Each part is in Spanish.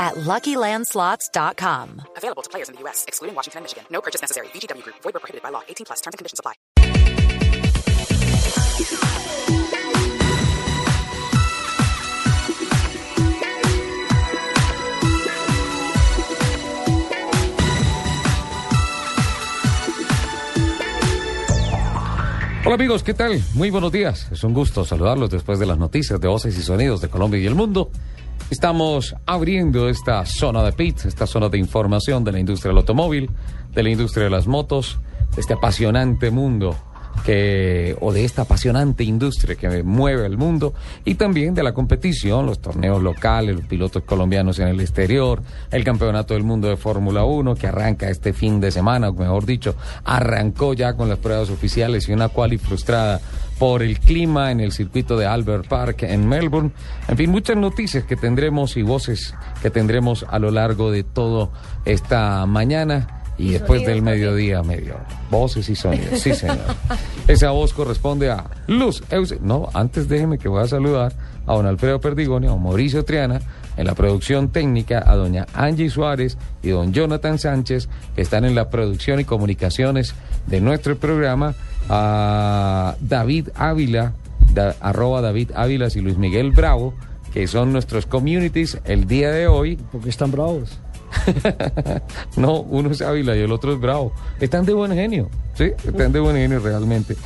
at luckylandslots.com. Available to players in the U.S., excluding Washington and Michigan. No purchase necessary. VGW Group. Void where prohibited by law. 18 plus. Terms and conditions apply. Hola amigos, ¿qué tal? Muy buenos días. Es un gusto saludarlos después de las noticias de voces y sonidos de Colombia y el mundo. Estamos abriendo esta zona de pit, esta zona de información de la industria del automóvil, de la industria de las motos, de este apasionante mundo o de esta apasionante industria que mueve el mundo, y también de la competición, los torneos locales, los pilotos colombianos en el exterior, el campeonato del mundo de Fórmula 1 que arranca este fin de semana, o mejor dicho, arrancó ya con las pruebas oficiales y una quali frustrada por el clima en el circuito de Albert Park en Melbourne. En fin, muchas noticias que tendremos y voces que tendremos a lo largo de toda esta mañana. Y después del mediodía, voces y sonidos, sí señor. Esa voz corresponde a Luz Euse. No, antes déjeme que voy a saludar a don Alfredo Perdigone, a Mauricio Triana, en la producción técnica, a doña Angie Suárez y don Jonathan Sánchez, que están en la producción y comunicaciones de nuestro programa, a David Ávila, arroba David Ávilas y Luis Miguel Bravo, que son nuestros communities el día de hoy. ¿Por qué están bravos? No, uno es Ávila y el otro es Bravo. Están de buen genio, ¿sí? Están de buen genio realmente.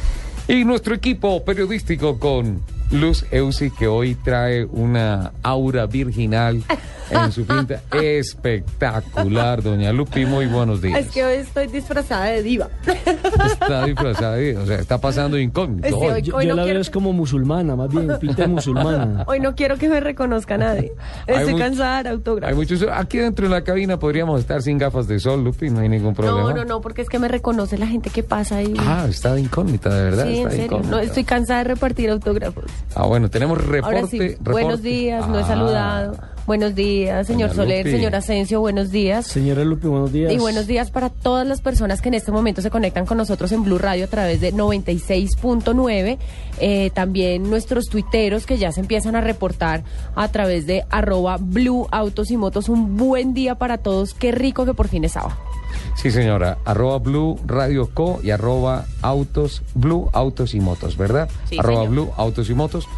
Y nuestro equipo periodístico con Luz Euse, que hoy trae una aura virginal en su pinta espectacular. Doña Lupi, muy buenos días. Es que hoy estoy disfrazada de diva. Está disfrazada de diva, o sea, está pasando incógnito. Sí, hoy yo no la veo, es como musulmana, más bien, pinta musulmana. Hoy no quiero que me reconozca nadie. Estoy cansada de dar autógrafos. Hay muchos. Aquí dentro de la cabina podríamos estar sin gafas de sol, Lupi, no hay ningún problema. No, porque es que me reconoce la gente que pasa ahí. Ah, está de incógnita, de verdad. Sí, en serio. No, estoy cansada de repartir autógrafos. Ah, bueno, tenemos reporte. Ahora sí, reporte. Buenos días, no he saludado. Buenos días, señor Doña Soler, Lupi. Señor Asensio, buenos días. Señora Lupi, buenos días. Y buenos días para todas las personas que en este momento se conectan con nosotros en Blu Radio a través de 96.9. También nuestros tuiteros que ya se empiezan a reportar a través de arroba Blu Autos y Motos. Un buen día para todos. Qué rico que por fin es sábado. Sí, señora, arroba Blu Radio Co y arroba Blu Autos y Motos, ¿verdad? Sí, arroba señor. Blu Autos y Motos.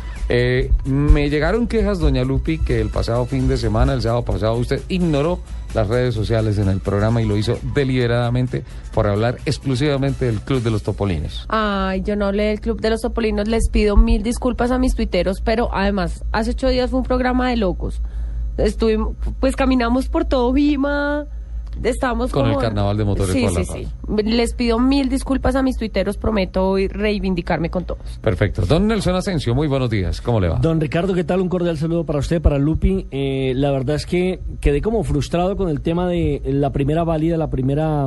Me llegaron quejas, doña Lupi, que el pasado fin de semana, el sábado pasado, usted ignoró las redes sociales en el programa y lo hizo deliberadamente por hablar exclusivamente del Club de los Topolinos. Ay, yo no hablé del Club de los Topolinos, les pido mil disculpas a mis tuiteros, pero además, hace 8 días fue un programa de locos. Estuvimos, pues caminamos por todo Vima. Estábamos con el Carnaval de Motores. Sí. Les pido mil disculpas a mis tuiteros, prometo hoy reivindicarme con todos. Perfecto. Don Nelson Asensio, muy buenos días. ¿Cómo le va? Don Ricardo, ¿qué tal? Un cordial saludo para usted, para Lupi. La verdad es que quedé como frustrado con el tema de la primera válida, la primera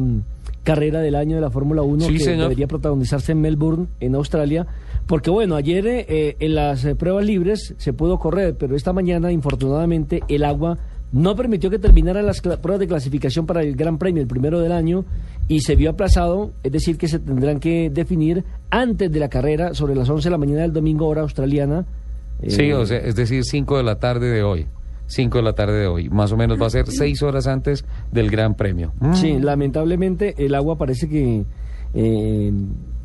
carrera del año de la Fórmula 1, sí, que señor. Debería protagonizarse en Melbourne, en Australia. Porque bueno, ayer en las pruebas libres se pudo correr, pero esta mañana, infortunadamente, el agua no permitió que terminaran las pruebas de clasificación para el Gran Premio, el primero del año, y se vio aplazado, es decir, que se tendrán que definir antes de la carrera, sobre las 11 de la mañana del domingo, hora australiana. Sí, o sea, es decir, 5 de la tarde de hoy. 5 de la tarde de hoy, más o menos va a ser 6 horas antes del Gran Premio. Sí, lamentablemente el agua parece que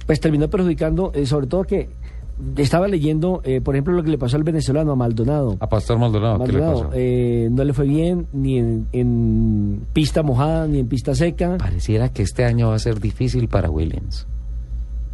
pues terminó perjudicando, sobre todo que estaba leyendo, por ejemplo, lo que le pasó al venezolano, a Maldonado. A Pastor Maldonado, ¿qué le pasó? No le fue bien, ni en pista mojada, ni en pista seca. Pareciera que este año va a ser difícil para Williams.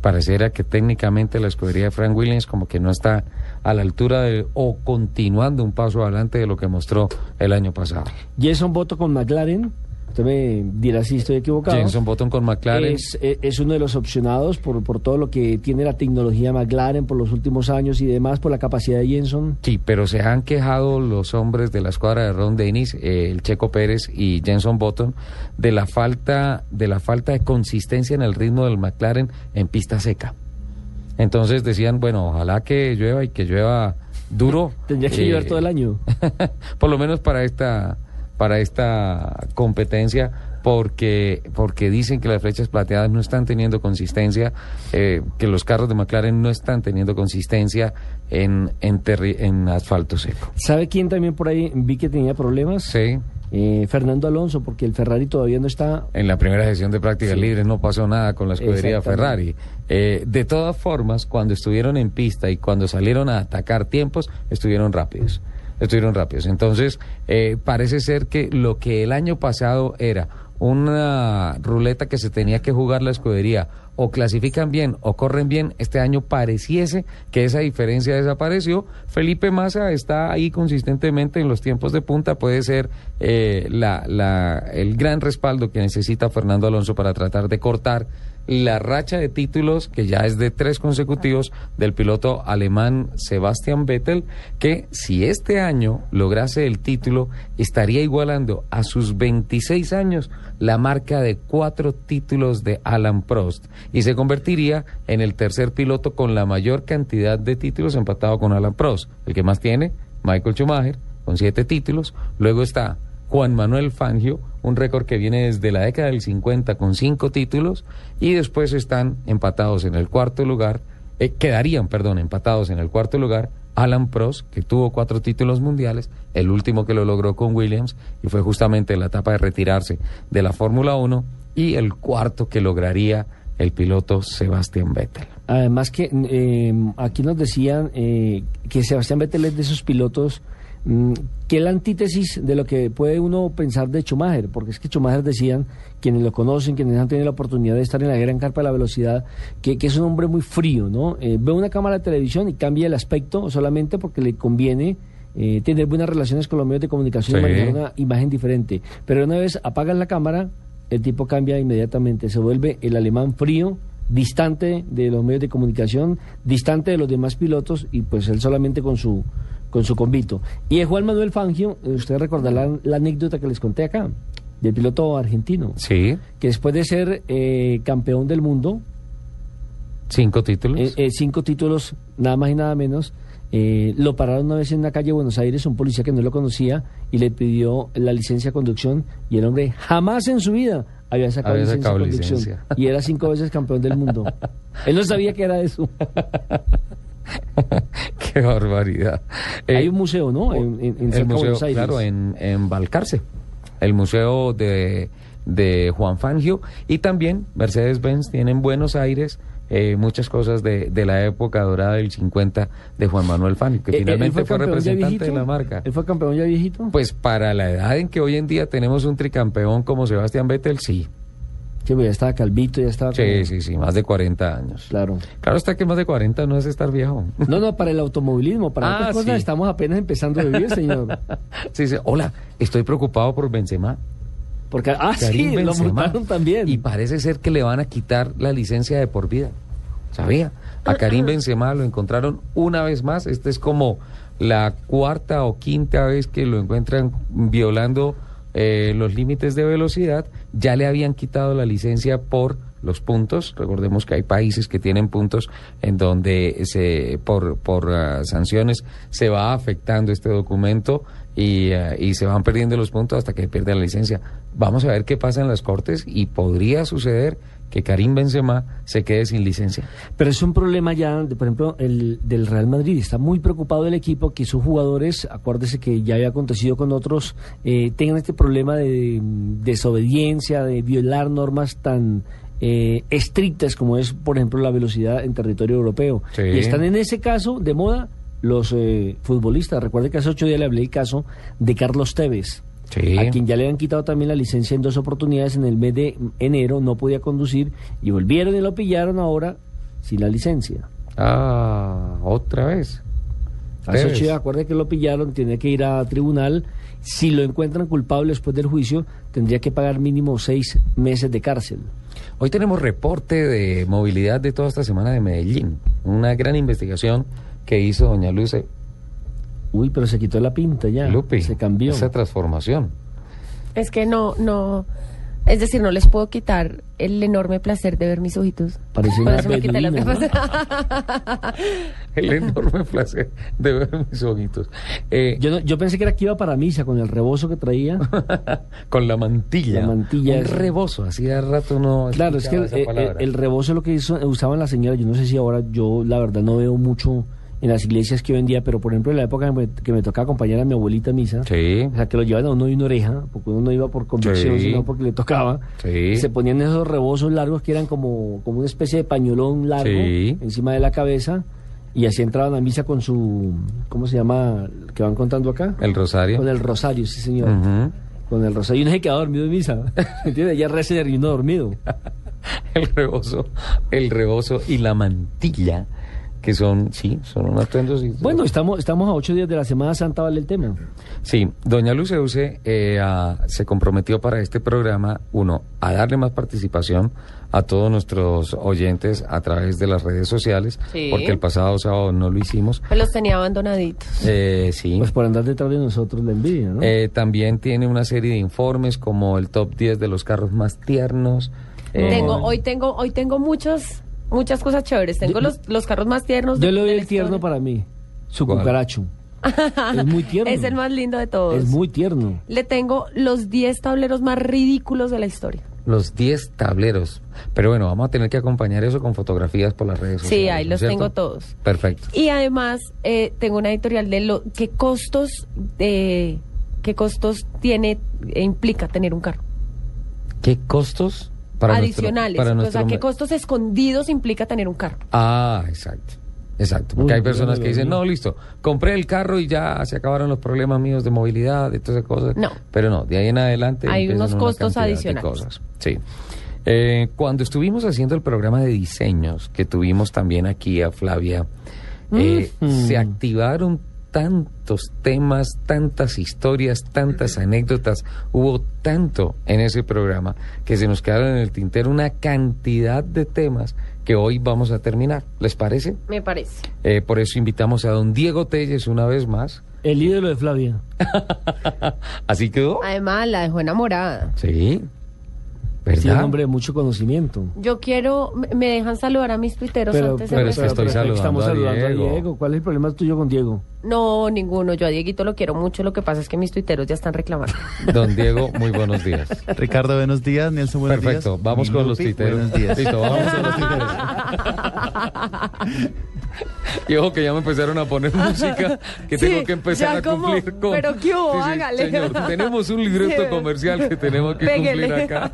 Pareciera que técnicamente la escudería de Frank Williams como que no está a la altura o continuando un paso adelante de lo que mostró el año pasado. Jenson Button con McLaren Usted me dirá si estoy equivocado. Jenson Button con McLaren. Es uno de los opcionados por todo lo que tiene la tecnología McLaren por los últimos años y demás, por la capacidad de Jenson. Sí, pero se han quejado los hombres de la escuadra de Ron Dennis, el Checo Pérez y Jenson Button, de la falta de consistencia en el ritmo del McLaren en pista seca. Entonces decían, bueno, ojalá que llueva y que llueva duro. Tendría que llover todo el año. Por lo menos para esta competencia, porque dicen que las flechas plateadas no están teniendo consistencia, que los carros de McLaren no están teniendo consistencia en asfalto seco. ¿Sabe quién también por ahí vi que tenía problemas? Sí. Fernando Alonso, porque el Ferrari todavía no está... En la primera sesión de prácticas libres no pasó nada con la escudería Ferrari. De todas formas, cuando estuvieron en pista y cuando salieron a atacar tiempos, estuvieron rápidos. Entonces, parece ser que lo que el año pasado era una ruleta que se tenía que jugar la escudería, o clasifican bien o corren bien, este año pareciese que esa diferencia desapareció. Felipe Massa está ahí consistentemente en los tiempos de punta, puede ser el gran respaldo que necesita Fernando Alonso para tratar de cortar la racha de títulos, que ya es de 3 consecutivos, del piloto alemán Sebastian Vettel, que si este año lograse el título, estaría igualando a sus 26 años la marca de 4 títulos de Alain Prost, y se convertiría en el tercer piloto con la mayor cantidad de títulos, empatado con Alain Prost. El que más tiene, Michael Schumacher, con 7 títulos. Luego está Juan Manuel Fangio, un récord que viene desde la década del 50 con 5 títulos, y después están empatados en el cuarto lugar, empatados en el cuarto lugar, Alain Prost, que tuvo 4 títulos mundiales, el último que lo logró con Williams, y fue justamente en la etapa de retirarse de la Fórmula 1, y el cuarto que lograría el piloto Sebastián Vettel. Además que aquí nos decían que Sebastián Vettel es de esos pilotos que la antítesis de lo que puede uno pensar de Schumacher, porque es que Schumacher, decían quienes lo conocen, quienes han tenido la oportunidad de estar en la gran carpa de la velocidad, que es un hombre muy frío, ¿no? Ve una cámara de televisión y cambia el aspecto solamente porque le conviene tener buenas relaciones con los medios de comunicación, y manejar una imagen diferente. Pero una vez apagan la cámara, el tipo cambia inmediatamente, se vuelve el alemán frío, distante de los medios de comunicación, distante de los demás pilotos, y pues él solamente con su convito. Y de Juan Manuel Fangio, ustedes recordarán la anécdota que les conté acá, del piloto argentino. Sí. Que después de ser campeón del mundo... 5 títulos. 5 títulos, nada más y nada menos. Lo pararon una vez en una calle de Buenos Aires, un policía que no lo conocía, y le pidió la licencia de conducción, y el hombre jamás en su vida había sacado licencia. Y era 5 veces campeón del mundo. Él no sabía que era eso. Qué barbaridad. Hay un museo, ¿no? En el museo, Buenos Aires. Claro, en Balcarce, el museo de Juan Fangio, y también Mercedes-Benz tiene en Buenos Aires muchas cosas de la época dorada del 50 de Juan Manuel Fangio, que finalmente fue representante de la marca. ¿Él fue campeón ya viejito? Pues para la edad en que hoy en día tenemos un tricampeón como Sebastián Vettel, sí. Sí, pues ya estaba calvito, ya estaba... Sí, más de 40 años. Claro. Claro está que más de 40 no es estar viejo. No, para el automovilismo, para otras cosas, estamos apenas empezando a vivir, señor. Sí, hola, estoy preocupado por Benzema. Porque, Karim Benzema, lo multaron también. Y parece ser que le van a quitar la licencia de por vida. ¿Sabía? A Karim Benzema lo encontraron una vez más. Esta es como la 4ª o 5ª vez que lo encuentran violando los límites de velocidad. Ya le habían quitado la licencia por los puntos. Recordemos que hay países que tienen puntos en donde por sanciones se va afectando este documento y se van perdiendo los puntos hasta que pierden la licencia. Vamos a ver qué pasa en las cortes, y podría suceder que Karim Benzema se quede sin licencia. Pero es un problema ya, por ejemplo, el del Real Madrid. Está muy preocupado el equipo que sus jugadores, acuérdese que ya había acontecido con otros, tengan este problema de desobediencia, de violar normas tan estrictas como es, por ejemplo, la velocidad en territorio europeo. Sí. Y están en ese caso de moda los futbolistas. Recuerde que hace 8 días le hablé del caso de Carlos Tevez. Sí. A quien ya le habían quitado también la licencia en 2 oportunidades en el mes de enero, no podía conducir, y volvieron y lo pillaron ahora sin la licencia. Ah, otra vez. A Xochitl, acuerde que lo pillaron, tiene que ir a tribunal. Si lo encuentran culpable después del juicio, tendría que pagar mínimo 6 meses de cárcel. Hoy tenemos reporte de movilidad de toda esta semana de Medellín. Una gran investigación que hizo doña Luce. Uy, pero se quitó la pinta ya, Lupi, se cambió. Esa transformación. Es que no... Es decir, no les puedo quitar el enorme placer de ver mis ojitos. Parece una bellina, ¿no? El enorme placer de ver mis ojitos. Yo pensé que era que iba para misa con el rebozo que traía. Con la mantilla. La mantilla. Un rebozo, hacía rato no... Claro, es que el rebozo es lo que usaban las señoras. Yo no sé si ahora, yo la verdad no veo mucho en las iglesias que hoy en día, pero por ejemplo en la época que me tocaba acompañar a mi abuelita a misa, sí, o sea que lo llevaban a uno de una oreja, porque uno no iba por convicción, sí, sino porque le tocaba, sí, y se ponían esos rebozos largos que eran como una especie de pañolón largo, sí, encima de la cabeza, y así entraban a misa con su, ¿cómo se llama? Que van contando acá. El rosario. Con el rosario, sí señor. Uh-huh. Con el rosario, y uno se quedaba dormido en misa, ¿entiendes? Ya reza y uno dormido. El rebozo y la mantilla, que son, sí, son unos atentos. Bueno, estamos a 8 días de la Semana Santa, vale el tema. Sí, doña Luz Euse se comprometió para este programa, uno, a darle más participación a todos nuestros oyentes a través de las redes sociales, sí, porque el pasado sábado no lo hicimos. Pues los tenía abandonaditos. Sí. Pues por andar detrás de nosotros la envidia, ¿no? También tiene una serie de informes como el top 10 de los carros más tiernos. Hoy tengo muchas cosas chéveres. Tengo los carros más tiernos. Yo le doy el tierno para mí. Su cucaracho. Es muy tierno. Es el más lindo de todos. Es muy tierno. Le tengo los 10 tableros más ridículos de la historia. Los 10 tableros. Pero bueno, vamos a tener que acompañar eso con fotografías por las redes sociales. Sí, ahí los tengo todos. Perfecto. Y además tengo una editorial de qué costos implica tener un carro. ¿Qué costos? Adicionales, ¿qué costos escondidos implica tener un carro? Ah, exacto, porque hay personas que dicen, no, listo, compré el carro y ya se acabaron los problemas míos de movilidad, de todas esas cosas, no, pero no, de ahí en adelante hay unos costos adicionales. Cosas. Sí. Cuando estuvimos haciendo el programa de diseños que tuvimos también aquí a Flavia, se activaron tantos temas, tantas historias, tantas anécdotas, hubo tanto en ese programa que se nos quedaron en el tintero una cantidad de temas que hoy vamos a terminar. ¿Les parece? Me parece. Por eso invitamos a don Diego Telles una vez más. El ídolo de Flavia. Así quedó. Además, la dejó enamorada. Sí. ¿Verdad? Sí, un hombre de mucho conocimiento. Yo quiero... ¿Me dejan saludar a mis tuiteros antes de...? Estamos saludando a Diego. ¿Cuál es el problema tuyo con Diego? No, ninguno. Yo a Dieguito lo quiero mucho. Lo que pasa es que mis tuiteros ya están reclamando. Don Diego, muy buenos días. Ricardo, buenos días. Nelson, buenos días. Perfecto. Vamos con los tuiteros. Buenos días. Listo, vamos con los tuiteros. Y ojo que ya me empezaron a poner música, que sí, tengo que empezar a cumplir con... Pero qué hubo, sí, hágale. Señor, tenemos un libreto comercial que tenemos que cumplir acá.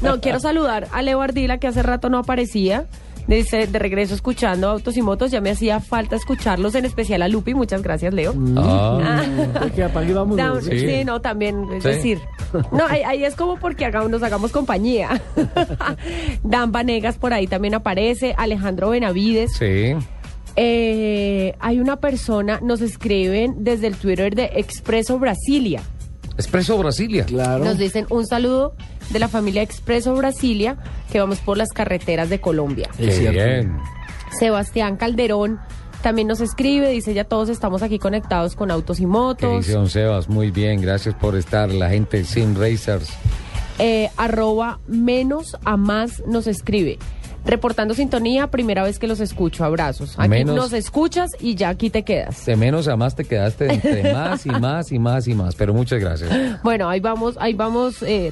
No, quiero saludar a Leo Ardila, que hace rato no aparecía. Dice, de regreso escuchando Autos y Motos, ya me hacía falta escucharlos, en especial a Lupi. Muchas gracias, Leo. Sí, no, también, es decir. No, ahí es como porque nos hagamos compañía. Dan Vanegas por ahí también aparece, Alejandro Benavides. Sí. Hay una persona, nos escriben desde el Twitter de Expreso Brasilia. Expreso Brasilia. Claro. Nos dicen un saludo de la familia Expreso Brasilia, que vamos por las carreteras de Colombia. Sí, bien. Sebastián Calderón también nos escribe, dice, ya todos estamos aquí conectados con Autos y Motos. ¿Qué dice don Sebas? Muy bien, gracias por estar, la gente de Sim Racers. @menos a más nos escribe. Reportando sintonía, primera vez que los escucho, abrazos. Aquí menos, nos escuchas y ya aquí te quedas. De menos a más te quedaste, de entre más y más y más y más, pero muchas gracias. Bueno, ahí vamos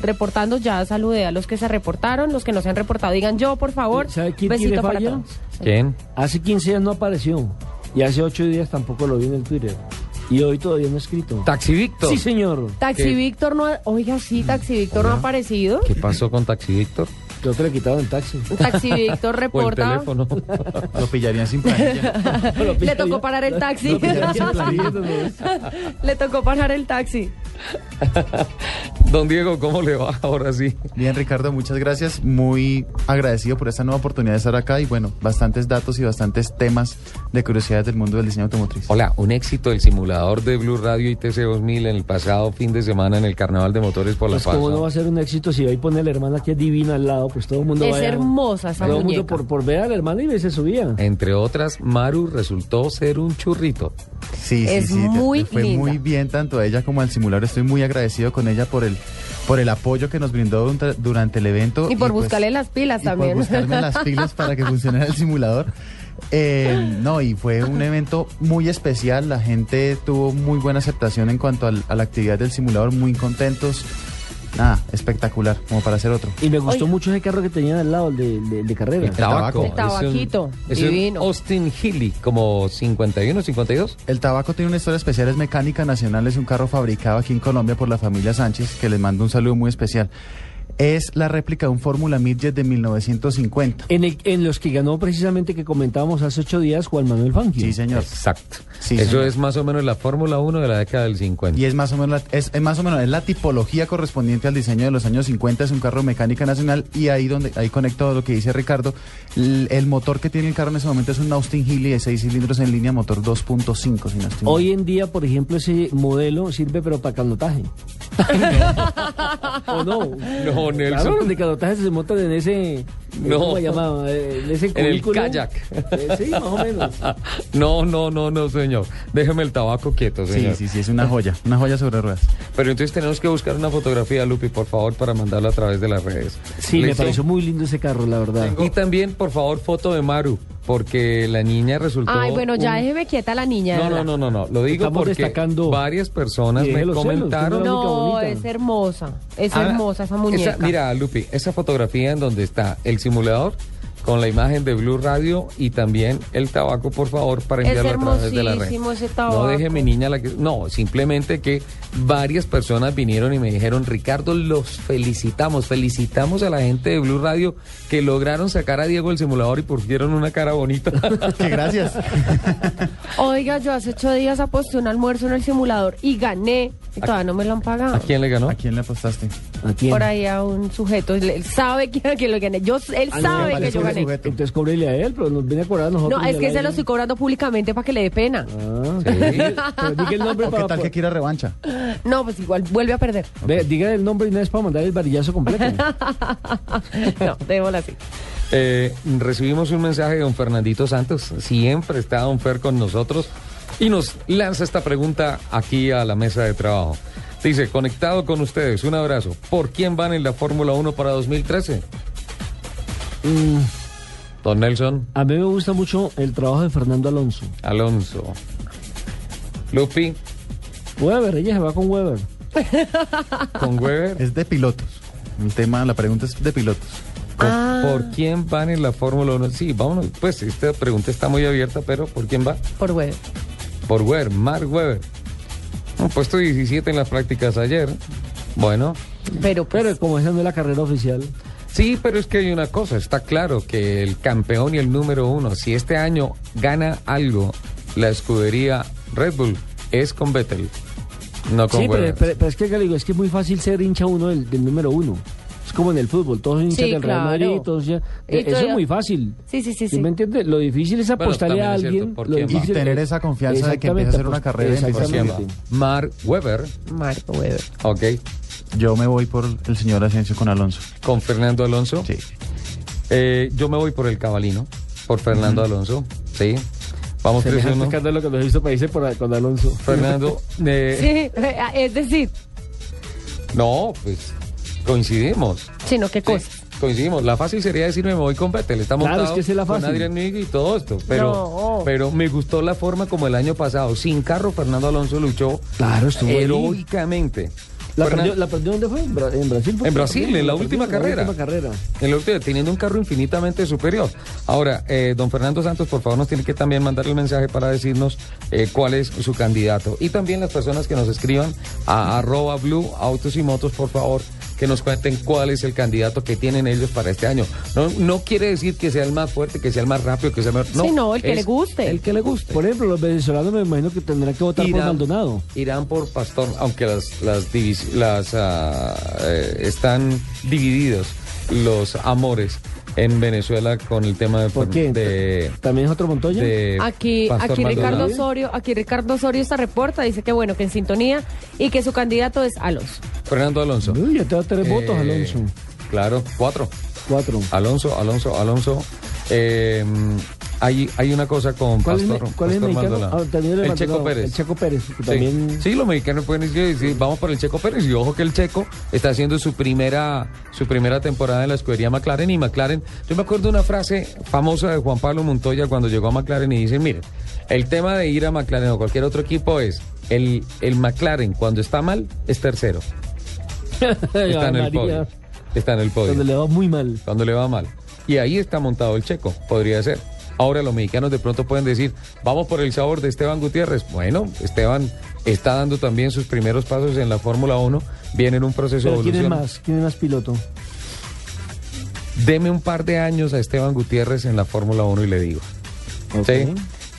reportando, ya saludé a los que se reportaron, los que no se han reportado, digan yo, por favor. ¿Sabe quién besito para todos? ¿Quién? Hace 15 días no apareció y hace 8 días tampoco lo vi en el Twitter. Y hoy todavía no he escrito. ¿Taxi Víctor? Sí, señor. ¿Taxi Víctor no ha... Oiga, sí, Taxi Víctor no ha aparecido. ¿Qué pasó con Taxi Víctor? Yo te lo he quitado en taxi. Taxi Víctor reporta. El teléfono. Lo pillarían sin planilla. Le tocó parar el taxi. Le tocó parar el taxi. Don Diego, ¿cómo le va? Ahora sí. Bien, Ricardo, muchas gracias. Muy agradecido por esta nueva oportunidad de estar acá y bueno, bastantes datos y bastantes temas de curiosidades del mundo del diseño automotriz. Hola, un éxito el simulador de Blu Radio y TC2000 en el pasado fin de semana en el Carnaval de Motores por La Paz. ¿Cómo no va a ser un éxito si hoy pone a la hermana que es divina al lado? Pues todo el mundo es hermosa esa muñeca. Todo el mundo por ver a la hermana y se subía. Entre otras, Maru resultó ser un churrito. Sí, muy fue linda. Muy bien tanto a ella como al simulador. Estoy muy agradecido con ella por el apoyo que nos brindó durante el evento. Y por buscarle las pilas también. Por buscarme las pilas para que funcionara el simulador. Y fue un evento muy especial. La gente tuvo muy buena aceptación en cuanto a la actividad del simulador, muy contentos. Nada, espectacular, como para hacer otro. Y me gustó mucho ese carro que tenía al lado, el de carrera. El tabaquito, es divino. Austin Healey, como 51, 52. El tabaco tiene una historia especial, es mecánica nacional, es un carro fabricado aquí en Colombia por la familia Sánchez, que les mando un saludo muy especial. Es la réplica de un Fórmula Midget de 1950. En los que ganó precisamente, que comentábamos hace 8 días, Juan Manuel Fangio. Sí, señor. Exacto. Sí, eso señor. Es más o menos la Fórmula 1 de la década del 50. Y es más o menos la tipología correspondiente al diseño de los años 50, es un carro mecánica nacional y ahí conectado a lo que dice Ricardo, el motor que tiene el carro en ese momento es un Austin Healey de 6 cilindros en línea, motor 2.5. Hoy en día, por ejemplo, ese modelo sirve pero para canotaje. ¿O no? No. Claro, los de canotajes se montan en ese... ¿Cómo se llamaba? En el kayak. Sí, más o menos. No, señor. Déjeme el tabaco quieto, señor. Sí, es una joya sobre ruedas. Pero entonces tenemos que buscar una fotografía, Lupi, por favor, para mandarla a través de las redes. Sí, me pareció muy lindo ese carro, la verdad. Y también, por favor, foto de Maru, porque la niña resultó... Ay, bueno, ya déjeme quieta la niña. No, lo digo estamos porque varias personas me comentaron... No, es hermosa esa muñeca. Mira, Lupi, esa fotografía en donde está el simulador con la imagen de Blu Radio y también el tabaco, por favor, para enviarlo a través de la red. Es hermosísimo ese tabaco. No deje mi niña la que... No, simplemente que varias personas vinieron y me dijeron, Ricardo, los felicitamos a la gente de Blu Radio que lograron sacar a Diego el simulador y pusieron una cara bonita. ¡Qué gracias! Oiga, yo hace 8 días aposté un almuerzo en el simulador y gané. Todavía no me lo han pagado. ¿A quién le ganó? ¿A quién le apostaste? ¿A quién? Por ahí a un sujeto. Él sabe que lo gané. Él sabe que yo gané. Sujeto. Entonces cóbrele a él, pero nos viene a cobrar a nosotros. No, es que se lo estoy cobrando públicamente para que le dé pena. Ah, sí. Pero diga el nombre. ¿Qué tal que quiera revancha? No, pues igual vuelve a perder. Okay. Diga el nombre y no es para mandar el varillazo completo. No, démosla así. Recibimos un mensaje de don Fernandito Santos. Siempre está don Fer con nosotros. Y nos lanza esta pregunta aquí a la mesa de trabajo. Dice, conectado con ustedes, un abrazo. ¿Por quién van en la Fórmula 1 para 2013? Don Nelson. A mí me gusta mucho el trabajo de Fernando Alonso. Lupi. Webber, ella se va con Webber. ¿Con Webber? Es de pilotos. El tema, la pregunta es de pilotos. ¿Por quién van en la Fórmula 1? Sí, vámonos. Pues esta pregunta está muy abierta, pero ¿por quién va? Por Webber. Por Webber, Mark Webber. Un puesto 17 en las prácticas ayer. Bueno. Pero como esa no es la carrera oficial. Sí, pero es que hay una cosa. Está claro que el campeón y el número uno, si este año gana algo, la escudería Red Bull, es con Vettel. No con Webber. Pero es que digo, es que es muy fácil ser hincha uno del número uno. Es como en el fútbol, todos hinchas del Real Madrid, todos hinchas, eso es muy fácil. Sí. ¿Me entiendes? Lo difícil es apostarle a alguien y tener esa confianza de que empieza a hacer una carrera de inversión. Mark Webber. Ok. Yo me voy por el señor Asensio con Alonso. ¿Con Fernando Alonso? Sí. Yo me voy por el Cabalino, por Fernando Alonso. Sí. Vamos 3-1. Escándalo que nos hizo países con Alonso. Fernando. Sí, es decir. No, pues... Coincidimos. Sí, no, ¿qué cosa? Sí, coincidimos. La fácil sería decirme, me voy con Vettel. Está montado, claro, es que es la fácil. Con Adrián Nigui y todo esto. Pero me gustó la forma como el año pasado. Sin carro, Fernando Alonso luchó heroicamente. ¿La perdió dónde fue? ¿En Brasil? En la última carrera. En la última, teniendo un carro infinitamente superior. Ahora, don Fernando Santos, por favor, nos tiene que también mandar el mensaje para decirnos cuál es su candidato. Y también las personas que nos escriban a @Blu Autos y Motos, por favor, que nos cuenten cuál es el candidato que tienen ellos para este año. No quiere decir que sea el más fuerte, que sea el más rápido, que sea el más... No, sino el que le guste. El que le guste. Por ejemplo, los venezolanos me imagino que tendrán que votar por Maldonado. Irán por Pastor, aunque están divididos los amores en Venezuela con el tema de... ¿Por qué? ¿También es otro Montoya? Aquí Ricardo Osorio esta reporta, dice que bueno, que en sintonía y que su candidato es Alonso. Fernando Alonso. Ya te da 3 votos, Alonso. Claro, 4. Alonso. Hay una cosa con ¿Cuál es el mexicano? El Checo Pérez. El Checo Pérez. También... Sí, los mexicanos pueden decir, vamos por el Checo Pérez. Y ojo que el Checo está haciendo su primera temporada en la escudería McLaren. Y McLaren, yo me acuerdo de una frase famosa de Juan Pablo Montoya cuando llegó a McLaren y dicen, miren, el tema de ir a McLaren o cualquier otro equipo es, el McLaren cuando está mal es tercero. Está en el podio. Cuando le va muy mal. Y ahí está montado el Checo, podría ser. Ahora los mexicanos de pronto pueden decir, vamos por el sabor de Esteban Gutiérrez. Bueno, Esteban está dando también sus primeros pasos en la Fórmula 1, viene en un proceso de evolución. ¿Quién es más piloto? Deme un par de años a Esteban Gutiérrez en la Fórmula 1 y le digo. Okay. ¿Sí?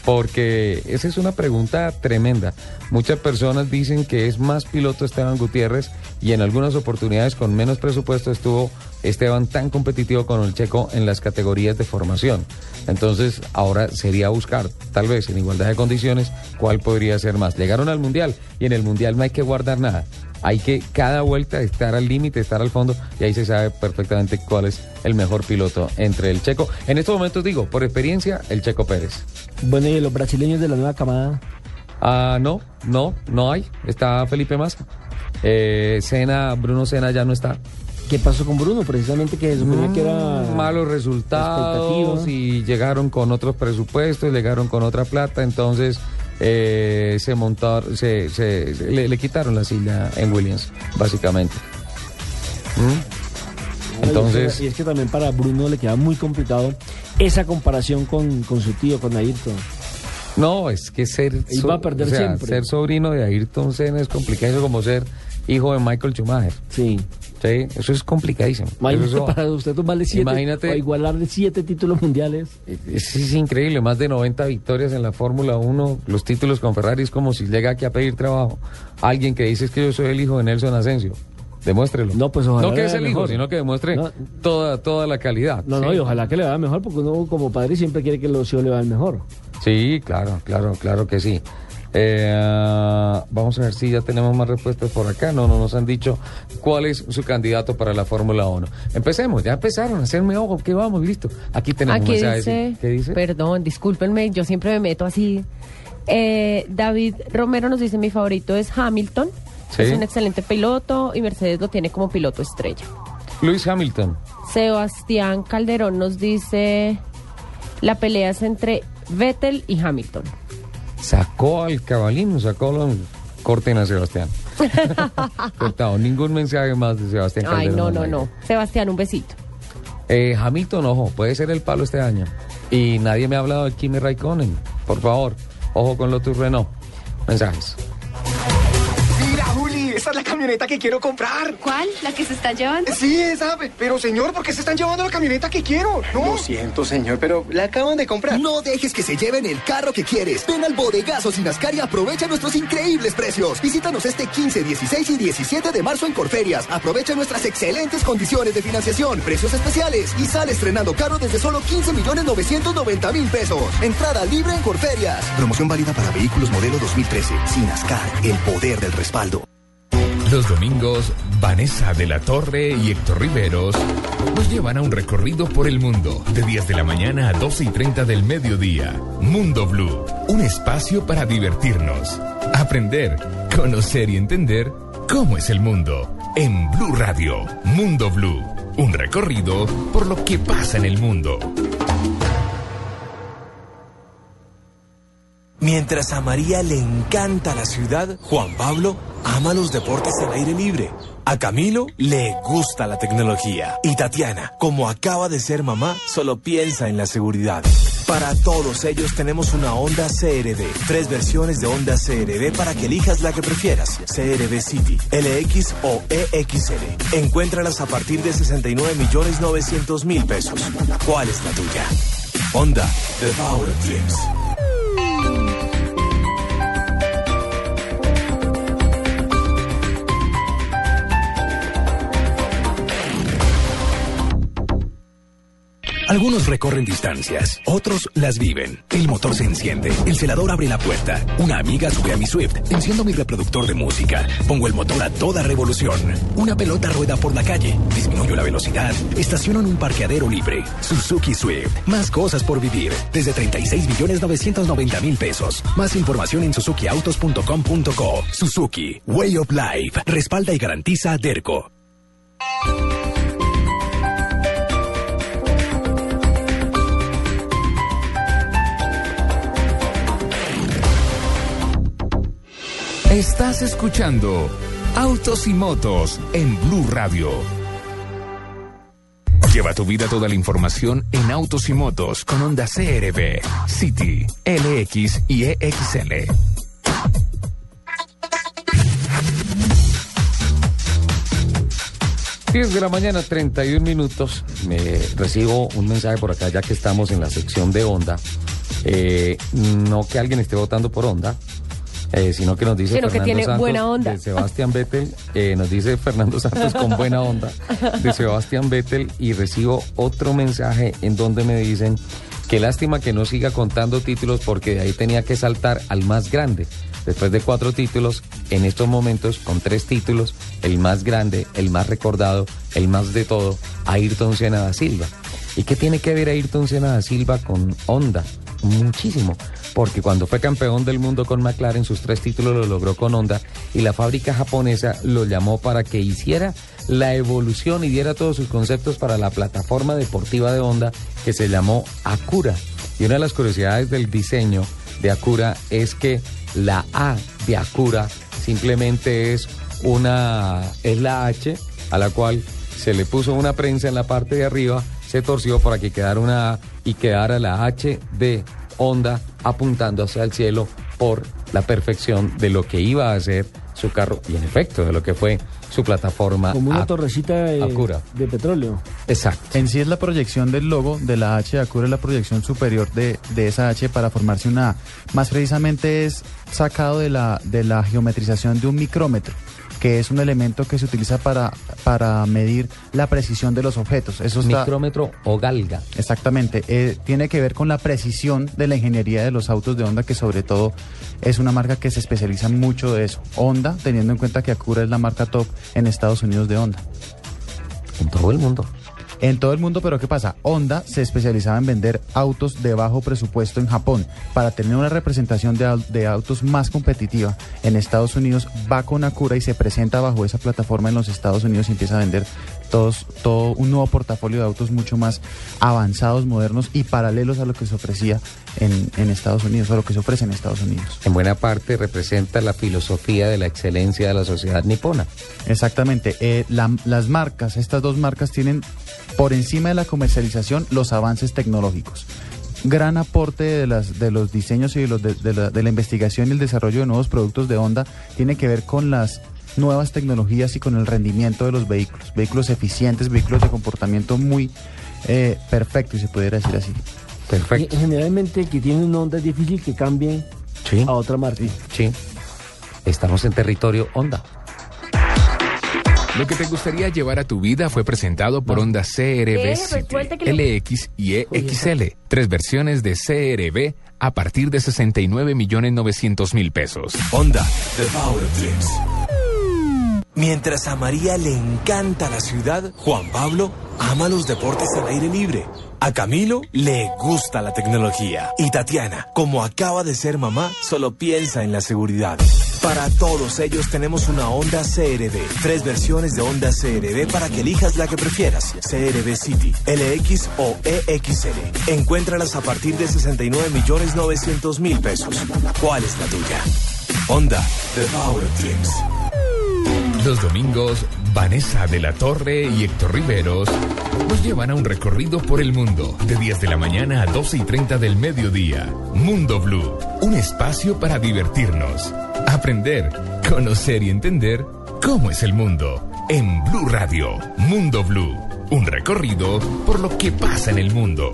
Porque esa es una pregunta tremenda. Muchas personas dicen que es más piloto Esteban Gutiérrez y en algunas oportunidades con menos presupuesto estuvo Esteban tan competitivo con el Checo en las categorías de formación. Entonces ahora sería buscar, tal vez en igualdad de condiciones, cuál podría ser más. Llegaron al Mundial y en el Mundial no hay que guardar nada. Hay que cada vuelta estar al límite, estar al fondo, y ahí se sabe perfectamente cuál es el mejor piloto entre el Checo. En estos momentos digo, por experiencia, el Checo Pérez. Bueno, ¿y los brasileños de la nueva camada? No hay. Está Felipe Massa. Bruno Senna ya no está. ¿Qué pasó con Bruno? Precisamente que se suponía que era... Malos resultados y llegaron con otros presupuestos, llegaron con otra plata, entonces... le quitaron la silla en Williams, básicamente. Entonces, y es que también para Bruno le queda muy complicado esa comparación con su tío, con Ayrton. No, es que ser sobrino de Ayrton Senna es complicado, como ser hijo de Michael Schumacher. Sí, eso es complicadísimo. Para usted tomarle 7 o igualarle 7 títulos mundiales. Es increíble, más de 90 victorias en la Fórmula 1, los títulos con Ferrari, es como si llega aquí a pedir trabajo. Alguien que dice que yo soy el hijo de Nelson Asensio, demuéstrelo. No, pues ojalá. No que es el hijo, sino que demuestre toda la calidad. Y ojalá que le vaya mejor, porque uno como padre siempre quiere que los hijos le vayan mejor. Sí, claro que sí. Vamos a ver si ya tenemos más respuestas por acá. No nos han dicho cuál es su candidato para la Fórmula 1. Empecemos, ya empezaron a hacerme ojo, que vamos, listo. Aquí tenemos mensajes. ¿Qué dice? Perdón, discúlpenme, yo siempre me meto así. David Romero nos dice, mi favorito es Hamilton. ¿Sí? Es un excelente piloto y Mercedes lo tiene como piloto estrella. Lewis Hamilton. Sebastián Calderón nos dice, la pelea es entre Vettel y Hamilton. Sacó al cabalino, corten a Sebastián. Cortado, ningún mensaje más de Sebastián Calderón. Ay, no. Sebastián, un besito. Hamilton, ojo, puede ser el palo este año. Y nadie me ha hablado de Kimi Raikkonen. Por favor, ojo con Lotus Renault. Mensajes. Mira, Juli, esa es la camioneta que quiero comprar. ¿Cuál? ¿La que se están llevando? Sí, esa. Pero, señor, ¿por qué se están llevando la camioneta que quiero? No. Lo siento, señor, pero la acaban de comprar. No dejes que se lleven el carro que quieres. Ven al bodegazo Sinascar y aprovecha nuestros increíbles precios. Visítanos este 15, 16 y 17 de marzo en Corferias. Aprovecha nuestras excelentes condiciones de financiación, precios especiales y sale estrenando carro desde solo 15.990.000 pesos. Entrada libre en Corferias. Promoción válida para vehículos modelo 2013. Sinascar, el poder del respaldo. Los domingos, Vanessa de la Torre y Héctor Riveros nos llevan a un recorrido por el mundo, de 10 de la mañana a 12:30 del mediodía. Mundo Blu, un espacio para divertirnos, aprender, conocer y entender cómo es el mundo. En Blu Radio, Mundo Blu, un recorrido por lo que pasa en el mundo. Mientras a María le encanta la ciudad, Juan Pablo ama los deportes al aire libre. A Camilo le gusta la tecnología. Y Tatiana, como acaba de ser mamá, solo piensa en la seguridad. Para todos ellos tenemos una Honda CR-V. 3 versiones de Honda CR-V para que elijas la que prefieras. CR-V City, LX o EXL. Encuéntralas a partir de $69.900.000. ¿Cuál es la tuya? Honda, The Power of Dreams. Algunos recorren distancias, otros las viven. El motor se enciende, el celador abre la puerta, una amiga sube a mi Swift, enciendo mi reproductor de música, pongo el motor a toda revolución. Una pelota rueda por la calle, disminuyo la velocidad, estaciono en un parqueadero libre. Suzuki Swift, más cosas por vivir, desde $36.990.000. Más información en suzukiautos.com.co. Suzuki, Way of Life, respalda y garantiza a Derco. Estás escuchando Autos y Motos en Blu Radio. Lleva tu vida toda la información en Autos y Motos con Honda CR-V, City, LX y EXL. De la mañana, 31 minutos. Me recibo un mensaje por acá, ya que estamos en la sección de Honda. No que alguien esté votando por Honda. Sino que nos dice Fernando que tiene Santos, buena onda. De Sebastian Vettel, nos dice Fernando Santos con buena onda de Sebastian Vettel, y recibo otro mensaje en donde me dicen que lástima que no siga contando títulos porque de ahí tenía que saltar al más grande. Después de 4 títulos, en estos momentos con 3 títulos, el más grande, el más recordado, el más de todo, Ayrton Senna da Silva. ¿Y qué tiene que ver Ayrton Senna da Silva con Honda? Muchísimo, porque cuando fue campeón del mundo con McLaren, sus 3 títulos los logró con Honda, y la fábrica japonesa lo llamó para que hiciera la evolución y diera todos sus conceptos para la plataforma deportiva de Honda, que se llamó Acura. Y una de las curiosidades del diseño de Acura es que la A de Acura simplemente es la H, a la cual se le puso una prensa en la parte de arriba, se torció para que quedara una A y quedara la H de Honda, apuntando hacia el cielo por la perfección de lo que iba a ser su carro y en efecto de lo que fue su plataforma. Como una torrecita de petróleo. Exacto. En sí es la proyección del logo de la H de Acura, es la proyección superior de esa H para formarse una A. Más precisamente es sacado de la geometrización de un micrómetro, que es un elemento que se utiliza para medir la precisión de los objetos. Eso está, micrómetro o galga. Exactamente. Tiene que ver con la precisión de la ingeniería de los autos de Honda, que sobre todo es una marca que se especializa mucho de eso. Honda, teniendo en cuenta que Acura es la marca top en Estados Unidos de Honda. En todo el mundo. En todo el mundo, pero ¿qué pasa? Honda se especializaba en vender autos de bajo presupuesto en Japón. Para tener una representación de autos más competitiva en Estados Unidos, va con Acura y se presenta bajo esa plataforma en los Estados Unidos y empieza a vender todo un nuevo portafolio de autos mucho más avanzados, modernos y paralelos a lo que se ofrecía en Estados Unidos, a lo que se ofrece en Estados Unidos. En buena parte representa la filosofía de la excelencia de la sociedad nipona. Exactamente. Las marcas, estas dos marcas tienen por encima de la comercialización los avances tecnológicos. Gran aporte de los diseños y de la investigación y el desarrollo de nuevos productos de Honda tiene que ver con las nuevas tecnologías y con el rendimiento de los vehículos. Vehículos eficientes, vehículos de comportamiento muy perfecto, si se pudiera decir así. Perfecto. Y generalmente que tiene una Honda es difícil que cambie a otra marca. Sí. Estamos en territorio Honda. Lo que te gustaría llevar a tu vida fue presentado por Honda CR-V LX y EXL. 3 versiones de CR-V a partir de $69.900.000. Honda, The Power of Dreams. Mientras a María le encanta la ciudad, Juan Pablo ama los deportes al aire libre. A Camilo le gusta la tecnología. Y Tatiana, como acaba de ser mamá, solo piensa en la seguridad. Para todos ellos tenemos una Honda CR-V. 3 versiones de Honda CR-V para que elijas la que prefieras. CR-V City, LX o EXL. Encuéntralas a partir de $69.900.000. ¿Cuál es la tuya? Honda, The Power of Dreams. Los domingos Vanessa de la Torre y Héctor Riveros nos llevan a un recorrido por el mundo de 10 de la mañana a 12:30 del mediodía. Mundo Blu, un espacio para divertirnos, aprender, conocer y entender cómo es el mundo. En Blu Radio, Mundo Blu, un recorrido por lo que pasa en el mundo.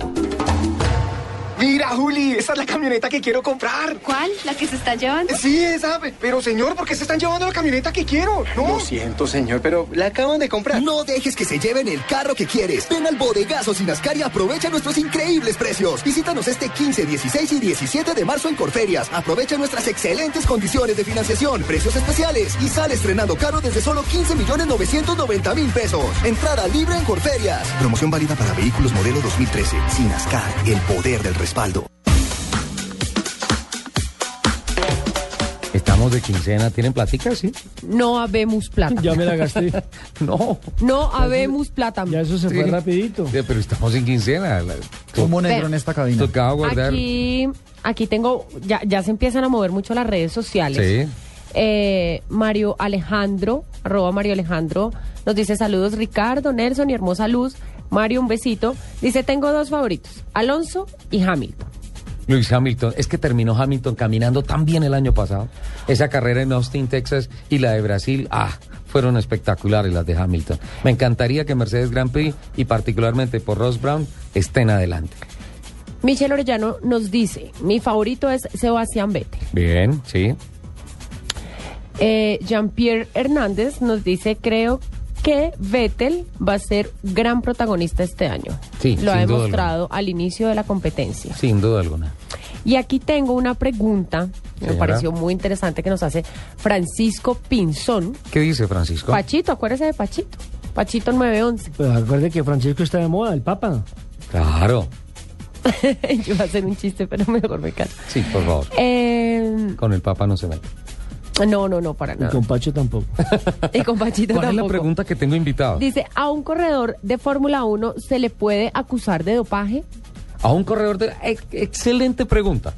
Mira, Juli, esa es la camioneta que quiero comprar. ¿Cuál? ¿La que se está llevando? Sí, esa. Pero, señor, ¿por qué se están llevando la camioneta que quiero? No. Lo siento, señor, pero la acaban de comprar. No dejes que se lleven el carro que quieres. Ven al bodegazo Sinascar y aprovecha nuestros increíbles precios. Visítanos este 15, 16 y 17 de marzo en Corferias. Aprovecha nuestras excelentes condiciones de financiación, precios especiales y sale estrenando carro desde solo 15.990.000 pesos. Entrada libre en Corferias. Promoción válida para vehículos modelo 2013. Sinascar, el poder del respaldo. Estamos de quincena, ¿tienen platica? Sí. No habemos plata. Ya me la gasté. No habemos plata. Ya eso se fue rapidito. Sí, pero estamos en quincena. Como negro pero, en esta cabina. Tocaba guardar. Aquí tengo, ya se empiezan a mover mucho las redes sociales. Sí. Mario Alejandro, arroba Mario Alejandro, nos dice saludos Ricardo, Nelson y hermosa Luz. Mario, un besito. Dice, tengo dos favoritos, Alonso y Hamilton. Lewis Hamilton, es que terminó Hamilton caminando tan bien el año pasado. Esa carrera en Austin, Texas y la de Brasil, fueron espectaculares las de Hamilton. Me encantaría que Mercedes Grand Prix y particularmente por Ross Brown estén adelante. Michelle Orellano nos dice, mi favorito es Sebastian Vettel. Bien, sí. Jean-Pierre Hernández nos dice, creo que Vettel va a ser gran protagonista este año. Sí, lo ha demostrado al inicio de la competencia. Sin duda alguna. Y aquí tengo una pregunta, que me pareció muy interesante, que nos hace Francisco Pinzón. ¿Qué dice Francisco? Pachito, acuérdese de Pachito. Pachito 911. Pues acuérdese que Francisco está de moda, el Papa. Claro. Yo iba a hacer un chiste, pero mejor me callo. Sí, por favor. Con el Papa no se mete. No, para nada. Y con Pacho tampoco. Y con Pachito tampoco. ¿Cuál es la pregunta que tengo invitado? Dice, ¿a un corredor de Fórmula 1 se le puede acusar de dopaje? A un corredor de... Excelente pregunta.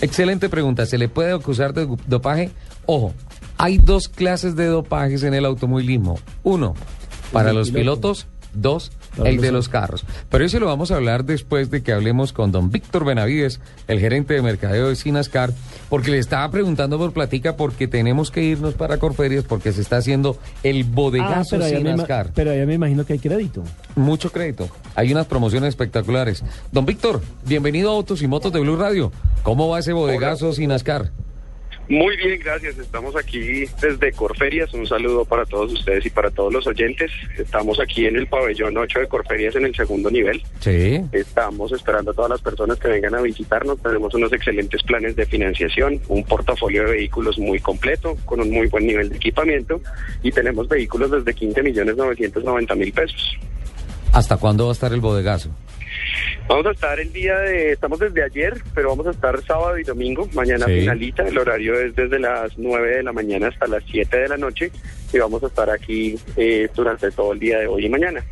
Excelente pregunta. ¿Se le puede acusar de dopaje? Ojo, hay dos clases de dopajes en el automovilismo. Uno, para los pilotos. Dos, el de los carros. Pero eso lo vamos a hablar después de que hablemos con don Víctor Benavides, el gerente de mercadeo de Sinascar, porque le estaba preguntando por platica, porque tenemos que irnos para Corferias, porque se está haciendo el bodegazo Sinascar. Pero allá me imagino que hay crédito. Mucho crédito. Hay unas promociones espectaculares. Don Víctor, bienvenido a Autos y Motos de Blu Radio. ¿Cómo va ese bodegazo Sinascar? Muy bien, gracias. Estamos aquí desde Corferias. Un saludo para todos ustedes y para todos los oyentes. Estamos aquí en el pabellón 8 de Corferias en el segundo nivel. Sí. Estamos esperando a todas las personas que vengan a visitarnos. Tenemos unos excelentes planes de financiación, un portafolio de vehículos muy completo, con un muy buen nivel de equipamiento y tenemos vehículos desde 15.990.000 pesos. ¿Hasta cuándo va a estar el bodegazo? Vamos a estar estamos desde ayer, pero vamos a estar sábado y domingo, mañana finalita, el horario es desde las 9 de la mañana hasta las 7 de la noche y vamos a estar aquí durante todo el día de hoy y mañana.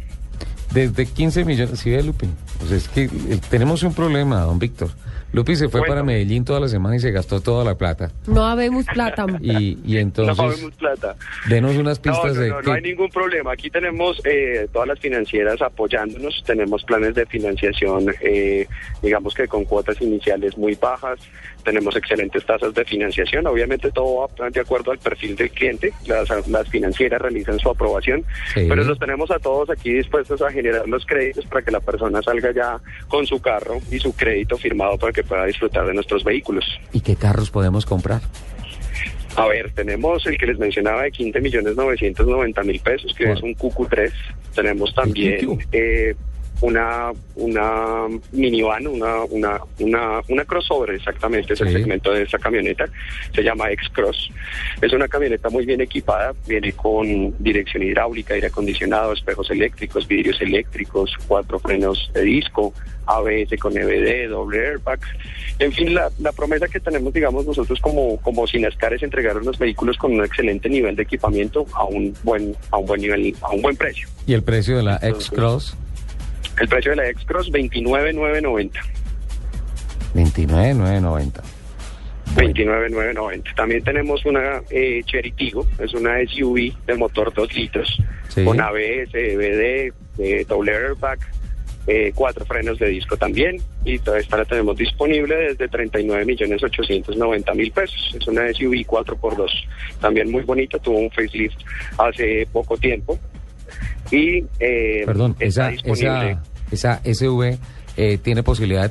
Desde 15 millones, sí, Lupi, pues es que tenemos un problema, don Víctor. Lupi se fue para Medellín toda la semana y se gastó toda la plata. No habemos plata. Y entonces... No habemos plata. Denos unas pistas de... No hay ningún problema. Aquí tenemos todas las financieras apoyándonos. Tenemos planes de financiación, digamos que con cuotas iniciales muy bajas. Tenemos excelentes tasas de financiación. Obviamente todo va de acuerdo al perfil del cliente. Las financieras realizan su aprobación. Sí. Pero los tenemos a todos aquí dispuestos a generar los créditos para que la persona salga ya con su carro y su crédito firmado para que para disfrutar de nuestros vehículos. ¿Y qué carros podemos comprar? A ver, tenemos el que les mencionaba de 15.990.000 pesos, que es un QQ3. Tenemos también una minivan, una crossover, exactamente, es el segmento de esa camioneta, se llama X-Cross. Es una camioneta muy bien equipada, viene con dirección hidráulica, aire acondicionado, espejos eléctricos, vidrios eléctricos, 4 frenos de disco, ABS con EBD, doble airbag. En fin, la promesa que tenemos, digamos, nosotros como Sinascar es entregar los vehículos con un excelente nivel de equipamiento a un buen nivel, a un buen precio. ¿Y el precio de la X-Cross? El precio de la X-Cross, $29,990. 29,990. También tenemos una Chery Tigo, es una SUV de motor 2 litros, sí, con ABS, DVD, doble airbag, 4 frenos de disco también, y toda esta la tenemos disponible desde 39.890.000 pesos. Es una SUV 4x2, también muy bonita, tuvo un facelift hace poco tiempo y perdón, está disponible. Esa SUV tiene posibilidad de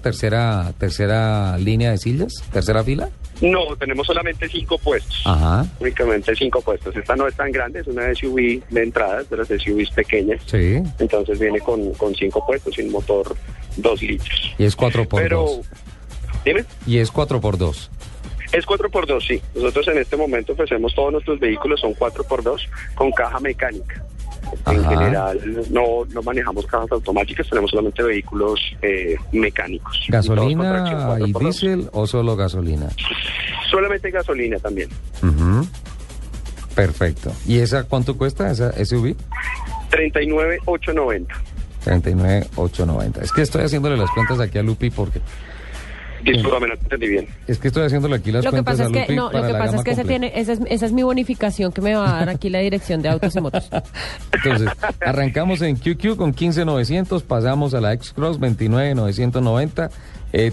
tercera línea de sillas, tercera fila. No, tenemos solamente 5 puestos. Ajá. Únicamente 5 puestos. Esta no es tan grande, es una SUV de entradas, de las SUVs pequeñas. Sí. Entonces viene con 5 puestos y un motor 2 litros. Y es 4x2. Pero, dime. Y es 4x2. Es 4x2, sí. Nosotros en este momento ofrecemos todos nuestros vehículos, son 4x2 con caja mecánica. Ajá. En general no manejamos cajas automáticas, tenemos solamente vehículos mecánicos. ¿Gasolina y diésel o solo gasolina? Solamente gasolina también. Uh-huh. Perfecto. ¿Y esa cuánto cuesta, esa SUV? 39,890. 39,890. Es que estoy haciéndole las cuentas aquí a Lupi porque... Disculpame, no te entendí bien. Es que estoy haciéndole aquí las cuentas a Lupi. Lo que pasa es que esa es mi bonificación que me va a dar aquí la dirección de Autos y Motos. Entonces, arrancamos en QQ con 15,900, pasamos a la X-Cross 29,990,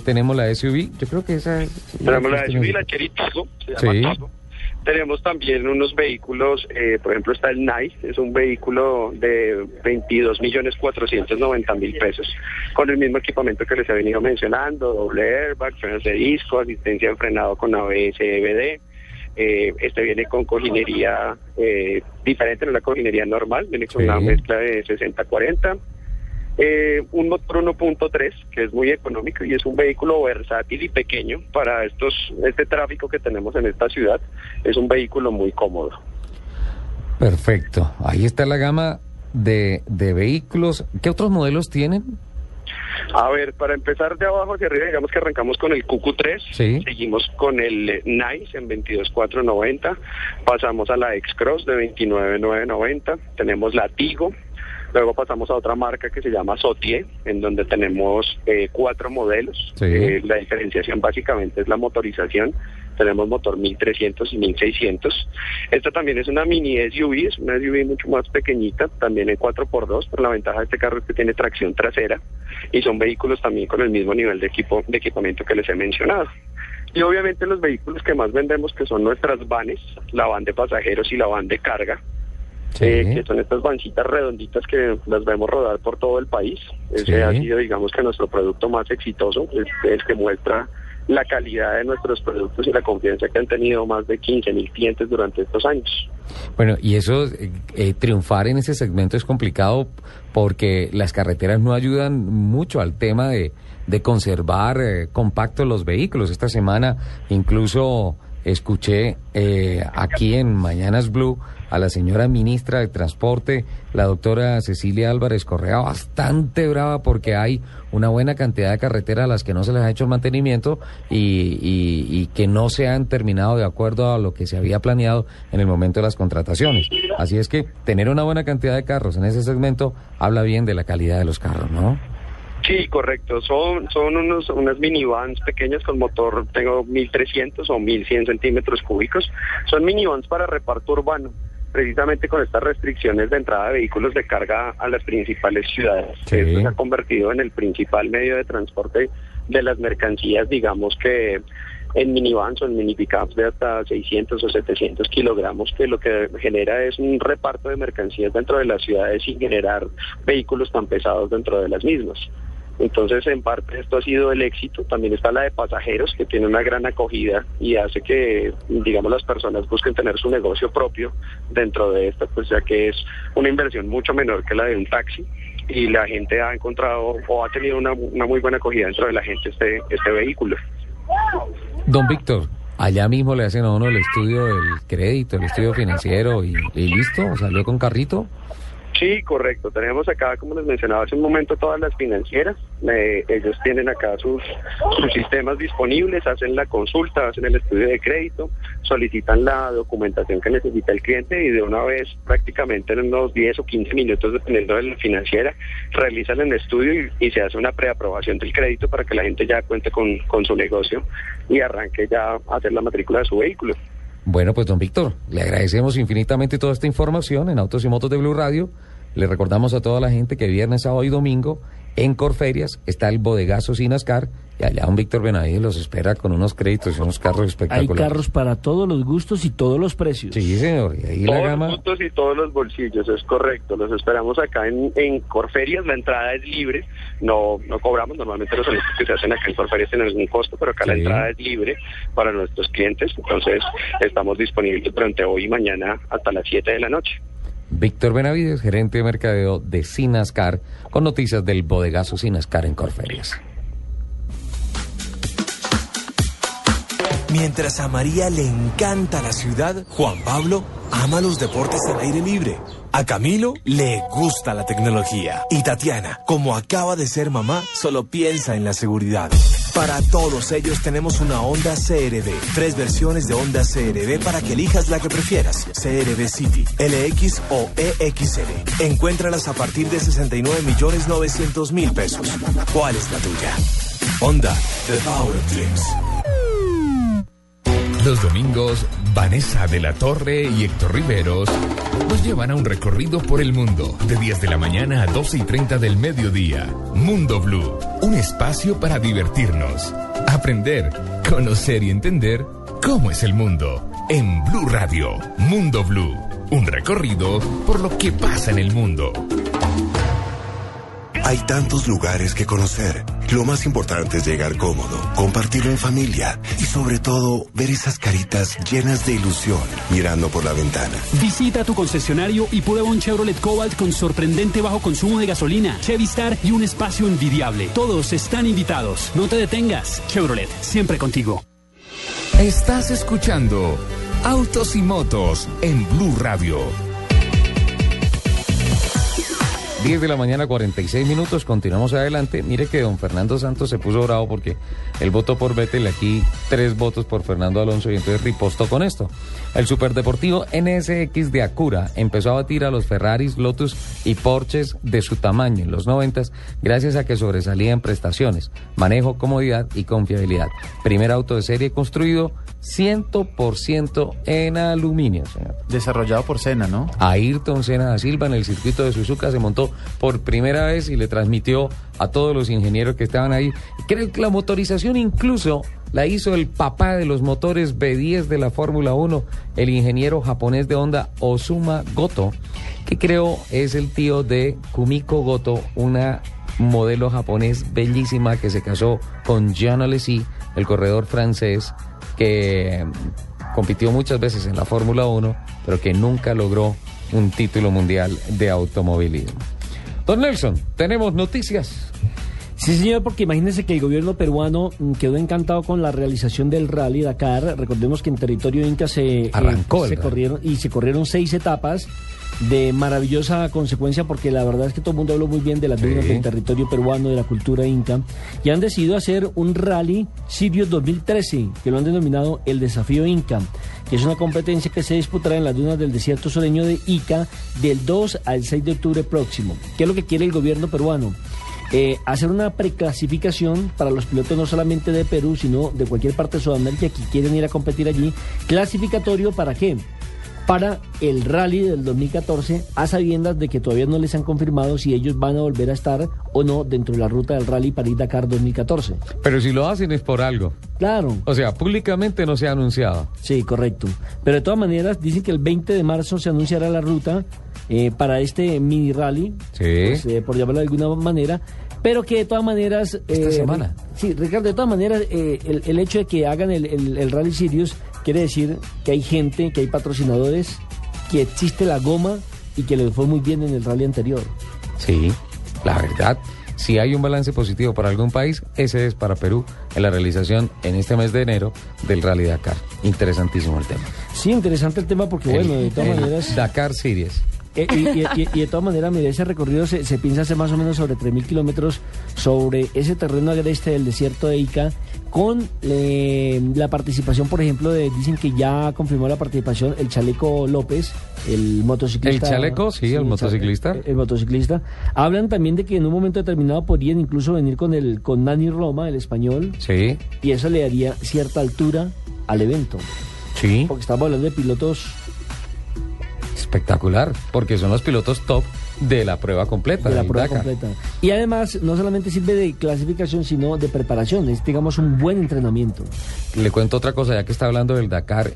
tenemos la SUV, yo creo que esa es... Tenemos la SUV, la Chery Tigo, se llama Tigo. Tenemos también unos vehículos, por ejemplo está el Nice, es un vehículo de 22.490.000 pesos, con el mismo equipamiento que les he venido mencionando, doble airbag, frenos de disco, asistencia de frenado con ABS, DVD, este viene con cojinería diferente, no la cojinería normal, viene con una mezcla de 60-40, un motor 1.3 que es muy económico y es un vehículo versátil y pequeño para este tráfico que tenemos en esta ciudad. Es un vehículo muy cómodo. Perfecto, ahí está la gama de vehículos. ¿Qué otros modelos tienen? A ver, para empezar de abajo hacia arriba, digamos que arrancamos con el QQ3, sí, seguimos con el Nice en 22,490, pasamos a la X-Cross de 29,990, tenemos la Tigo. Luego pasamos a otra marca que se llama Sotie, en donde tenemos 4 modelos. Sí. La diferenciación básicamente es la motorización. Tenemos motor 1300 y 1600. Esta también es una mini SUV, es una SUV mucho más pequeñita, también en 4x2, pero la ventaja de este carro es que tiene tracción trasera y son vehículos también con el mismo nivel de equipamiento que les he mencionado. Y obviamente los vehículos que más vendemos, que son nuestras vanes, la van de pasajeros y la van de carga. Sí. Que son estas vancitas redonditas que las vemos rodar por todo el país. Ese ha sido, digamos, que nuestro producto más exitoso, el que muestra la calidad de nuestros productos y la confianza que han tenido más de 15,000 clientes durante estos años. Bueno, y eso, triunfar en ese segmento es complicado porque las carreteras no ayudan mucho al tema de conservar compactos los vehículos. Esta semana incluso escuché aquí en Mañanas Blu a la señora ministra de Transporte, la doctora Cecilia Álvarez Correa, bastante brava porque hay una buena cantidad de carreteras a las que no se les ha hecho el mantenimiento y que no se han terminado de acuerdo a lo que se había planeado en el momento de las contrataciones. Así es que tener una buena cantidad de carros en ese segmento habla bien de la calidad de los carros, ¿no? Sí, correcto. Son unas minivans pequeñas con motor, tengo 1300 o 1100 centímetros cúbicos. Son minivans para reparto urbano, precisamente con estas restricciones de entrada de vehículos de carga a las principales ciudades. Sí. Esto se ha convertido en el principal medio de transporte de las mercancías, digamos que en minivans o en mini pickups de hasta 600 o 700 kilogramos, que lo que genera es un reparto de mercancías dentro de las ciudades sin generar vehículos tan pesados dentro de las mismas. Entonces, en parte esto ha sido el éxito. También está la de pasajeros, que tiene una gran acogida y hace que, digamos, las personas busquen tener su negocio propio dentro de esta, pues ya que es una inversión mucho menor que la de un taxi y la gente ha encontrado o ha tenido una muy buena acogida dentro de la gente este vehículo. Don Víctor, allá mismo le hacen a uno el estudio del crédito, el estudio financiero y listo, salió con carrito. Sí, correcto. Tenemos acá, como les mencionaba hace un momento, todas las financieras. Ellos tienen acá sus sistemas disponibles, hacen la consulta, hacen el estudio de crédito, solicitan la documentación que necesita el cliente y de una vez, prácticamente en unos 10 o 15 minutos, dependiendo de la financiera, realizan el estudio y se hace una preaprobación del crédito para que la gente ya cuente con su negocio y arranque ya a hacer la matrícula de su vehículo. Bueno, pues don Víctor, le agradecemos infinitamente toda esta información en Autos y Motos de Blu Radio. Le recordamos a toda la gente que viernes, sábado y domingo en Corferias está el bodegazo Sinascar y allá don Víctor Benavides los espera con unos créditos y unos carros espectaculares. Hay carros para todos los gustos y todos los precios. Sí, señor. Y ahí todos la gama... los gustos y todos los bolsillos, es correcto. Los esperamos acá en Corferias. La entrada es libre. No cobramos, normalmente los servicios que se hacen acá en Corferias tienen algún costo, pero acá sí. La entrada es libre para nuestros clientes, entonces estamos disponibles durante hoy y mañana hasta las 7 de la noche. Víctor Benavides, gerente de mercadeo de Sinascar, con noticias del bodegazo Sinascar en Corferias. Mientras a María le encanta la ciudad, Juan Pablo ama los deportes al aire libre. A Camilo le gusta la tecnología. Y Tatiana, como acaba de ser mamá, solo piensa en la seguridad. Para todos ellos tenemos una Honda CR-V. 3 versiones de Honda CR-V para que elijas la que prefieras. CR-V City, LX o EXL. Encuéntralas a partir de 69.900.000 pesos. ¿Cuál es la tuya? Honda, The Power of Dreams. Los domingos, Vanessa de la Torre y Héctor Riveros nos llevan a un recorrido por el mundo de 10 de la mañana a 12:30 del mediodía. Mundo Blu, un espacio para divertirnos, aprender, conocer y entender cómo es el mundo. En Blu Radio, Mundo Blu, un recorrido por lo que pasa en el mundo. Hay tantos lugares que conocer. Lo más importante es llegar cómodo, compartirlo en familia y sobre todo ver esas caritas llenas de ilusión mirando por la ventana. Visita tu concesionario y prueba un Chevrolet Cobalt con sorprendente bajo consumo de gasolina, Chevistar y un espacio envidiable. Todos están invitados. No te detengas. Chevrolet, siempre contigo. Estás escuchando Autos y Motos en Blu Radio. 10 de la mañana, 46 minutos, continuamos adelante. Mire que don Fernando Santos se puso bravo porque él votó por Vettel, aquí 3 votos por Fernando Alonso y entonces ripostó con esto. El superdeportivo NSX de Acura empezó a batir a los Ferraris, Lotus y Porsches de su tamaño en los 90s gracias a que sobresalía en prestaciones, manejo, comodidad y confiabilidad. Primer auto de serie construido 100% en aluminio, señor. Desarrollado por Senna, ¿no? Ayrton Senna da Silva en el circuito de Suzuka se montó por primera vez y le transmitió a todos los ingenieros que estaban ahí. Creo que la motorización incluso la hizo el papá de los motores B10 de la Fórmula 1, el ingeniero japonés de Honda, Ozuma Goto, que creo es el tío de Kumiko Goto, una modelo japonés bellísima que se casó con Jean Alesi, el corredor francés que compitió muchas veces en la Fórmula 1, pero que nunca logró un título mundial de automovilismo. Don Nelson, tenemos noticias. Sí, señor, porque imagínense que el gobierno peruano quedó encantado con la realización del Rally Dakar. Recordemos que en territorio inca se corrieron 6 etapas de maravillosa consecuencia, porque la verdad es que todo el mundo habló muy bien de las dunas del territorio peruano, de la cultura inca, y han decidido hacer un Rally Sirius 2013, que lo han denominado el Desafío Inca, que es una competencia que se disputará en las dunas del desierto sureño de Ica del 2 al 6 de octubre próximo. ¿Qué es lo que quiere el gobierno peruano? Hacer una preclasificación para los pilotos no solamente de Perú, sino de cualquier parte de Sudamérica que quieren ir a competir allí. ¿Clasificatorio para qué? Para el Rally del 2014, a sabiendas de que todavía no les han confirmado si ellos van a volver a estar o no dentro de la ruta del Rally París-Dakar 2014. Pero si lo hacen es por algo. Claro. O sea, públicamente no se ha anunciado. Sí, correcto. Pero de todas maneras, dicen que el 20 de marzo se anunciará la ruta para este mini rally, sí, pues, por llamarlo de alguna manera, pero que de todas maneras... esta semana. Sí, Ricardo, de todas maneras, el hecho de que hagan el Rally Sirius quiere decir que hay gente, que hay patrocinadores, que existe la goma y que les fue muy bien en el rally anterior. Sí, la verdad, si hay un balance positivo para algún país, ese es para Perú, en la realización en este mes de enero del Rally Dakar. Interesantísimo el tema. Sí, interesante el tema porque, bueno, de todas maneras... Dakar Series. Y de todas maneras, mire, ese recorrido se piensa hacer más o menos sobre 3.000 kilómetros sobre ese terreno agreste del desierto de Ica, con la participación, por ejemplo, dicen que ya confirmó la participación el Chaleco López, el motociclista. El Chaleco, sí, el motociclista. El motociclista. Hablan también de que en un momento determinado podrían incluso venir con Dani Roma, el español. Sí. Y eso le daría cierta altura al evento. Sí. Porque estamos hablando de pilotos... Espectacular, porque son los pilotos top de la prueba completa. De la prueba completa. Y además, no solamente sirve de clasificación, sino de preparación. Es, digamos, un buen entrenamiento. Le cuento otra cosa, ya que está hablando del Dakar.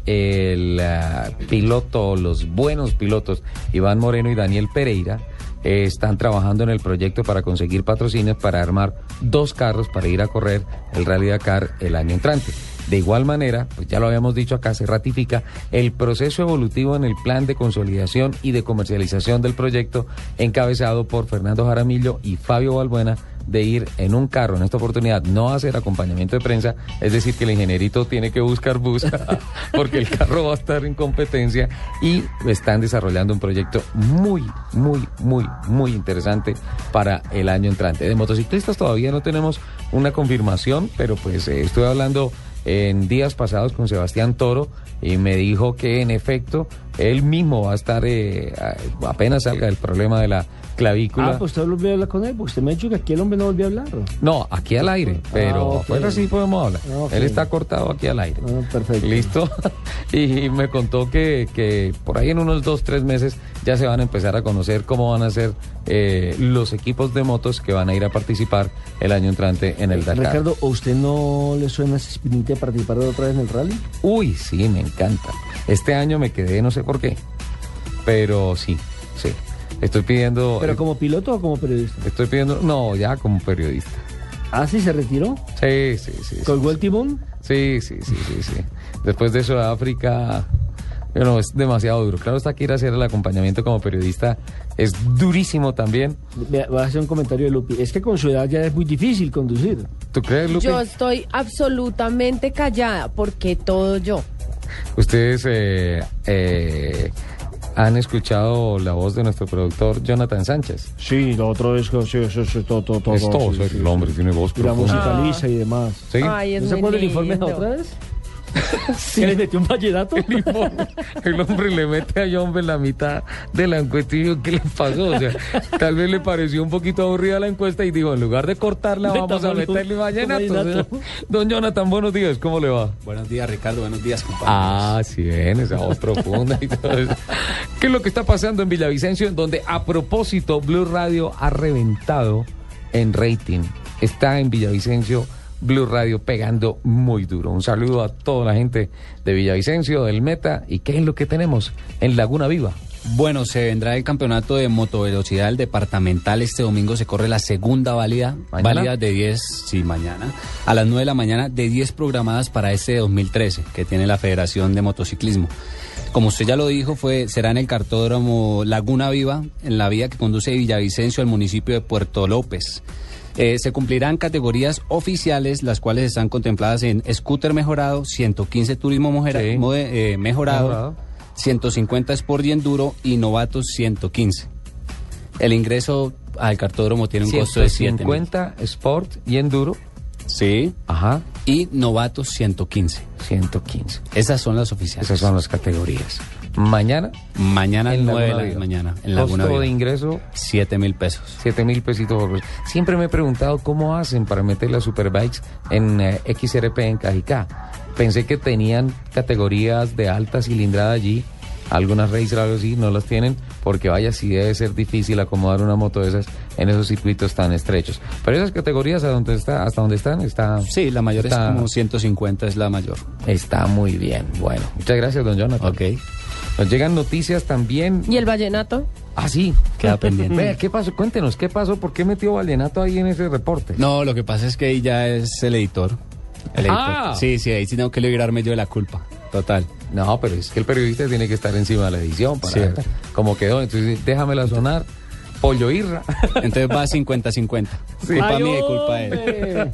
Los buenos pilotos, Iván Moreno y Daniel Pereira, están trabajando en el proyecto para conseguir patrocinios para armar 2 carros para ir a correr el Rally Dakar el año entrante. De igual manera, pues ya lo habíamos dicho acá, se ratifica el proceso evolutivo en el plan de consolidación y de comercialización del proyecto encabezado por Fernando Jaramillo y Fabio Balbuena de ir en un carro. En esta oportunidad no hacer acompañamiento de prensa, es decir, que el ingenierito tiene que buscar bus porque el carro va a estar en competencia, y están desarrollando un proyecto muy, muy, muy, muy interesante para el año entrante. De motociclistas todavía no tenemos una confirmación, pero pues estoy hablando en días pasados con Sebastián Toro y me dijo que en efecto él mismo va a estar apenas salga el problema de la clavícula. Ah, pues usted volvió a hablar con él, porque usted me ha dicho que aquí el hombre no volvió a hablar. No, aquí al aire, pero afuera sí podemos hablar. Okay. Él está cortado aquí al aire. Perfecto. ¿Listo? Y me contó que por ahí en unos 2-3 meses ya se van a empezar a conocer cómo van a ser los equipos de motos que van a ir a participar el año entrante en el Dakar. Ricardo, ¿a usted no le suena ese espinita de participar otra vez en el rally? Uy, sí, me encanta. Este año me quedé, no sé por qué, pero sí. Estoy pidiendo... ¿Pero como piloto o como periodista? Estoy pidiendo... No, ya como periodista. ¿Ah, sí? ¿Se retiró? Sí. ¿Colgó el timón? Sí. Después de Sudáfrica... Bueno, es demasiado duro. Claro está que ir a hacer el acompañamiento como periodista es durísimo también. Voy a hacer un comentario de Lupi. Es que con su edad ya es muy difícil conducir. ¿Tú crees, Lupi? Yo estoy absolutamente callada porque todo yo. Ustedes... ¿han escuchado la voz de nuestro productor Jonathan Sánchez? Sí, lo otro es que sí, todo. Es todo, sí, el hombre tiene voz profunda. La musicaliza y demás. ¿Sí? Ay, ¿no se pone el informe la otra vez? ¿Sí? ¿Le metió un vallenato? El hombre le mete a John en la mitad de la encuesta y dijo, ¿qué le pasó? O sea, tal vez le pareció un poquito aburrida la encuesta y dijo, en lugar de cortarla, vamos a meterle vallenato. O sea, don Jonathan, buenos días, ¿cómo le va? Buenos días, Ricardo, buenos días, compañeros. Ah, sí, bien, esa voz profunda y todo eso. ¿Qué es lo que está pasando en Villavicencio, en donde, a propósito, Blu Radio ha reventado en rating? Está en Villavicencio Blu Radio pegando muy duro. Un saludo a toda la gente de Villavicencio, del Meta. ¿Y qué es lo que tenemos en Laguna Viva? Bueno, se vendrá el campeonato de motovelocidad del departamental. Este domingo se corre la segunda válida de 10, sí, mañana, a las 9 de la mañana, de 10 programadas para este 2013 que tiene la Federación de Motociclismo. Como usted ya lo dijo, será en el cartódromo Laguna Viva, en la vía que conduce de Villavicencio al municipio de Puerto López. Se cumplirán categorías oficiales, las cuales están contempladas en scooter mejorado, 115 turismo mejorado, 150 sport y enduro y novatos 115. El ingreso al cartódromo tiene un costo de 7 mil. 150 sport y enduro. Sí. Ajá. Y novatos 115. 115. Esas son las oficiales. Esas son las categorías. Mañana 9 de la mañana. En Laguna Viva. ¿Costo de ingreso? 7.000 pesos. 7.000 pesitos. Siempre me he preguntado cómo hacen para meter las superbikes en XRP en Cajicá. Pensé que tenían categorías de alta cilindrada allí. Algunas registradas sí, no las tienen, porque vaya, sí debe ser difícil acomodar una moto de esas en esos circuitos tan estrechos. Pero esas categorías hasta donde están, está... Sí, la mayor está, es como 150, es la mayor. Está muy bien. Bueno, muchas gracias, don Jonathan. Ok. Nos llegan noticias también. ¿Y el vallenato? Ah, sí. Queda pendiente. Vea, ¿qué pasó? Cuéntenos, ¿qué pasó? ¿Por qué metió vallenato ahí en ese reporte? No, lo que pasa es que ahí ya es el editor. Sí, ahí tengo que liberarme yo de la culpa. Total. No, pero es que el periodista tiene que estar encima de la edición para ver cómo quedó. Entonces, déjamela sonar. pollo irra. Entonces va 50-50. Sí. Culpa mía y culpa de él.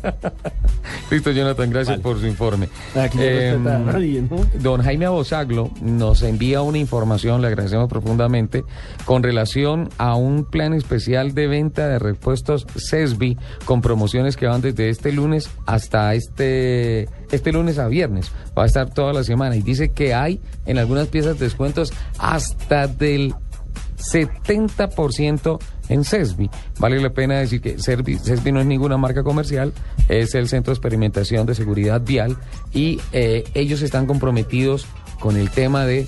Listo, Jonathan, gracias por su informe. Aquí no respeta a nadie, ¿no? Don Jaime Abosaglo nos envía una información, le agradecemos profundamente, con relación a un plan especial de venta de repuestos CESBI con promociones que van desde este lunes hasta este lunes a viernes. Va a estar toda la semana y dice que hay en algunas piezas descuentos hasta del 70% en CESBI. Vale la pena decir que CESBI no es ninguna marca comercial, es el Centro de Experimentación de Seguridad Vial, y ellos están comprometidos con el tema de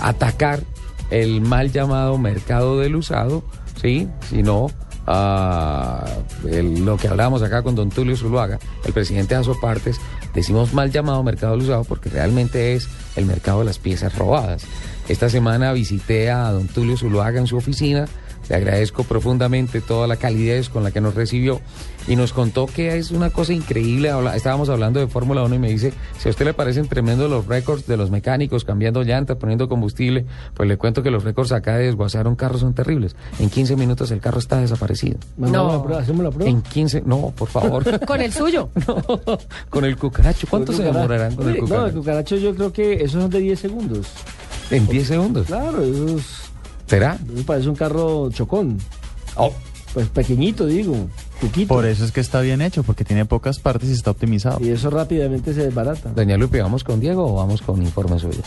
atacar el mal llamado mercado del usado, ¿sí? Si no, lo que hablábamos acá con don Tulio Zuluaga, el presidente de Asopartes, decimos mal llamado mercado del usado porque realmente es el mercado de las piezas robadas. Esta semana visité a don Tulio Zuluaga en su oficina, le agradezco profundamente toda la calidez con la que nos recibió y nos contó que es una cosa increíble. Estábamos hablando de Fórmula 1 y me dice, si a usted le parecen tremendos los récords de los mecánicos cambiando llantas, poniendo combustible, pues le cuento que los récords acá de desguazar un carro son terribles. En 15 minutos el carro está desaparecido. No, hacemos la prueba. En 15, no, por favor. ¿Con el suyo? No, con el cucaracho. ¿Cuánto se demorarán con el cucaracho? No, el cucaracho yo creo que esos son de 10 segundos. ¿En 10 segundos? Claro, esos... ¿Será? Parece un carro chocón. Oh. Pues pequeñito, digo. Chiquito. Por eso es que está bien hecho, porque tiene pocas partes y está optimizado. Y eso rápidamente se desbarata. Doña Lupe, ¿vamos con Diego o vamos con informe suyo?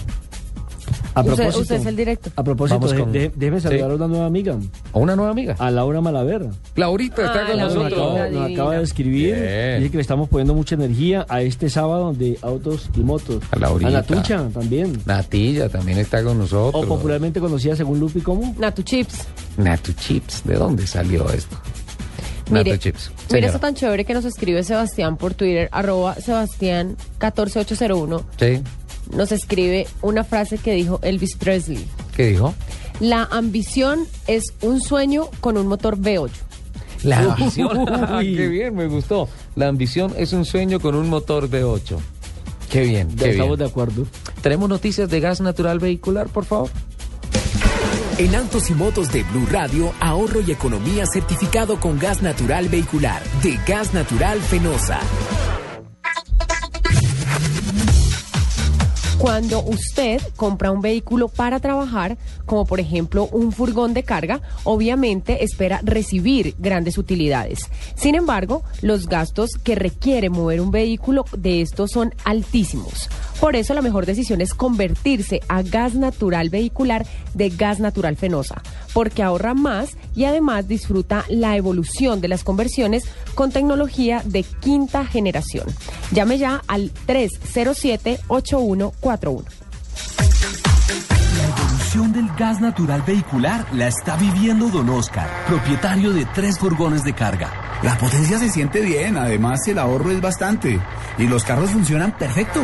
A propósito, usted es el directo. A propósito, déjeme saludar a una nueva amiga. ¿A una nueva amiga? A Laura Malaver. Laurita está con nosotros. Nos acaba de escribir. Bien. Dice que le estamos poniendo mucha energía a este sábado de Autos y Motos. A Laurita. A Natucha también. Natilla también está con nosotros. O popularmente conocida según Lupi como Natu Chips. Natu Chips. ¿De dónde salió esto? Mire, mira eso tan chévere que nos escribe Sebastián por Twitter, @Sebastián14801. Sí. Nos escribe una frase que dijo Elvis Presley. ¿Qué dijo? La ambición es un sueño con un motor V8. La ambición, qué bien, me gustó. La ambición es un sueño con un motor V8. Qué bien, qué bien. Estamos de acuerdo. ¿Tenemos noticias de gas natural vehicular, por favor? En Autos y Motos de Blu Radio, ahorro y economía certificado con gas natural vehicular, de Gas Natural Fenosa. Cuando usted compra un vehículo para trabajar, como por ejemplo un furgón de carga, obviamente espera recibir grandes utilidades. Sin embargo, los gastos que requiere mover un vehículo de estos son altísimos. Por eso la mejor decisión es convertirse a gas natural vehicular de Gas Natural Fenosa, porque ahorra más y además disfruta la evolución de las conversiones con tecnología de quinta generación. Llame ya al 307-8140. La evolución del gas natural vehicular la está viviendo don Oscar, propietario de 3 furgones de carga. La potencia se siente bien, además el ahorro es bastante y los carros funcionan perfecto.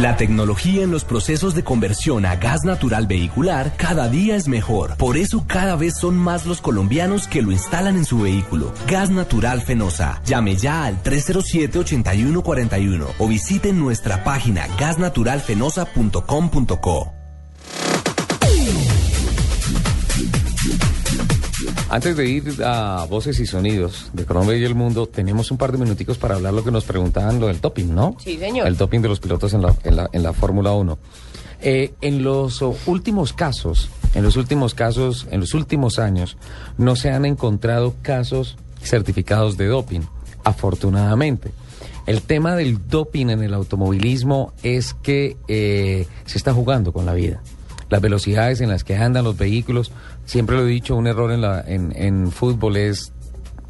La tecnología en los procesos de conversión a gas natural vehicular cada día es mejor. Por eso cada vez son más los colombianos que lo instalan en su vehículo. Gas Natural Fenosa. Llame ya al 307-8141 o visite nuestra página gasnaturalfenosa.com.co. Antes de ir a Voces y Sonidos de Colombia y el Mundo, tenemos un par de minuticos para hablar lo que nos preguntaban, lo del doping, ¿no? Sí, señor. El doping de los pilotos en la Fórmula 1. En los últimos casos, en los últimos años, no se han encontrado casos certificados de doping, afortunadamente. El tema del doping en el automovilismo es que se está jugando con la vida. Las velocidades en las que andan los vehículos, siempre lo he dicho, un error en fútbol es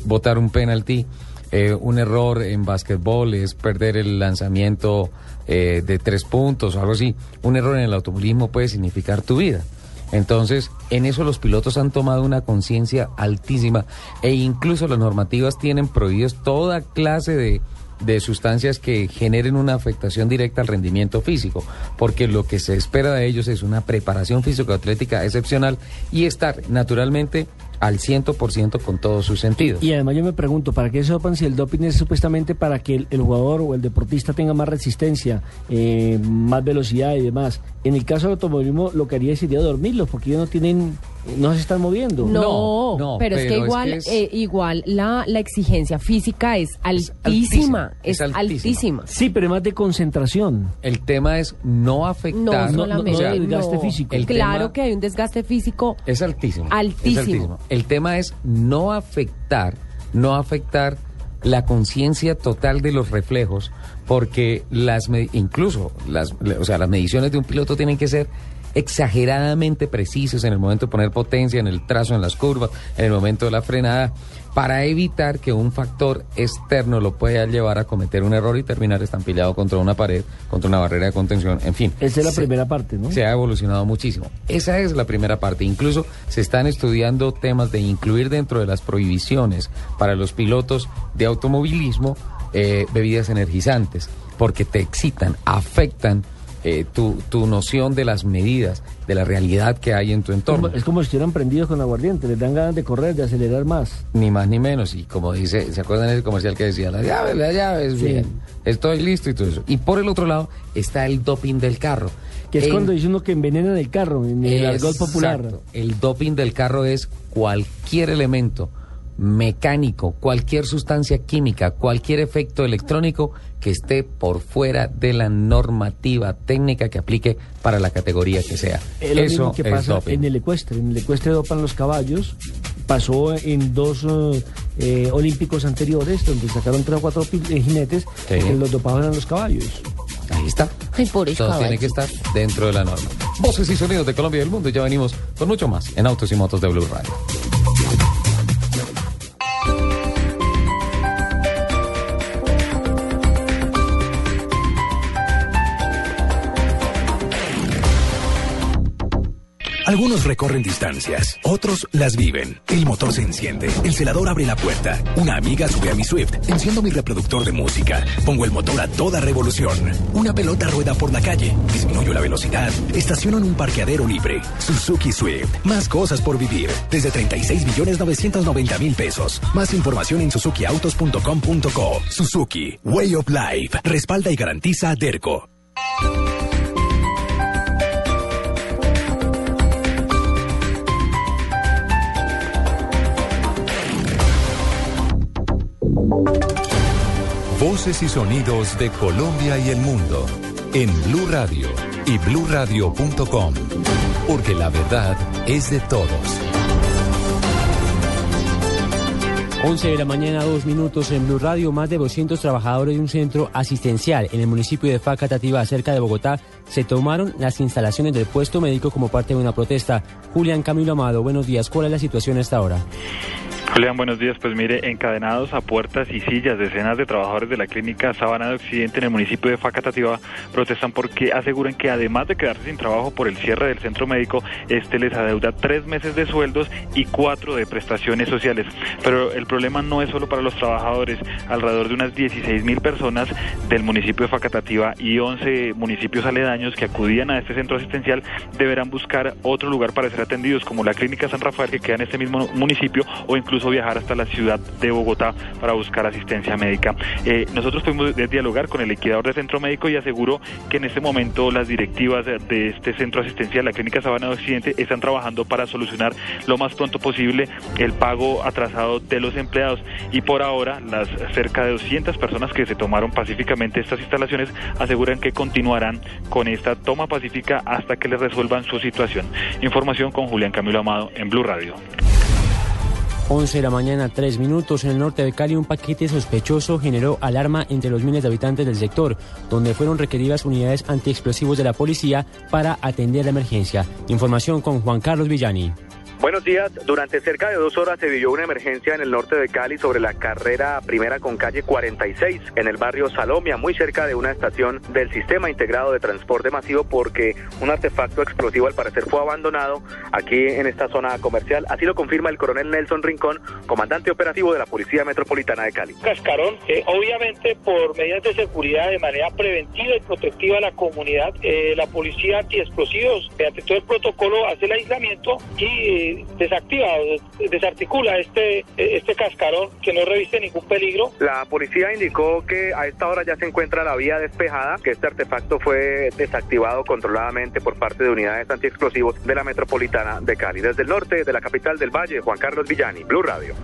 botar un penalti, un error en básquetbol es perder el lanzamiento de 3 puntos o algo así. Un error en el automovilismo puede significar tu vida. Entonces, en eso los pilotos han tomado una conciencia altísima e incluso las normativas tienen prohibidos toda clase de sustancias que generen una afectación directa al rendimiento físico, porque lo que se espera de ellos es una preparación físico-atlética excepcional y estar naturalmente al 100% con todos sus sentidos. Y además yo me pregunto, ¿para qué es doping si el doping es supuestamente para que el jugador o el deportista tenga más resistencia, más velocidad y demás? En el caso del automovilismo lo que haría sería dormirlos, porque ellos no tienen... No se están moviendo. No, pero igual la exigencia física es altísima. Es altísima. Sí, pero más de concentración. El tema es no afectar. No, desgaste físico. Claro que hay un desgaste físico. Es altísimo. El tema es no afectar la conciencia total de los reflejos, porque las mediciones de un piloto tienen que ser exageradamente precisos en el momento de poner potencia, en el trazo, en las curvas, en el momento de la frenada, para evitar que un factor externo lo pueda llevar a cometer un error y terminar estampillado contra una pared, contra una barrera de contención, en fin. Esa es la primera parte, ¿no? Se ha evolucionado muchísimo. Esa es la primera parte. Incluso se están estudiando temas de incluir dentro de las prohibiciones para los pilotos de automovilismo bebidas energizantes, porque te excitan, afectan tu noción de las medidas, de la realidad que hay en tu entorno. Es como si estuvieran prendidos con aguardiente, les dan ganas de correr, de acelerar más. Ni más ni menos, y como dice, ¿se acuerdan del comercial que decía? La llave, sí. Bien, estoy listo y todo eso. Y por el otro lado está el doping del carro. Que es cuando dice uno que envenenan el carro, en el argot popular. El doping del carro es cualquier elemento mecánico, cualquier sustancia química, cualquier efecto electrónico que esté por fuera de la normativa técnica que aplique para la categoría que sea. Eso que pasa es doping. En el ecuestre dopan los caballos. Pasó en dos olímpicos anteriores, donde sacaron 3 o 4 jinetes, sí, que los dopaban a los caballos. Ahí está. Ay, pobre caballo. Todo tiene que estar dentro de la norma. Voces y sonidos de Colombia y del mundo. Ya venimos con mucho más en Autos y Motos de Blu Radio. Algunos recorren distancias, otros las viven. El motor se enciende, el celador abre la puerta. Una amiga sube a mi Swift, enciendo mi reproductor de música. Pongo el motor a toda revolución. Una pelota rueda por la calle, disminuyo la velocidad, estaciono en un parqueadero libre. Suzuki Swift, más cosas por vivir. Desde 36.990.000 pesos. Más información en suzukiautos.com.co. Suzuki, Way of Life. Respalda y garantiza a Derco. Voces y sonidos de Colombia y el mundo en Blu Radio y bluradio.com, porque la verdad es de todos. 11:02 a.m. en Blu Radio. Más de 200 trabajadores de un centro asistencial en el municipio de Facatativá, cerca de Bogotá, se tomaron las instalaciones del puesto médico como parte de una protesta. Julián Camilo Amado, buenos días. ¿Cuál es la situación hasta ahora? Julián, buenos días. Pues mire, encadenados a puertas y sillas, decenas de trabajadores de la clínica Sabana de Occidente en el municipio de Facatativá protestan porque aseguran que además de quedarse sin trabajo por el cierre del centro médico, este les adeuda 3 meses de sueldos y 4 de prestaciones sociales. Pero el problema no es solo para los trabajadores. Alrededor de unas 16.000 personas del municipio de Facatativá y 11 municipios aledaños que acudían a este centro asistencial deberán buscar otro lugar para ser atendidos, como la clínica San Rafael, que queda en este mismo municipio, o incluso viajar hasta la ciudad de Bogotá para buscar asistencia médica. Nosotros tuvimos de dialogar con el liquidador del centro médico y aseguró que en este momento las directivas de este centro asistencial, la clínica Sabana de Occidente, están trabajando para solucionar lo más pronto posible el pago atrasado de los empleados, y por ahora las cerca de 200 personas que se tomaron pacíficamente estas instalaciones aseguran que continuarán con esta toma pacífica hasta que les resuelvan su situación. Información con Julián Camilo Amado en Blu Radio. 11:03 a.m. En el norte de Cali, un paquete sospechoso generó alarma entre los miles de habitantes del sector, donde fueron requeridas unidades antiexplosivos de la policía para atender la emergencia. Información con Juan Carlos Villani. Buenos días. Durante cerca de 2 horas se vivió una emergencia en el norte de Cali sobre la carrera primera con calle 46 en el barrio Salomia, muy cerca de una estación del Sistema Integrado de Transporte Masivo, porque un artefacto explosivo al parecer fue abandonado aquí en esta zona comercial. Así lo confirma el coronel Nelson Rincón, comandante operativo de la Policía Metropolitana de Cali. Cascarón, obviamente por medidas de seguridad de manera preventiva y protectiva a la comunidad, la policía antiexplosivos, mediante todo el protocolo, hace el aislamiento y y desactiva o desarticula este cascarón que no reviste ningún peligro. La policía indicó que a esta hora ya se encuentra la vía despejada, que este artefacto fue desactivado controladamente por parte de unidades antiexplosivos de la Metropolitana de Cali. Desde el norte de la capital del Valle, Juan Carlos Villani, Blu Radio.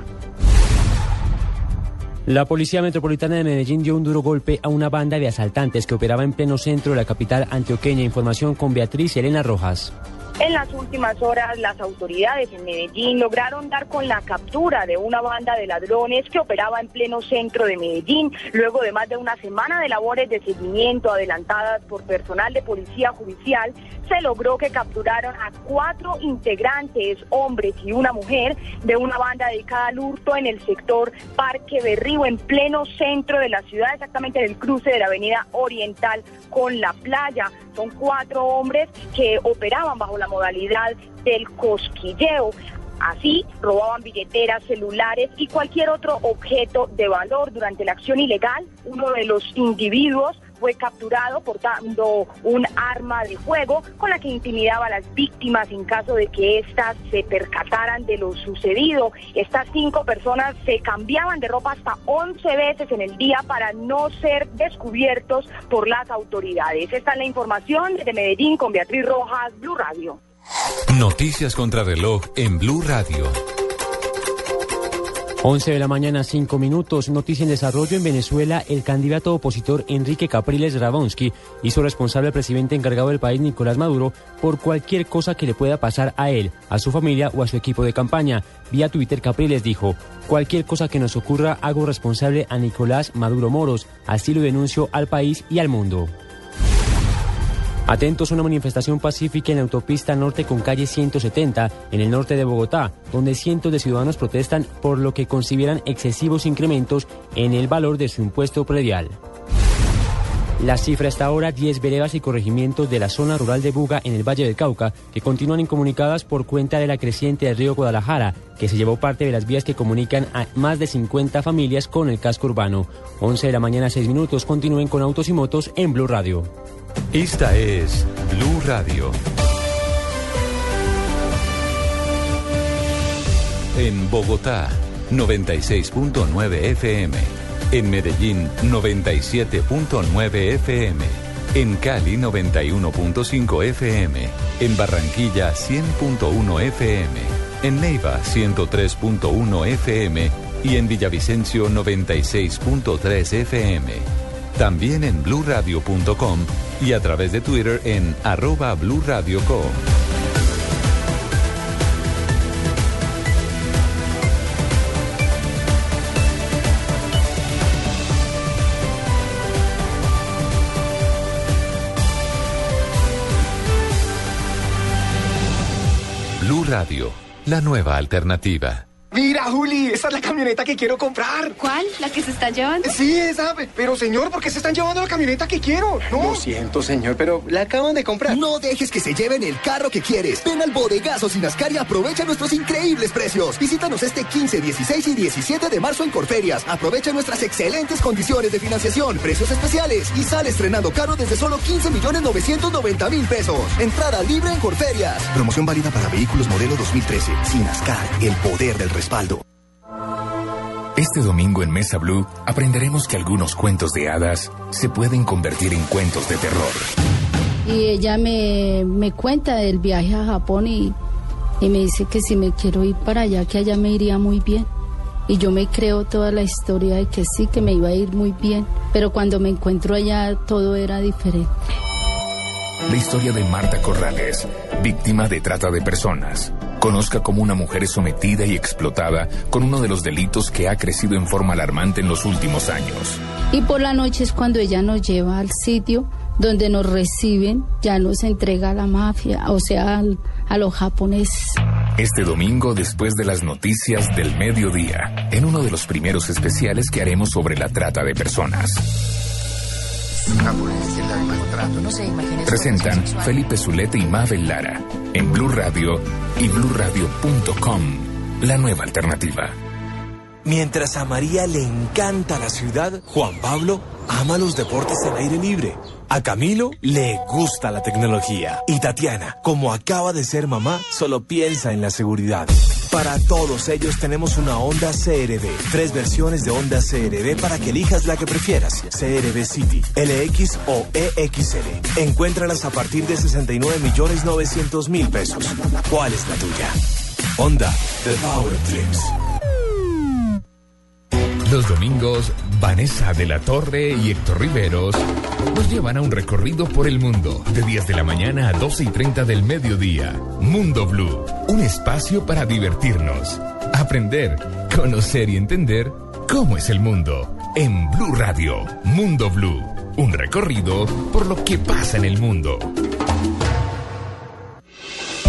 La Policía Metropolitana de Medellín dio un duro golpe a una banda de asaltantes que operaba en pleno centro de la capital antioqueña. Información con Beatriz Elena Rojas. En las últimas horas, las autoridades en Medellín lograron dar con la captura de una banda de ladrones que operaba en pleno centro de Medellín, luego de más de una semana de labores de seguimiento adelantadas por personal de policía judicial. Se logró que capturaron a 4 integrantes, hombres y una mujer, de una banda dedicada al hurto en el sector Parque Berrío, en pleno centro de la ciudad, exactamente en el cruce de la avenida Oriental con la playa. Son 4 hombres que operaban bajo la modalidad del cosquilleo. Así, robaban billeteras, celulares y cualquier otro objeto de valor. Durante la acción ilegal, uno de los individuos fue capturado portando un arma de fuego con la que intimidaba a las víctimas en caso de que éstas se percataran de lo sucedido. Estas 5 personas se cambiaban de ropa hasta 11 veces en el día para no ser descubiertos por las autoridades. Esta es la información de Medellín con Beatriz Rojas, Blu Radio. Noticias contra reloj en Blu Radio. 11 de la mañana, 5 minutos. Noticia en desarrollo en Venezuela. El candidato opositor Enrique Capriles Radonsky hizo responsable al presidente encargado del país, Nicolás Maduro, por cualquier cosa que le pueda pasar a él, a su familia o a su equipo de campaña. Vía Twitter, Capriles dijo: cualquier cosa que nos ocurra, hago responsable a Nicolás Maduro Moros. Así lo denuncio al país y al mundo. Atentos a una manifestación pacífica en la autopista norte con calle 170, en el norte de Bogotá, donde cientos de ciudadanos protestan por lo que consideran excesivos incrementos en el valor de su impuesto predial. La cifra hasta ahora, 10 veredas y corregimientos de la zona rural de Buga, en el Valle del Cauca, que continúan incomunicadas por cuenta de la creciente del río Guadalajara, que se llevó parte de las vías que comunican a más de 50 familias con el casco urbano. 11 de la mañana, 6 minutos. Continúen con Autos y Motos en Blu Radio. Esta es Blu Radio. En Bogotá, 96.9 FM. En Medellín, 97.9 FM. En Cali, 91.5 FM. En Barranquilla, 100.1 FM. En Neiva, 103.1 FM. Y en Villavicencio, 96.3 FM. También en bluradio.com y a través de Twitter en @bluradioco. Blu Radio, la nueva alternativa. Mira, Juli, esa es la camioneta que quiero comprar. ¿Cuál? ¿La que se está llevando? Sí, esa. Pero, señor, ¿por qué se están llevando la camioneta que quiero? No. Lo siento, señor, pero la acaban de comprar. No dejes que se lleven el carro que quieres. Ven al bodegazo Sinascar y aprovecha nuestros increíbles precios. Visítanos este 15, 16 y 17 de marzo en Corferias. Aprovecha nuestras excelentes condiciones de financiación, precios especiales y sale estrenando carro desde solo 15.990.000 pesos. Entrada libre en Corferias. Promoción válida para vehículos modelo 2013. Sinascar, el poder del respaldo. Este domingo en Mesa Blu aprenderemos que algunos cuentos de hadas se pueden convertir en cuentos de terror. Y ella me cuenta del viaje a Japón y me dice que si me quiero ir para allá, que allá me iría muy bien. Y yo me creo toda la historia de que sí, que me iba a ir muy bien. Pero cuando me encuentro allá, todo era diferente. La historia de Marta Corrales, víctima de trata de personas. Conozca cómo una mujer es sometida y explotada con uno de los delitos que ha crecido en forma alarmante en los últimos años. Y por la noche es cuando ella nos lleva al sitio donde nos reciben, ya nos entrega a la mafia, o sea, a los japoneses. Este domingo, después de las noticias del mediodía, en uno de los primeros especiales que haremos sobre la trata de personas. Presentan Felipe Zulete y Mabel Lara en Blu Radio y bluradio.com, la nueva alternativa. Mientras a María le encanta la ciudad, Juan Pablo ama los deportes al aire libre. A Camilo le gusta la tecnología. Y Tatiana, como acaba de ser mamá, solo piensa en la seguridad. Para todos ellos tenemos una Honda CR-V. 3 versiones de Honda CR-V para que elijas la que prefieras. CR-V City, LX o EXL. Encuéntralas a partir de $69.900.000. ¿Cuál es la tuya? Honda, The Power Trips. Los domingos, Vanessa de la Torre y Héctor Riveros nos llevan a un recorrido por el mundo de 10 de la mañana a 12:30 del mediodía. Mundo Blu, un espacio para divertirnos, aprender, conocer y entender cómo es el mundo. En Blu Radio, Mundo Blu, un recorrido por lo que pasa en el mundo.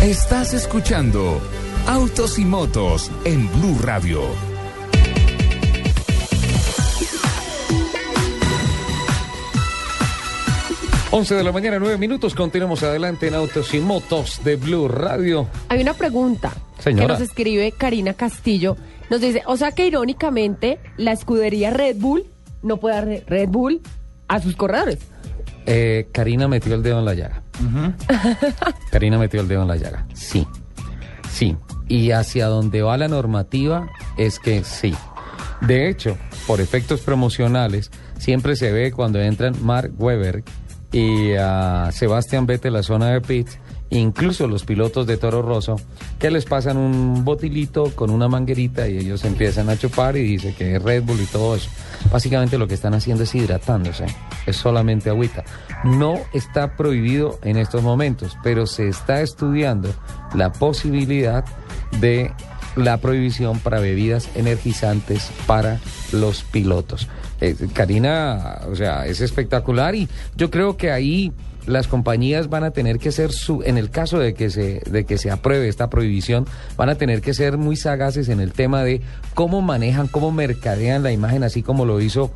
Estás escuchando Autos y Motos en Blu Radio. Once de la mañana, 9 minutos, continuamos adelante en Autos y Motos de Blu Radio. Hay una pregunta, señora, que nos escribe Karina Castillo. Nos dice, o sea que irónicamente la escudería Red Bull no puede dar Red Bull a sus corredores. Karina metió el dedo en la llaga. Uh-huh. Karina metió el dedo en la llaga, sí, sí. Y hacia donde va la normativa es que sí. De hecho, por efectos promocionales, siempre se ve cuando entran Mark Webber y a Sebastian Vettel la zona de pit, incluso los pilotos de Toro Rosso, que les pasan un botilito con una manguerita y ellos empiezan a chupar y dice que es Red Bull y todo eso. Básicamente lo que están haciendo es hidratándose, es solamente agüita. No está prohibido en estos momentos, pero se está estudiando la posibilidad de la prohibición para bebidas energizantes para los pilotos. Karina, o sea, es espectacular y yo creo que ahí las compañías van a tener que ser, en el caso de que se apruebe esta prohibición, van a tener que ser muy sagaces en el tema de cómo manejan, cómo mercadean la imagen, así como lo hizo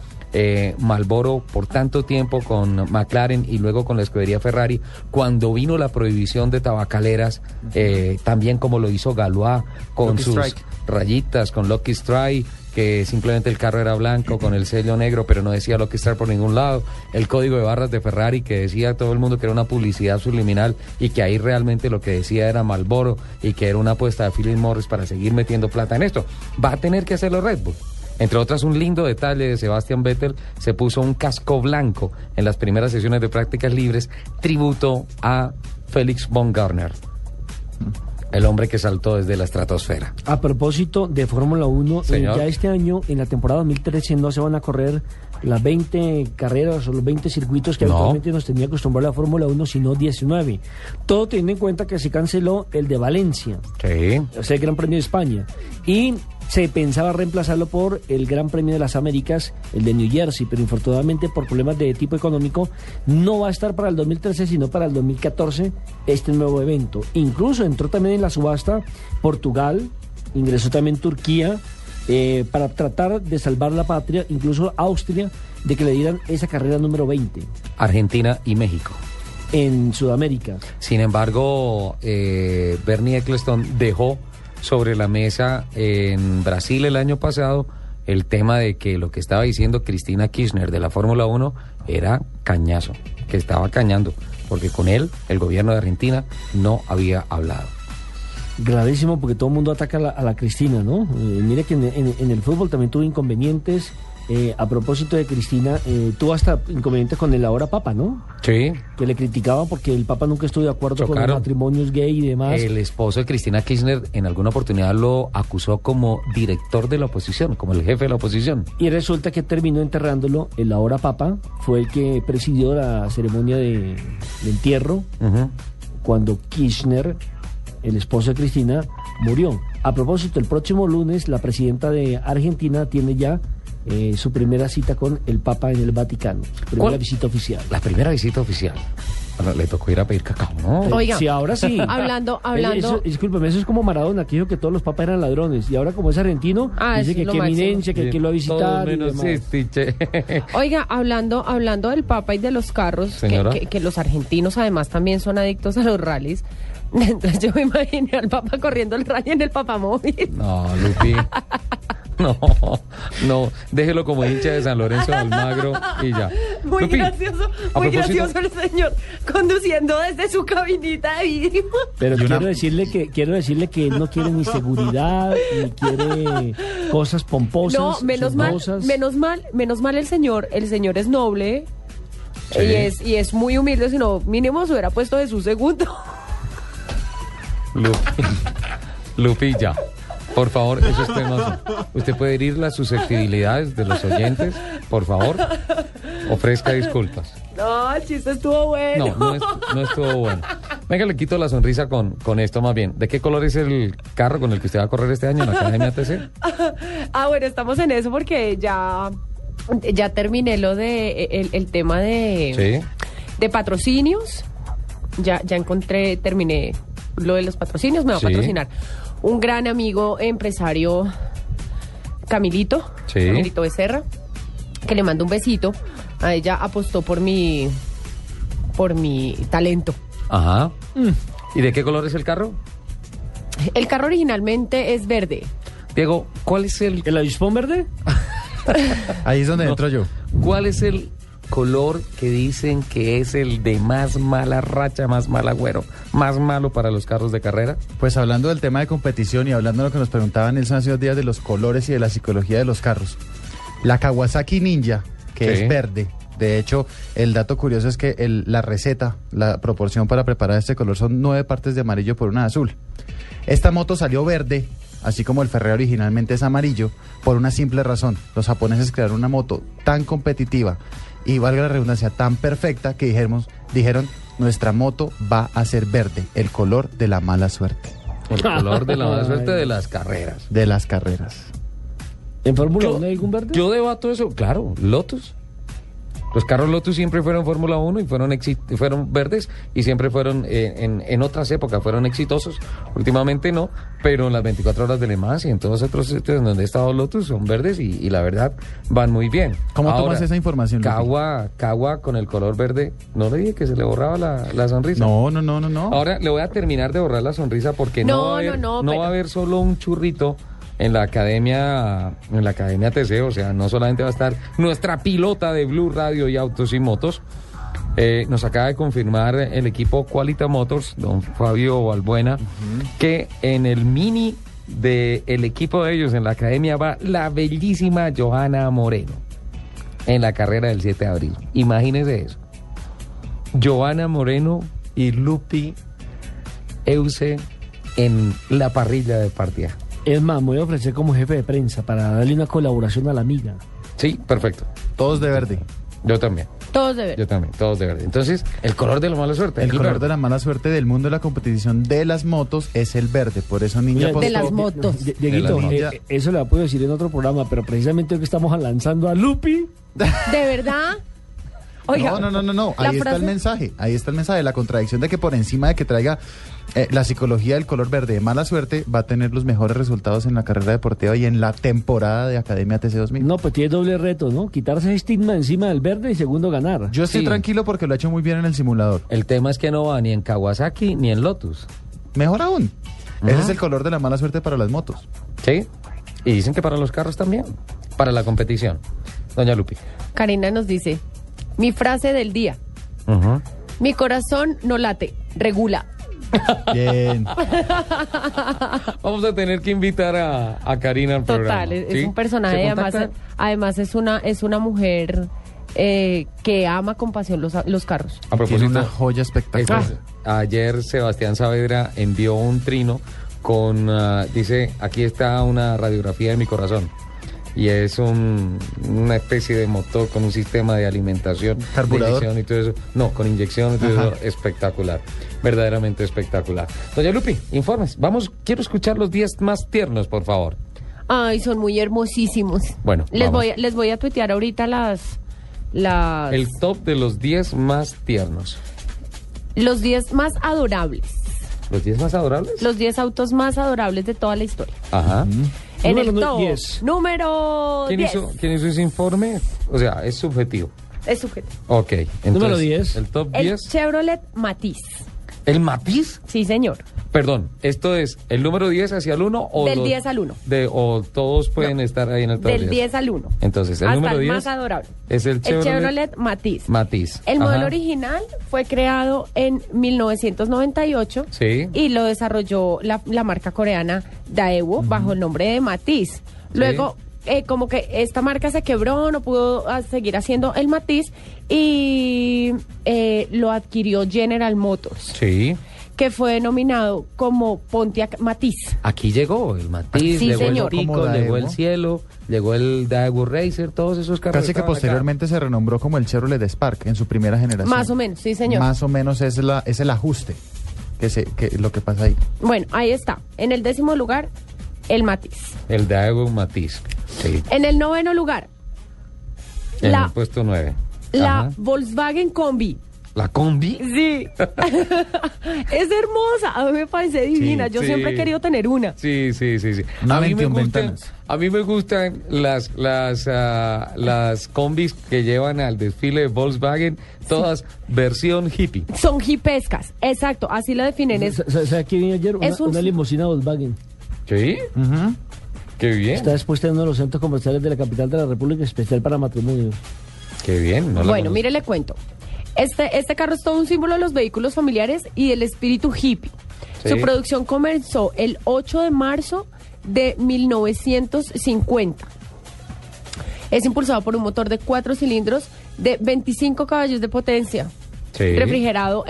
Marlboro por tanto tiempo con McLaren y luego con la escudería Ferrari, cuando vino la prohibición de tabacaleras, también como lo hizo Galois con Lucky sus Strike. Rayitas, con Lucky Strike, que simplemente el carro era blanco con el sello negro, pero no decía Lucky Strike por ningún lado, el código de barras de Ferrari que decía a todo el mundo que era una publicidad subliminal y que ahí realmente lo que decía era Marlboro y que era una apuesta de Philip Morris para seguir metiendo plata en esto. Va a tener que hacerlo Red Bull. Entre otras, un lindo detalle de Sebastian Vettel, se puso un casco blanco en las primeras sesiones de prácticas libres, tributo a Felix von Gardner, el hombre que saltó desde la estratosfera. A propósito de Fórmula 1, ya este año, en la temporada 2013, no se van a correr las 20 carreras o los 20 circuitos que actualmente nos tenía acostumbrada la Fórmula 1, sino 19. Todo teniendo en cuenta que se canceló el de Valencia, sí, o sea, el Gran Premio de España. Y se pensaba reemplazarlo por el Gran Premio de las Américas, el de New Jersey, pero infortunadamente por problemas de tipo económico no va a estar para el 2013, sino para el 2014 este nuevo evento. Incluso entró también en la subasta Portugal, ingresó también Turquía, para tratar de salvar la patria, incluso Austria, de que le dieran esa carrera número 20. Argentina y México. En Sudamérica. Sin embargo, Bernie Ecclestone dejó sobre la mesa en Brasil el año pasado el tema de que lo que estaba diciendo Cristina Kirchner de la Fórmula 1 era cañazo, que estaba cañando, porque con él el gobierno de Argentina no había hablado. Gravísimo, porque todo el mundo ataca a la Cristina, ¿no? Mire que en el fútbol también tuvo inconvenientes. A propósito de Cristina, tuvo hasta inconvenientes con el ahora Papa, ¿no? Sí. Que le criticaban porque el Papa nunca estuvo de acuerdo con los matrimonios gay y demás. El esposo de Cristina Kirchner en alguna oportunidad lo acusó como director de la oposición, como el jefe de la oposición. Y resulta que terminó enterrándolo. El ahora Papa fue el que presidió la ceremonia de entierro, uh-huh, cuando Kirchner, el esposo de Cristina, murió. A propósito, el próximo lunes la presidenta de Argentina tiene ya su primera cita con el Papa en el Vaticano. Visita oficial. La primera visita oficial. Bueno, le tocó ir a pedir cacao, ¿no? Oiga, sí, ahora sí. Hablando. Discúlpeme, eso es como Maradona, que dijo que todos los papas eran ladrones. Y ahora, como es argentino, dice que qué eminencia, que lo ha visitado. Oiga, hablando del Papa y de los carros, que los argentinos además también son adictos a los rallies. Entonces yo me imaginé al Papa corriendo el rally en el papamóvil. No, Lupi. No, déjelo como hincha de San Lorenzo de Almagro y ya. Muy Lupi, gracioso, muy gracioso el señor conduciendo desde su cabinita de vidrio. Pero quiero decirle que él no quiere ni seguridad, ni quiere cosas pomposas. No, menos mal el señor es noble, sí. y es muy humilde, si no, mínimo se hubiera puesto de su segundo. Lupi, ya. Por favor, esos temas. Usted puede herir las susceptibilidades de los oyentes, por favor. Ofrezca disculpas. No, el chiste estuvo bueno. No estuvo bueno. Venga, le quito la sonrisa con esto más bien. ¿De qué color es el carro con el que usted va a correr este año en la Academia TC? Bueno, estamos en eso porque ya terminé lo de el tema de, ¿sí?, de patrocinios. Terminé lo de los patrocinios, me va a patrocinar un gran amigo empresario, Camilito Becerra, que le mando un besito. A ella apostó por mi talento. Ajá. ¿Y de qué color es el carro? El carro originalmente es verde. Diego, ¿cuál es el... ¿El avispón verde? Ahí es donde entro yo. ¿Cuál es el color que dicen que es el de más mala racha, más mal agüero, más malo para los carros de carrera? Pues hablando del tema de competición y hablando de lo que nos preguntaban Nelson hace unos días de los colores y de la psicología de los carros, la Kawasaki Ninja, que es verde. De hecho, el dato curioso es que la receta, la proporción para preparar este color son 9 partes de amarillo por una de azul. Esta moto salió verde, así como el Ferrari originalmente es amarillo, por una simple razón. Los japoneses crearon una moto tan competitiva y, valga la redundancia, tan perfecta que dijeron, nuestra moto va a ser verde, el color de la mala suerte. El color de la mala suerte de las carreras. De las carreras. ¿En Fórmula 1 hay algún verde? Yo debato eso, claro, Lotus. Los carros Lotus siempre fueron Fórmula 1 y fueron verdes y siempre fueron, en otras épocas, fueron exitosos. Últimamente no, pero en las 24 horas de Le Mans y en todos otros sitios donde he estado Lotus son verdes y la verdad van muy bien. ¿Cómo ahora tomas esa información, Luis? Kawa con el color verde, no le dije que se le borraba la sonrisa. No. Ahora le voy a terminar de borrar la sonrisa porque va a haber solo un churrito en la academia TC, o sea, no solamente va a estar nuestra pilota de Blu Radio y Autos y Motos. Nos acaba de confirmar el equipo Qualita Motors, don Fabio Balbuena, que en el mini del equipo de ellos en la academia va la bellísima Johanna Moreno en la carrera del 7 de abril. Imagínense eso. Johanna Moreno y Lupi Euse en la parrilla de partida. Es más, me voy a ofrecer como jefe de prensa para darle una colaboración a la amiga. Sí, perfecto. Todos de verde. Yo también. Todos de verde. Yo también, todos de verde. Entonces, el color de la mala suerte. El color verde de la mala suerte del mundo de la competición de las motos es el verde. Por eso, Ninja apostó. De las motos. Dieguito, eso lo puedo decir en otro programa, pero precisamente hoy que estamos lanzando a Lupi. ¿De verdad? Oiga, no. Ahí está el mensaje, la contradicción de que por encima de que traiga la psicología del color verde de mala suerte, va a tener los mejores resultados en la carrera deportiva y en la temporada de Academia TC 2000. No, pues tiene doble reto, ¿no? Quitarse el estigma encima del verde y segundo ganar. Yo estoy tranquilo porque lo ha hecho muy bien en el simulador. El tema es que no va ni en Kawasaki ni en Lotus. Mejor aún. Ajá. Ese es el color de la mala suerte para las motos. Sí, y dicen que para los carros también, para la competición. Doña Lupi. Karina nos dice... Mi frase del día. Uh-huh. Mi corazón no late, regula. Bien. Vamos a tener que invitar a Karina al programa. Total, es un personaje, además es una mujer que ama con pasión los carros. A propósito, una joya espectacular. Ayer Sebastián Saavedra envió un trino con, dice, aquí está una radiografía de mi corazón. Y es una especie de motor con un sistema de alimentación, carburador, de inyección y todo eso. No, con inyección y todo eso. Espectacular, verdaderamente espectacular. Doña Lupi, informes. Vamos, quiero escuchar los 10 más tiernos, por favor. Ay, son muy hermosísimos. Bueno, les voy a tuitear ahorita las... El top de los 10 más tiernos. Los 10 más adorables. ¿Los 10 más adorables? Los 10 autos más adorables de toda la historia. Ajá. Mm. En número el top, 10. Número 10. ¿Quién hizo ese informe? O sea, es subjetivo. Es subjetivo. Ok. Entonces, número 10. El top 10. El Chevrolet Matiz. ¿El matiz? Sí, señor. Perdón, ¿esto es el número 10 hacia el 1 o del 10 al 1? O todos pueden estar ahí en el top 10. Del 10 al 1. Entonces, el número 10 más adorable es el Chevrolet Matiz. Matiz. El modelo original fue creado en 1998 y lo desarrolló la marca coreana Daewoo bajo el nombre de Matiz. Luego, como que esta marca se quebró, no pudo seguir haciendo el Matiz y lo adquirió General Motors. Sí. Que fue denominado como Pontiac Matiz. Aquí llegó el Matiz, sí, llegó señor. El Tico, llegó el Cielo, llegó el Daewoo Racer, todos esos carros. Casi que posteriormente acá se renombró como el Chevrolet Spark en su primera generación. Más o menos, sí señor. Más o menos es el ajuste que lo que pasa ahí. Bueno, ahí está. En el 10º lugar, el Matiz. El Daewoo Matiz. Sí. En el 9º lugar. En el puesto 9. La Volkswagen Combi. ¿La combi? Sí. Es hermosa. A mí me parece divina. Yo siempre he querido tener una. Sí. A mí me gustan, las combis que llevan al desfile de Volkswagen, todas versión hippie. Son hipescas, exacto. Así la definen. ¿Sabes qué vino ayer? Una limusina Volkswagen. ¿Sí? Ajá. Qué bien. Está expuesta en uno de los centros comerciales de la capital de la República, especial para matrimonios. Qué bien. Bueno, mire, le cuento. Este carro es todo un símbolo de los vehículos familiares y del espíritu hippie. Sí. Su producción comenzó el 8 de marzo de 1950. Es impulsado por un motor de 4 cilindros de 25 caballos de potencia. Sí. Refrigerado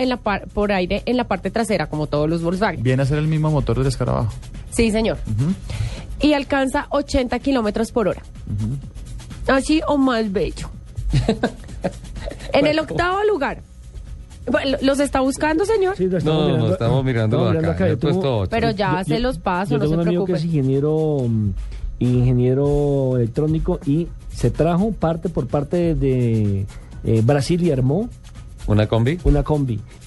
por aire en la parte trasera, como todos los Volkswagen. Viene a ser el mismo motor del escarabajo. Sí, señor. Uh-huh. Y alcanza 80 kilómetros por hora. Uh-huh. Así o más bello. En el 8º lugar. ¿Los está buscando, señor? Sí, estamos mirando acá. Pero ya hace los pasos, no se preocupe. Yo tengo un amigo que es ingeniero electrónico y se trajo parte de Brasil y armó una combi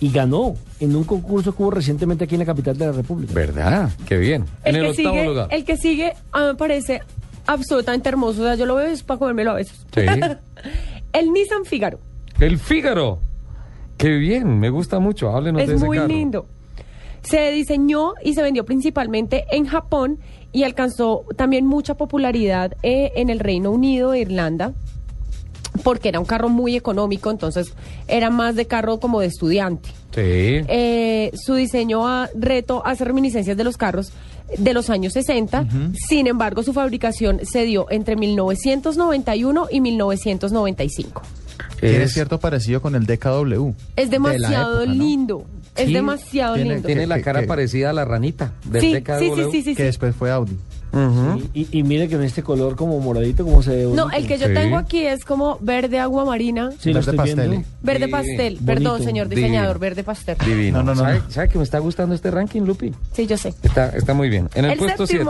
y ganó en un concurso que hubo recientemente aquí en la capital de la República. ¿Verdad? Qué bien. En el 8º lugar. El que sigue me parece absolutamente hermoso, o sea, yo lo veo es para comérmelo a veces. Sí. El Nissan Fígaro. El Fígaro. Qué bien, me gusta mucho. Háblenos de ese carro. Es muy lindo. Se diseñó y se vendió principalmente en Japón y alcanzó también mucha popularidad en el Reino Unido e Irlanda, porque era un carro muy económico, entonces era más de carro como de estudiante. Sí. Su diseño hace reminiscencias de los carros de los años 60, uh-huh. Sin embargo, su fabricación se dio entre 1991 y 1995. Tiene cierto parecido con el DKW. Es demasiado lindo. Es demasiado lindo. Tiene la cara parecida a la ranita del DKW, que después fue Audi. Uh-huh. Y mire que en este color como moradito, como se ve. No, el que yo tengo aquí es como verde agua marina. Sí, verde pastel. Verde pastel. Perdón, señor diseñador, verde pastel. Divino. No. ¿Sabe que me está gustando este ranking, Lupi? Sí, yo sé. Está muy bien. En el puesto 7.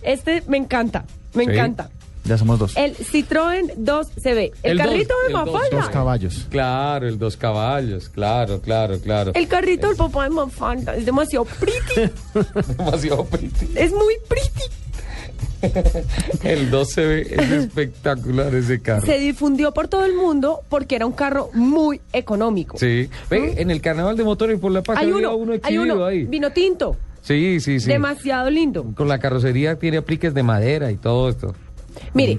Este me encanta. Me encanta. Ya somos 2. El Citroën 2CV. El carrito de Mafalda. 2 caballos. Claro, el 2 caballos. Claro. El carrito del papá de Mafalda. Es demasiado pretty. Es muy pretty. El 2CV es espectacular ese carro. Se difundió por todo el mundo porque era un carro muy económico. Sí. Ve, en el Carnaval de Motores por la Paz hay uno exhibido ahí. Vino tinto. Sí. Demasiado lindo. Con la carrocería tiene apliques de madera y todo esto. Mire,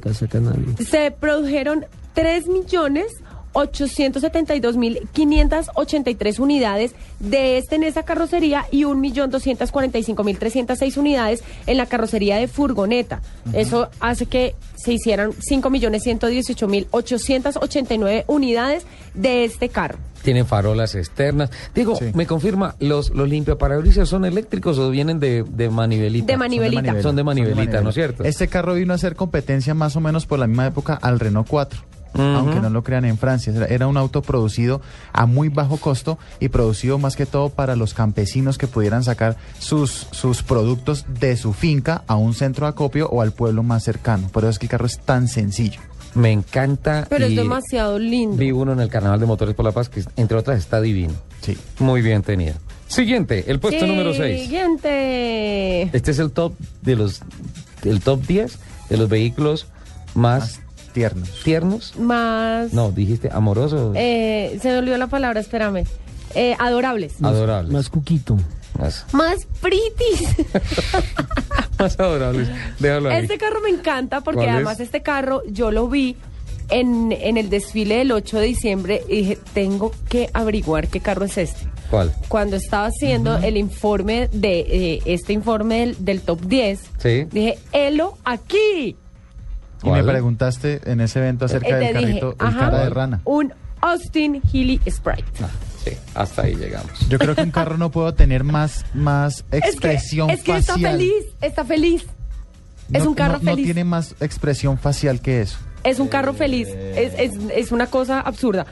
se produjeron 3.872.583 unidades de en esa carrocería y 1.245.306 unidades en la carrocería de furgoneta. Uh-huh. Eso hace que se hicieran 5.118.889 unidades de este carro. Tienen farolas externas. Digo, me confirma, ¿los limpiaparabrisas son eléctricos o vienen de manivelita? Son de manivelita, ¿no es cierto? Este carro vino a hacer competencia más o menos por la misma época al Renault 4. Uh-huh. Aunque no lo crean, en Francia era un auto producido a muy bajo costo y producido más que todo para los campesinos que pudieran sacar sus productos de su finca a un centro de acopio o al pueblo más cercano. Por eso es que el carro es tan sencillo. Me encanta. Pero es demasiado lindo. Vi uno en el Carnaval de Motores por la Paz que, entre otras, está divino. Sí. Muy bien tenido. Siguiente, el puesto número 6. Siguiente. Este es el top de el top 10 de los vehículos más tiernos. ¿Tiernos? Más... No, dijiste amorosos. Se me olvidó la palabra, espérame. Adorables. Adorables. Más cuquito. Más pretty. Más adorables. Déjalo ahí. Este carro me encanta porque además este carro yo lo vi en el desfile del 8 de diciembre y dije, tengo que averiguar qué carro es este. ¿Cuál? Cuando estaba haciendo el informe de este informe del top 10, ¿sí? Dije, helo aquí. Y me preguntaste en ese evento acerca del carrito, dije, el cara de rana. Un Austin Healey Sprite. Ah, sí, hasta ahí llegamos. Yo creo que un carro no puedo tener más expresión facial. Es que está feliz, está feliz. No, es un carro feliz. No tiene más expresión facial que eso. Es un carro feliz, es una cosa absurda.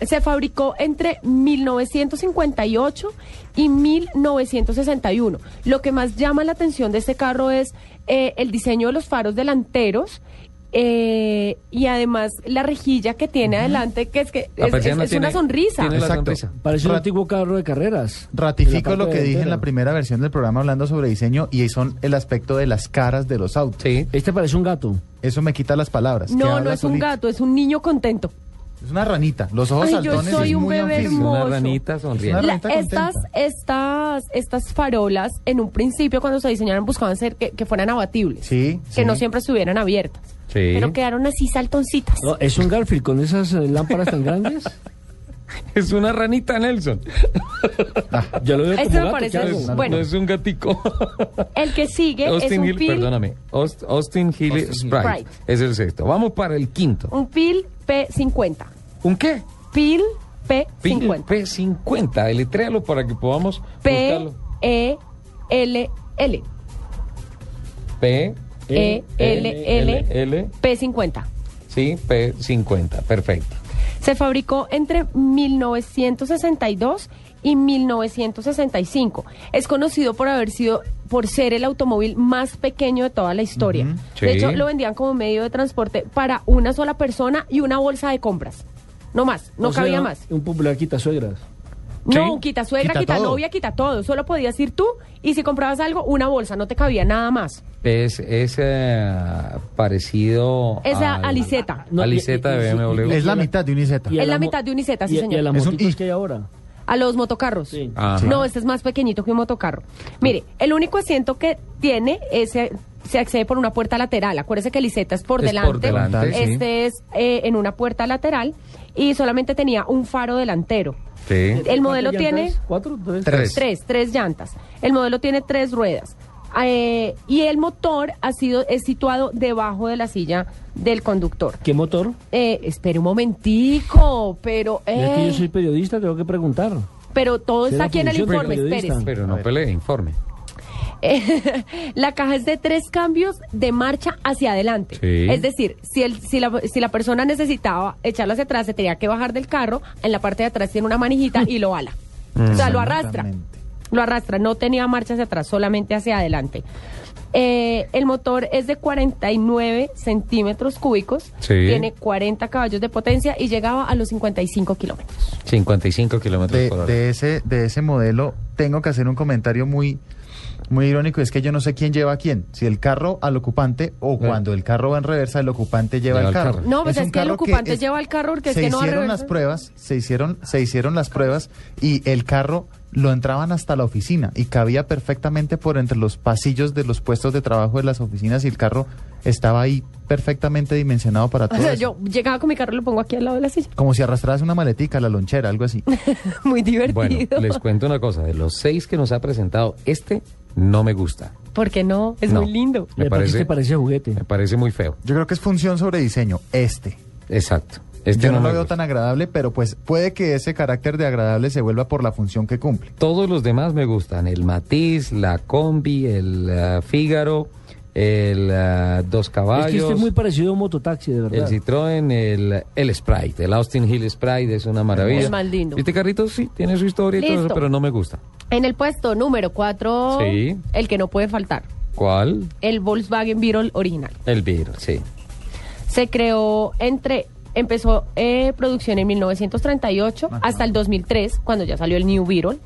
Se fabricó entre 1958 y 1961. Lo que más llama la atención de este carro es el diseño de los faros delanteros y además la rejilla que tiene adelante, que es que es una sonrisa. Tiene la sonrisa. Parece un antiguo carro de carreras. Ratifico lo que dije en la primera versión del programa hablando sobre diseño y son el aspecto de las caras de los autos. Sí. Este parece un gato. Eso me quita las palabras. No, no es solito. Un gato, es un niño contento. Es una ranita, los ojos saltones. Yo soy un bebé hermoso. Una ranita sonriente. Estas farolas, en un principio cuando se diseñaron buscaban ser que fueran abatibles, que no siempre estuvieran abiertas, pero quedaron así saltoncitas. No, ¿es un Garfield con esas lámparas tan grandes? Es una ranita, Nelson. Yo lo veo como gato, no es un gatico. El que sigue Austin es un perdóname, Austin Healey Sprite. Es el sexto. Vamos para el quinto. Un Pil P50. ¿Un qué? Pil P50. P50. Deletréalo para que podamos buscarlo. P-E-L-L. P-E-L-L. P50. Sí, P50. Perfecto. Se fabricó entre 1962 y 1965. Es conocido por ser el automóvil más pequeño de toda la historia. De hecho, lo vendían como medio de transporte para una sola persona y una bolsa de compras. No más, no cabía más. Un popular quitasuegras. No, un quitasuegra, quitanovia, quita todo. Solo podías ir tú y si comprabas algo, una bolsa, no te cabía nada más. Es parecido a la Aliseta. No, Aliseta de BMW. Es la mitad de un Iseta. Es la mitad de un Iseta, sí, señor. ¿Y a las motitos que hay ahora? A los motocarros. Sí. No, este es más pequeñito que un motocarro. Mire, el único asiento que tiene se accede por una puerta lateral. Acuérdese que el Iseta es por delante. Este es en una puerta lateral y solamente tenía un faro delantero. Sí. El modelo tiene... ¿Cuatro? Tres llantas. El modelo tiene tres ruedas. Y el motor es situado debajo de la silla del conductor. ¿Qué motor? Espere un momento, pero... Es que yo soy periodista, tengo que preguntar. Pero todo está aquí en el informe, espérese. Pero no pelee, informe. La caja es de 3 cambios de marcha hacia adelante. Sí. Es decir, si la persona necesitaba echarla hacia atrás, se tenía que bajar del carro, en la parte de atrás tiene una manijita y lo ala. O sea, lo arrastra. No tenía marcha hacia atrás, solamente hacia adelante. El motor es de 49 centímetros cúbicos, tiene 40 caballos de potencia y llegaba a los 55 kilómetros. 55 kilómetros por hora. De ese modelo tengo que hacer un comentario muy, muy irónico, es que yo no sé quién lleva a quién, si el carro al ocupante o cuando el carro va en reversa, el ocupante lleva el carro. No, pues es que el ocupante lleva el carro porque se hicieron las pruebas, se hicieron las pruebas y el carro... lo entraban hasta la oficina y cabía perfectamente por entre los pasillos de los puestos de trabajo de las oficinas y el carro estaba ahí perfectamente dimensionado para todo. O sea, yo llegaba con mi carro y lo pongo aquí al lado de la silla. Como si arrastraras una maletica, la lonchera, algo así. Muy divertido. Bueno, les cuento una cosa, de los 6 que nos ha presentado, este no me gusta. ¿Por qué no? Es muy lindo. Me parece juguete. Me parece muy feo. Yo creo que es función sobre diseño, Exacto. Yo no lo veo tan agradable, pero pues puede que ese carácter de agradable se vuelva por la función que cumple. Todos los demás me gustan, el Matiz, la Combi, el Fígaro, el Dos Caballos. Es que este es muy parecido a un mototaxi, de verdad. El Citroën, el Sprite, el Austin Healey Sprite es una maravilla. Es más lindo. Este carrito sí, tiene su historia y todo eso, pero no me gusta. En el puesto número 4, el que no puede faltar. ¿Cuál? El Volkswagen Beetle original. El Beetle, sí. Se creó Empezó producción en 1938 hasta el 2003, cuando ya salió el New Beetle.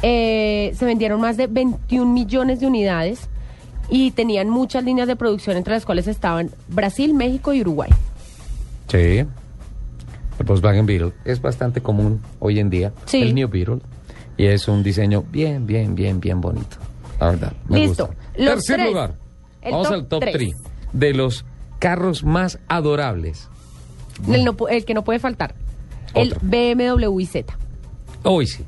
Se vendieron más de 21 millones de unidades y tenían muchas líneas de producción, entre las cuales estaban Brasil, México y Uruguay. Sí. El Volkswagen Beetle es bastante común hoy en día, sí. El New Beetle, y es un diseño bien bonito, la verdad, me Listo. Gusta. Los Tercer tres. Lugar, vamos al top 3 de los carros más adorables. El que no puede faltar, otro. El BMW iZ. Hoy sí,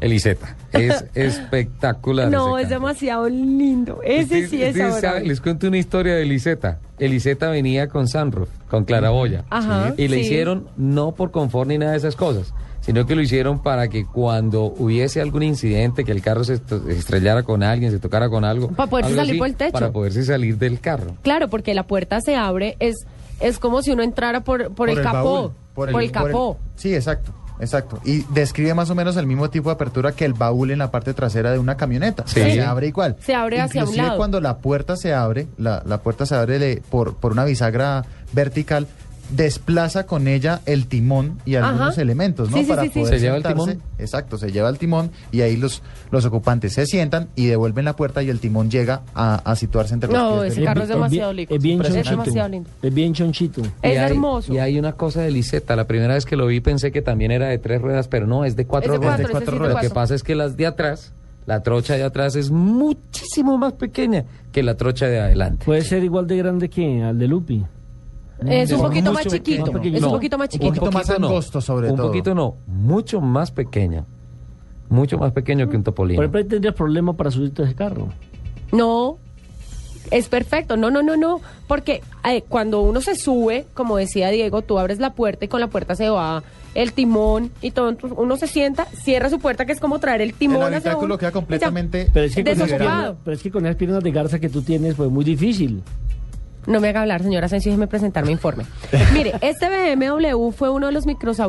el iZ. Es espectacular. No, es demasiado lindo. Ese sí es ahora. Les cuento una historia de Liseta. Liseta venía con sunroof, con claraboya. Ajá, y le hicieron, no por confort ni nada de esas cosas, sino que lo hicieron para que cuando hubiese algún incidente, que el carro se estrellara con alguien, se tocara con algo, para poderse salir por el techo. Para poderse salir del carro. Claro, porque la puerta se abre, es como si uno entrara por el capó. Baúl, por el capó. Sí, exacto. Exacto, y describe más o menos el mismo tipo de apertura que el baúl en la parte trasera de una camioneta. Sí. Se abre igual. Se abre hacia un lado. Cuando la puerta se abre, la puerta se abre por una bisagra vertical, desplaza con ella el timón y algunos elementos, ¿no? Sí, para poder se lleva el timón. Exacto, se lleva el timón y ahí los ocupantes se sientan y devuelven la puerta y el timón llega a situarse entre los pies. No, ese carro es demasiado lindo. Es bien chonchito. Es hermoso. Y hay una cosa de Liseta, la primera vez que lo vi pensé que también era de 3 ruedas, pero no, es de 4 ruedas. Es de 4 ruedas. Lo que pasa es que las de atrás, la trocha de atrás es muchísimo más pequeña que la trocha de adelante. Puede ser igual de grande que al de Lupi. Es un poquito más chiquito, es un poquito más chiquito. Un poquito más angosto, sobre todo. Un poquito no, mucho más pequeña. Mucho más pequeño que un Topolino. ¿Por ejemplo, tendrías problemas para subirte a ese carro? No, es perfecto. No. Porque cuando uno se sube, como decía Diego, tú abres la puerta y con la puerta se va el timón y todo. Uno se sienta, cierra su puerta, que es como traer el timón. El habitáculo queda completamente desocupado. Pero es que con esas piernas de garza que tú tienes, pues muy difícil. No me haga hablar, señora Asensio, déjeme presentar mi informe. Mire, este BMW fue uno de los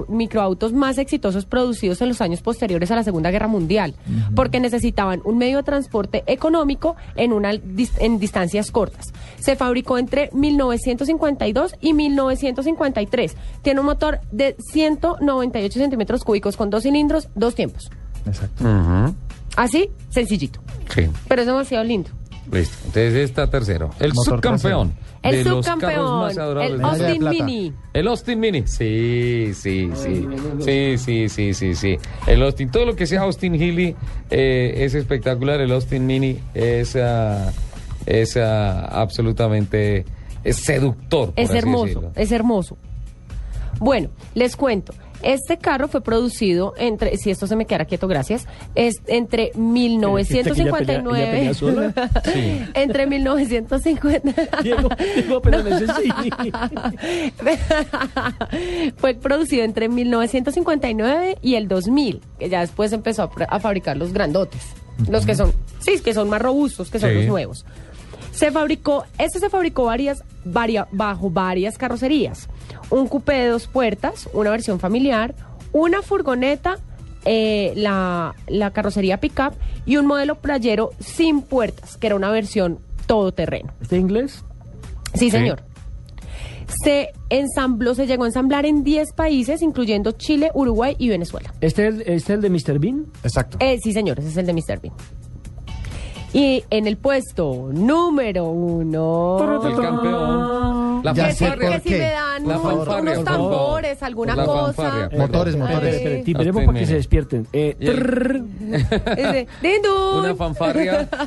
microautos más exitosos producidos en los años posteriores a la Segunda Guerra Mundial, porque necesitaban un medio de transporte económico en distancias cortas. Se fabricó entre 1952 y 1953. Tiene un motor de 198 centímetros cúbicos con 2 cilindros, 2 tiempos. Exacto. Así, sencillito. Sí. Pero es demasiado lindo. Listo, entonces está tercero. El subcampeón. El subcampeón. El Austin Mini. El Austin Mini. Sí. El Austin, todo lo que sea Austin Healey es espectacular. El Austin Mini es absolutamente seductor. Es hermoso, decirlo. Es hermoso. Bueno, les cuento. Este carro fue producido entre, si esto se me queda quieto, gracias, es entre 1959 entre 1950 Diego, pero no sé si. Fue producido entre 1959 y el 2000, que ya después empezó a fabricar los grandotes, los que son, que son más robustos, que son los nuevos. Se fabricó bajo varias carrocerías. Un coupé de 2 puertas, una versión familiar, una furgoneta, la carrocería pickup y un modelo playero sin puertas, que era una versión todoterreno. ¿Está en inglés? Sí, señor. Se llegó a ensamblar en 10 países, incluyendo Chile, Uruguay y Venezuela. ¿Este es el de Mr. Bean? Exacto. Sí, señor, ese es el de Mr. Bean. Y en el puesto número 1... El campeón. La fanfarria. Que si me dan unos tambores, alguna cosa... Motores. Esperemos para que se despierten. Una fanfarria. Esto.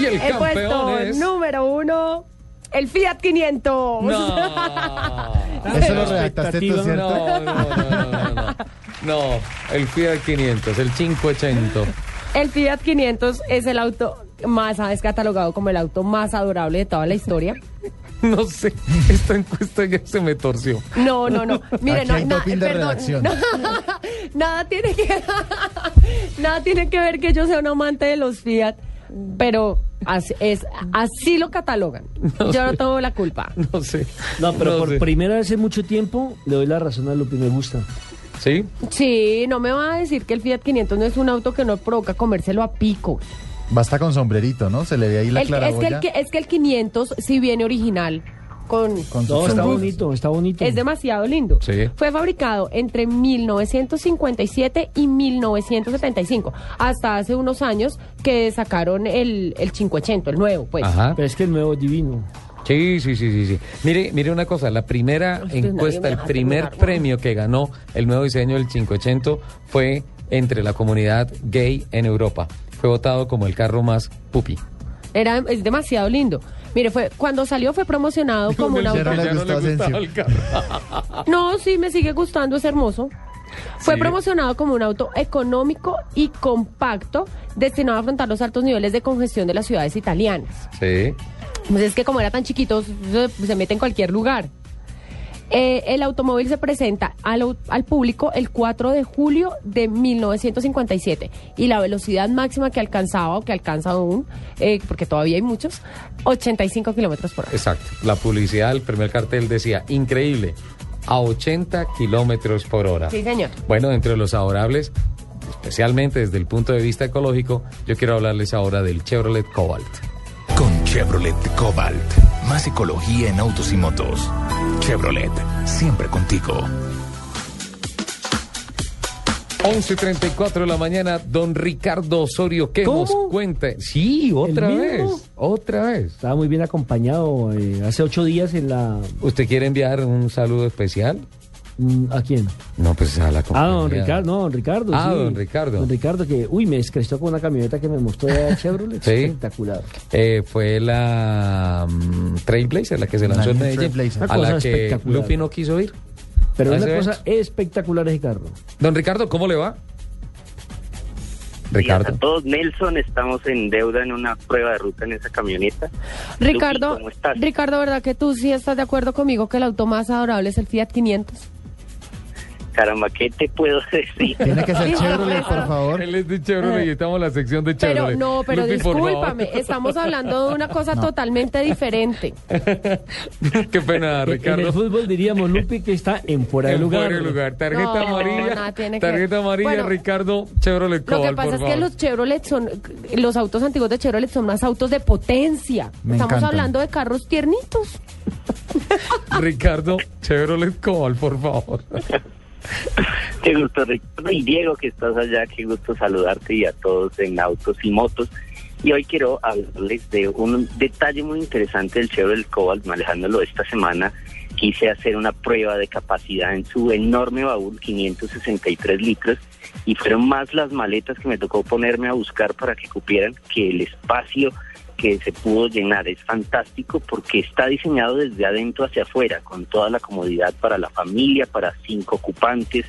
Y el campeón es... número 1... El Fiat 500. No. Eso lo redactaste tú, ¿cierto? No. El Fiat 500, el 580. El Fiat 500 es el auto más, es catalogado como el auto más adorable de toda la historia. No sé, esta encuesta ya se me torció. No. Mire, nada tiene que ver que yo sea un amante de los Fiat, pero así lo catalogan. Yo no tengo la culpa. No sé. No, pero por primera vez en mucho tiempo le doy la razón a Lupi, me gusta. ¿Sí? Sí, no me va a decir que el Fiat 500 no es un auto que no provoca comérselo a pico. Basta con sombrerito, ¿no? Se le ve ahí la claraboya. Es que el 500 sí viene original. Está bonito. Es demasiado lindo. Sí. Fue fabricado entre 1957 y 1975. Hasta hace unos años que sacaron el 580, el nuevo, pues. Ajá. Pero es que el nuevo es divino. Sí. Mire una cosa, la primera encuesta, el primer premio que ganó el nuevo diseño del 580 fue entre la comunidad gay en Europa. Fue votado como el carro más pupi. Es demasiado lindo. Mire, cuando salió fue promocionado como un auto. No, sí, me sigue gustando, es hermoso. Fue promocionado como un auto económico y compacto, destinado a afrontar los altos niveles de congestión de las ciudades italianas. Sí. Pues es que como era tan chiquito, se mete en cualquier lugar. El automóvil se presenta al público el 4 de julio de 1957 y la velocidad máxima que alcanzaba o que alcanza aún, porque todavía hay muchos, 85 kilómetros por hora. Exacto. La publicidad, el primer cartel decía, increíble, a 80 kilómetros por hora. Sí, señor. Bueno, entre los adorables, especialmente desde el punto de vista ecológico, yo quiero hablarles ahora del Chevrolet Cobalt. Con Chevrolet Cobalt, más ecología en autos y motos. Chevrolet, siempre contigo. 11:34 de la mañana, don Ricardo Osorio, ¿qué nos cuenta? Sí, otra vez. Estaba muy bien acompañado hace 8 días en la... ¿Usted quiere enviar un saludo especial? ¿A quién? No, pues a la compañía. Don Ricardo. Ah, sí. Don Ricardo, que, me descrestó con una camioneta que me mostró de Chevrolet. Sí. Espectacular. Fue la Trailblazer, la que se lanzó en Medellín, a la que Lupi no quiso ir. Pero una cosa espectacular ese carro. Don Ricardo, ¿cómo le va? Ricardo. A todos, Nelson, estamos en deuda en una prueba de ruta en esa camioneta. Ricardo, Lupi, ¿cómo estás? Ricardo, ¿verdad que tú sí estás de acuerdo conmigo que el auto más adorable es el Fiat 500? Caramba, ¿qué te puedo decir? Tiene que ser Chevrolet, por favor. Él es de Chevrolet y estamos en la sección de Chevrolet. Pero no, Lupi, discúlpame, estamos hablando de una cosa totalmente diferente. Qué pena, Ricardo. En el fútbol diríamos, Lupi, que está en fuera de lugar. Tarjeta amarilla. Bueno, Ricardo, Chevrolet Cobalt. Lo que pasa es que los autos antiguos de Chevrolet son más autos de potencia. Estamos hablando de carros tiernitos. Ricardo, Chevrolet Cobalt, por favor. Qué gusto, Ricardo, y Diego, que estás allá, qué gusto saludarte, y a todos en Autos y Motos. Y hoy quiero hablarles de un detalle muy interesante del Chevrolet Cobalt. Manejándolo esta semana, quise hacer una prueba de capacidad en su enorme baúl, 563 litros, y fueron más las maletas que me tocó ponerme a buscar para que cupieran que el espacio que se pudo llenar. Es fantástico porque está diseñado desde adentro hacia afuera, con toda la comodidad para la familia, para 5 ocupantes,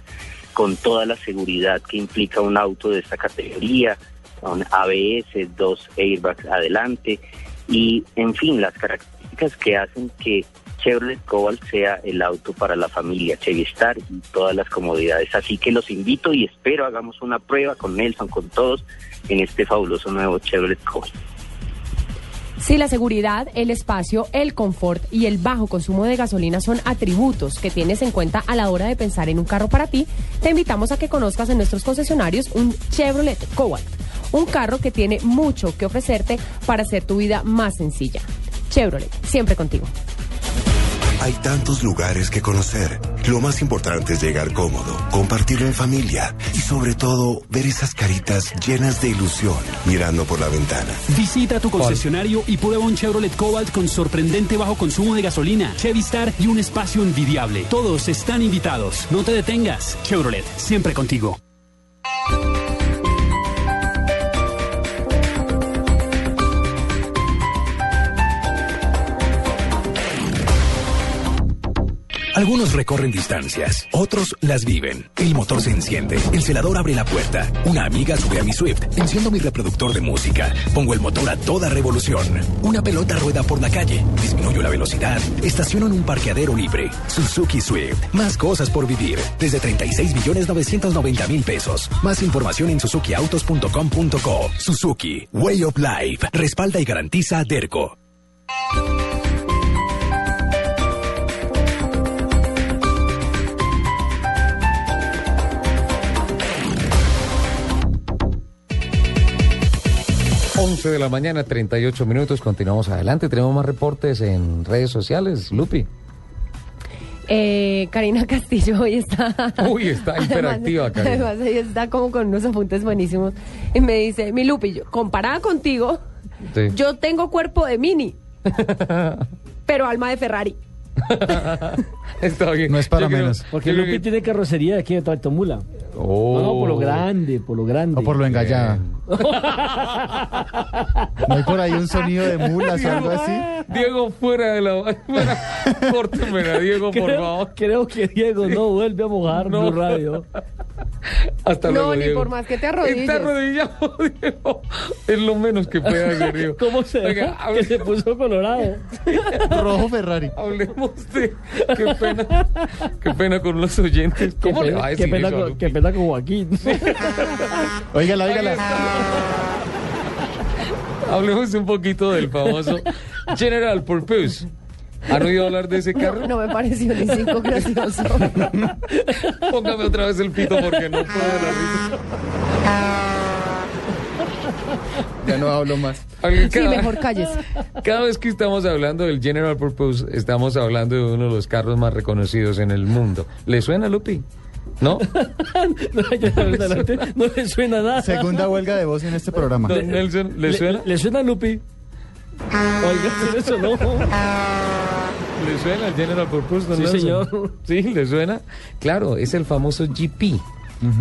con toda la seguridad que implica un auto de esta categoría, con ABS, 2 airbags adelante, y en fin, las características que hacen que Chevrolet Cobalt sea el auto para la familia Chevistar y todas las comodidades. Así que los invito y espero hagamos una prueba con Nelson, con todos, en este fabuloso nuevo Chevrolet Cobalt. Sí, la seguridad, el espacio, el confort y el bajo consumo de gasolina son atributos que tienes en cuenta a la hora de pensar en un carro para ti. Te invitamos a que conozcas en nuestros concesionarios un Chevrolet Cobalt, un carro que tiene mucho que ofrecerte para hacer tu vida más sencilla. Chevrolet, siempre contigo. Hay tantos lugares que conocer. Lo más importante es llegar cómodo, compartirlo en familia y sobre todo ver esas caritas llenas de ilusión mirando por la ventana. Visita tu concesionario y prueba un Chevrolet Cobalt con sorprendente bajo consumo de gasolina, Chevistar y un espacio envidiable. Todos están invitados. No te detengas. Chevrolet, siempre contigo. Algunos recorren distancias, otros las viven. El motor se enciende, el celador abre la puerta, una amiga sube a mi Swift, enciendo mi reproductor de música, pongo el motor a toda revolución. Una pelota rueda por la calle, disminuyo la velocidad, estaciono en un parqueadero libre. Suzuki Swift, más cosas por vivir, desde $36.990.000. Más información en suzukiautos.com.co. Suzuki, Way of Life, respalda y garantiza a Derco. De la mañana, 38 minutos, continuamos adelante, tenemos más reportes en redes sociales, Lupi. Karina Castillo hoy está... Uy, está hiperactiva, Karina. Además, ella está como con unos apuntes buenísimos, y me dice, mi Lupi, comparada contigo, sí, yo tengo cuerpo de mini. pero alma de Ferrari. Está bien. No es para menos. Porque Lupi tiene carrocería de aquí de Tractomula. Oh. No, por lo grande, por lo grande. O por lo engallada. ¿No hay por ahí un sonido de mulas o algo así? Diego, fuera de la... Córtemela, Diego, por favor. Creo que Diego no vuelve a mojar Blu Radio. Hasta luego, no, ni Diego. Por más que te arrodilles. Está arrodillado, Diego. Es lo menos que puede hacer, Diego. ¿Cómo se ve? Que se puso colorado. Rojo Ferrari. Hablemos de... Qué pena con los oyentes. ¿Cómo le va a decir eso? Qué pena con Joaquín. Óigala, óigala. Hablemos un poquito del famoso General Purpose. ¿Han oído hablar de ese carro? No, no me pareció ni cinco gracioso. Póngame otra vez el pito porque no puedo la risa. Ya no hablo más. Sí, mejor calles. Cada vez que estamos hablando del General Purpose, estamos hablando de uno de los carros más reconocidos en el mundo. ¿Le suena, Lupi? ¿No? No le suena nada. Segunda huelga de voz en este programa. Don Nelson, ¿le suena? ¿Le suena, Lupi? Oiga, eso no. ¿Le suena el General Purpose, don Nelson? Sí, señor. ¿Sí? ¿Le suena? Claro, es el famoso GP,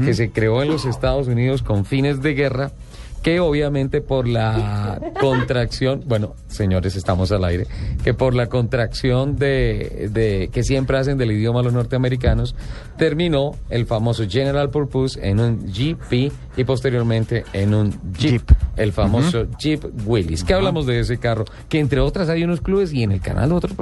que se creó en los Estados Unidos con fines de guerra, que obviamente por la contracción, bueno, señores, estamos al aire, que por la contracción de que siempre hacen del idioma los norteamericanos, terminó el famoso General Purpose en un GP y posteriormente en un Jeep, el famoso Jeep Willys. ¿Qué hablamos de ese carro? Que entre otras hay unos clubes y en el canal otros,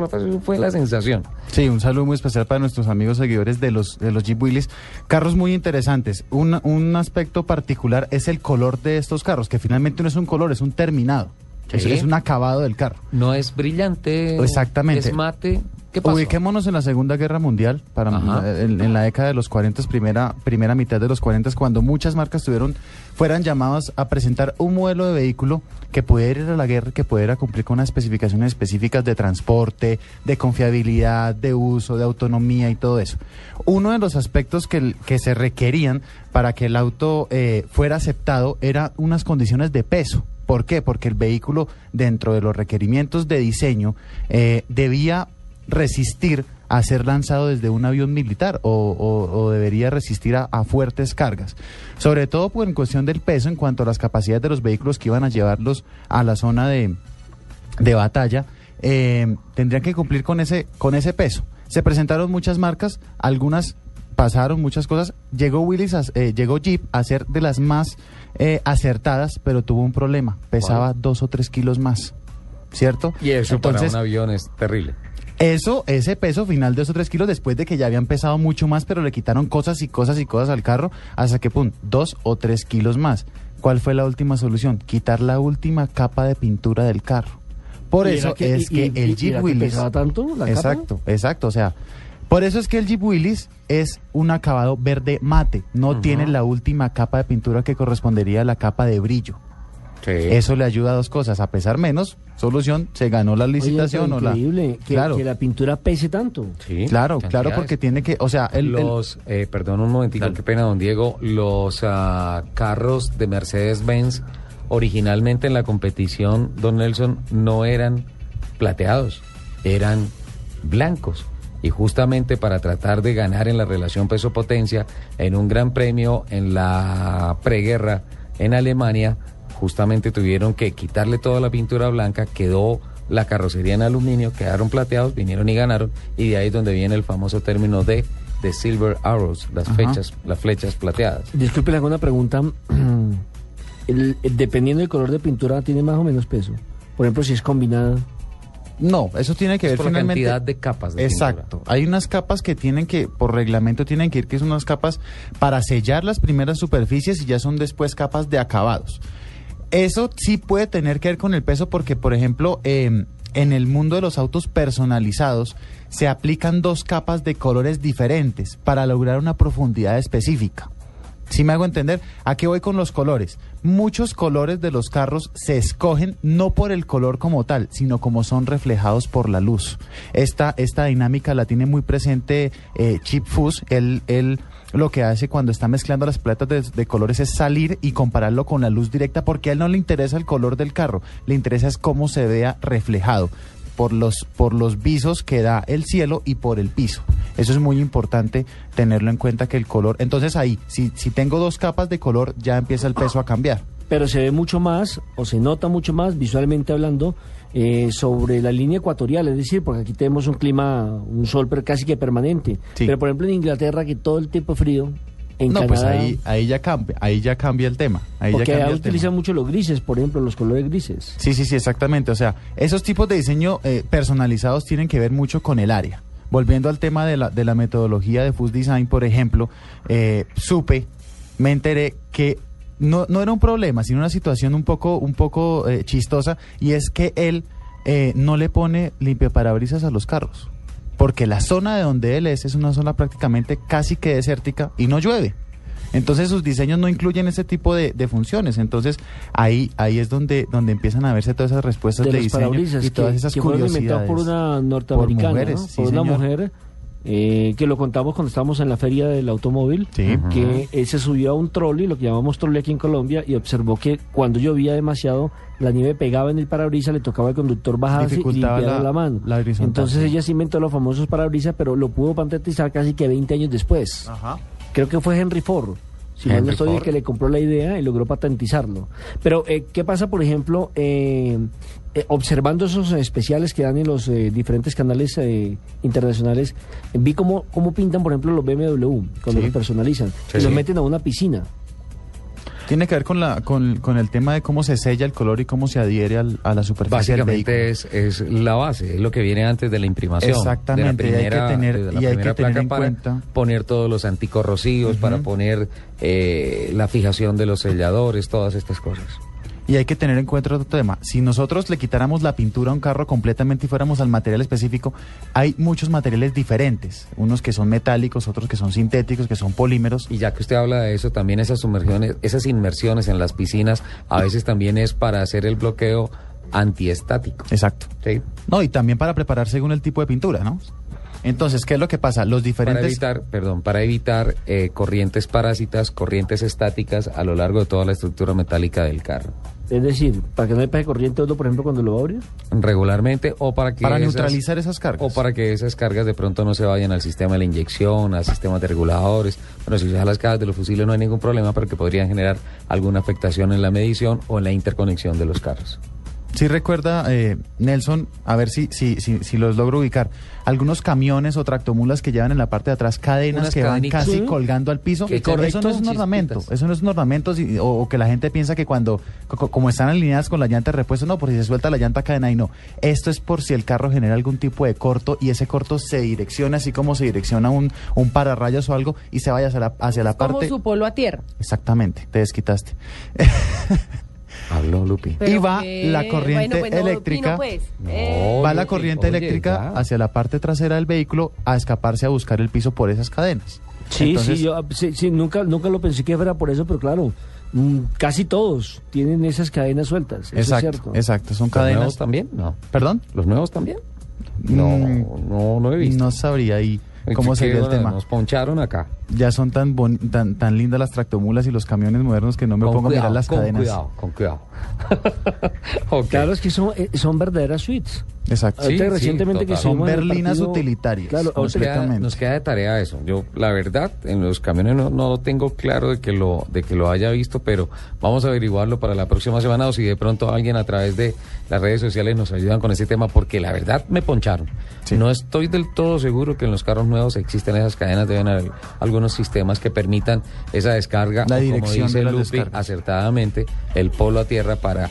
fue la sensación. Sí, un saludo muy especial para nuestros amigos seguidores de los Jeep Willys. Carros muy interesantes. Un aspecto particular es el color de estos carros. Que finalmente no es un color, es un terminado. ¿Qué? Es un acabado del carro. No es brillante. Exactamente. Es mate. ¿Qué pasó? Ubiquémonos en la Segunda Guerra Mundial, en la década de los 40, primera mitad de los 40, cuando muchas marcas fueran llamadas a presentar un modelo de vehículo que pudiera ir a la guerra, que pudiera cumplir con unas especificaciones específicas de transporte, de confiabilidad, de uso, de autonomía y todo eso. Uno de los aspectos que se requerían para que el auto fuera aceptado era unas condiciones de peso. ¿Por qué? Porque el vehículo, dentro de los requerimientos de diseño, debía resistir a ser lanzado desde un avión militar o debería resistir a fuertes cargas, sobre todo por en cuestión del peso en cuanto a las capacidades de los vehículos que iban a llevarlos a la zona de batalla. Tendrían que cumplir con ese peso. Se presentaron muchas marcas, algunas pasaron muchas cosas. Llegó Jeep a ser de las más acertadas, pero tuvo un problema, pesaba 2 o 3 kilos más, ¿cierto? Y eso, entonces, para un avión es terrible. Ese peso final de esos 3 kilos, después de que ya habían pesado mucho más, pero le quitaron cosas y cosas y cosas al carro, hasta que 2 o 3 kilos más. ¿Cuál fue la última solución? Quitar la última capa de pintura del carro. Por eso es que el Jeep Willys... ¿Pesaba tanto la capa? Exacto, o sea... Por eso es que el Jeep Willys es un acabado verde mate, no tiene la última capa de pintura que correspondería a la capa de brillo. Sí. Eso le ayuda a dos cosas, a pesar menos, solución, se ganó la licitación. Oye, increíble que la pintura pese tanto. Sí, claro, porque tiene que, o sea... perdón un momentico, qué pena, don Diego, los carros de Mercedes-Benz originalmente en la competición, don Nelson, no eran plateados, eran blancos. Y justamente para tratar de ganar en la relación peso-potencia, en un gran premio en la preguerra en Alemania, justamente tuvieron que quitarle toda la pintura blanca, quedó la carrocería en aluminio, quedaron plateados, vinieron y ganaron, y de ahí es donde viene el famoso término de Silver Arrows, las flechas plateadas. Disculpe, le hago una pregunta. Dependiendo del color de pintura, ¿tiene más o menos peso? Por ejemplo, si es combinada... No, eso tiene que ver con la cantidad de capas. Exacto. Pintura. Hay unas capas que tienen que, por reglamento, tienen que ir, que son unas capas para sellar las primeras superficies y ya son después capas de acabados. Eso sí puede tener que ver con el peso porque, por ejemplo, en el mundo de los autos personalizados se aplican 2 capas de colores diferentes para lograr una profundidad específica. ¿Sí me hago entender? ¿A qué voy con los colores? Muchos colores de los carros se escogen no por el color como tal, sino como son reflejados por la luz. Esta dinámica la tiene muy presente Chip Fuse. Él lo que hace cuando está mezclando las paletas de colores es salir y compararlo con la luz directa, porque a él no le interesa el color del carro, le interesa es cómo se vea reflejado por los visos que da el cielo y por el piso. Eso es muy importante tenerlo en cuenta, que el color... Entonces ahí, si tengo dos capas de color, ya empieza el peso a cambiar. Pero se ve mucho más, o se nota mucho más, visualmente hablando, sobre la línea ecuatorial, es decir, porque aquí tenemos un clima, un sol casi que permanente. Sí. Pero por ejemplo en Inglaterra, que todo el tiempo frío... No, Canadá, pues ahí ya cambia el tema. Porque ahí utilizan mucho los grises, por ejemplo, los colores grises. Sí, exactamente. O sea, esos tipos de diseño personalizados tienen que ver mucho con el área. Volviendo al tema de la metodología de Fuse Design, por ejemplo, me enteré que no era un problema, sino una situación un poco chistosa, y es que él no le pone limpiaparabrisas a los carros, porque la zona de donde él es una zona prácticamente casi que desértica y no llueve. Entonces sus diseños no incluyen ese tipo de funciones. Entonces ahí es donde empiezan a verse todas esas respuestas de diseño y todas esas que curiosidades. Que fueron inventados por una norteamericana, por mujeres, ¿no? Sí, por una mujer que lo contamos cuando estábamos en la feria del automóvil, sí, que se subió a un trolley, lo que llamamos trolley aquí en Colombia, y observó que cuando llovía demasiado, la nieve pegaba en el parabrisas, le tocaba al conductor bajarse y limpiar la mano. Entonces ella se inventó los famosos parabrisas, pero lo pudo patentizar casi que 20 años después. Ajá. Creo que fue Henry Ford, si mal no estoy, el que le compró la idea y logró patentizarlo. Pero ¿qué pasa, por ejemplo, observando esos especiales que dan en los diferentes canales internacionales? Vi cómo pintan, por ejemplo, los BMW cuando los personalizan, y los meten a una piscina. Tiene que ver con el tema de cómo se sella el color y cómo se adhiere a la superficie del vehículo. Básicamente es la base, es lo que viene antes de la imprimación. Exactamente, de la primera, hay que tener en cuenta. Poner todos los anticorrosivos, para poner la fijación de los selladores, todas estas cosas. Y hay que tener en cuenta otro tema. Si nosotros le quitáramos la pintura a un carro completamente y fuéramos al material específico, hay muchos materiales diferentes. Unos que son metálicos, otros que son sintéticos, que son polímeros. Y ya que usted habla de eso, también esas inmersiones en las piscinas, a veces también es para hacer el bloqueo antiestático. Exacto. Sí. No, y también para preparar según el tipo de pintura, ¿no? Entonces, ¿qué es lo que pasa? Los diferentes... Para evitar corrientes parásitas, corrientes estáticas a lo largo de toda la estructura metálica del carro. Es decir, para que no haya corriente, por ejemplo, cuando lo abres. Regularmente, o para que... Para neutralizar esas cargas. O para que esas cargas de pronto no se vayan al sistema de la inyección, al sistema de reguladores. Bueno, si usas las cajas de los fusibles no hay ningún problema, porque podrían generar alguna afectación en la medición o en la interconexión de los carros. Sí, recuerda, Nelson, a ver si los logro ubicar, algunos camiones o tractomulas que llevan en la parte de atrás cadenas que van casi colgando al piso. Eso no es un ornamento, o que la gente piensa que cuando, como están alineadas con la llanta de repuesto, no, por si se suelta la llanta cadena, y no. Esto es por si el carro genera algún tipo de corto y ese corto se direcciona, así como se direcciona un pararrayos o algo, y se vaya hacia la parte... Como su polo a tierra. Exactamente, te desquitaste. Habló Lupi. Y va la corriente eléctrica, hacia la parte trasera del vehículo a escaparse a buscar el piso por esas cadenas. Sí, entonces, yo nunca lo pensé que fuera por eso, pero claro, casi todos tienen esas cadenas sueltas. Eso es cierto. Exacto, son cadenas. ¿Los nuevos también? No. ¿Perdón? ¿Los nuevos también? No lo he visto. No sabría ahí. ¿Cómo sería el tema? Nos poncharon acá. Ya son tan lindas las tractomulas y los camiones modernos que no me pongo a mirar las cadenas. Con cuidado. Okay. Claro, es que son verdaderas suites. Exacto. Sí, recientemente que son berlinas partido, utilitarias. Claro, nos queda de tarea eso. Yo, la verdad, en los camiones no tengo claro de que lo haya visto, pero vamos a averiguarlo para la próxima semana, o si de pronto alguien a través de las redes sociales nos ayudan con este tema, porque la verdad me poncharon. Sí. No estoy del todo seguro que en los carros nuevos existen esas cadenas, deben haber algunos sistemas que permitan esa descarga, la dirección, como dice Lupi acertadamente, el polo a tierra, para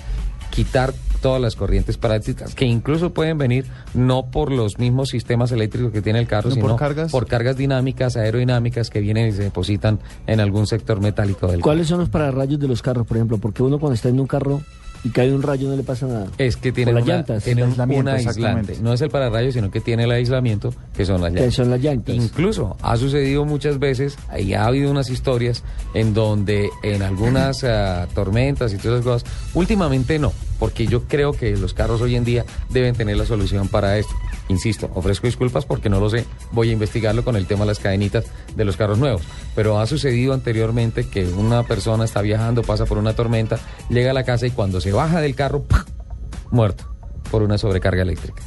quitar todas las corrientes parásitas que incluso pueden venir no por los mismos sistemas eléctricos que tiene el carro, sino por cargas dinámicas, aerodinámicas, que vienen y se depositan en algún sector metálico del carro. ¿Cuáles son los pararrayos de los carros, por ejemplo? Porque uno cuando está en un carro y cae un rayo, no le pasa nada. Es que tiene las llantas, tiene un aislante. No es el pararrayos, sino que tiene el aislamiento, que son las llantas. Incluso ha sucedido muchas veces, y ha habido unas historias en donde en algunas tormentas y todas esas cosas, últimamente no, porque yo creo que los carros hoy en día deben tener la solución para esto. Insisto, ofrezco disculpas porque no lo sé, voy a investigarlo con el tema de las cadenitas de los carros nuevos, pero ha sucedido anteriormente que una persona está viajando, pasa por una tormenta, llega a la casa y cuando se baja del carro, ¡pum!, muerto por una sobrecarga eléctrica.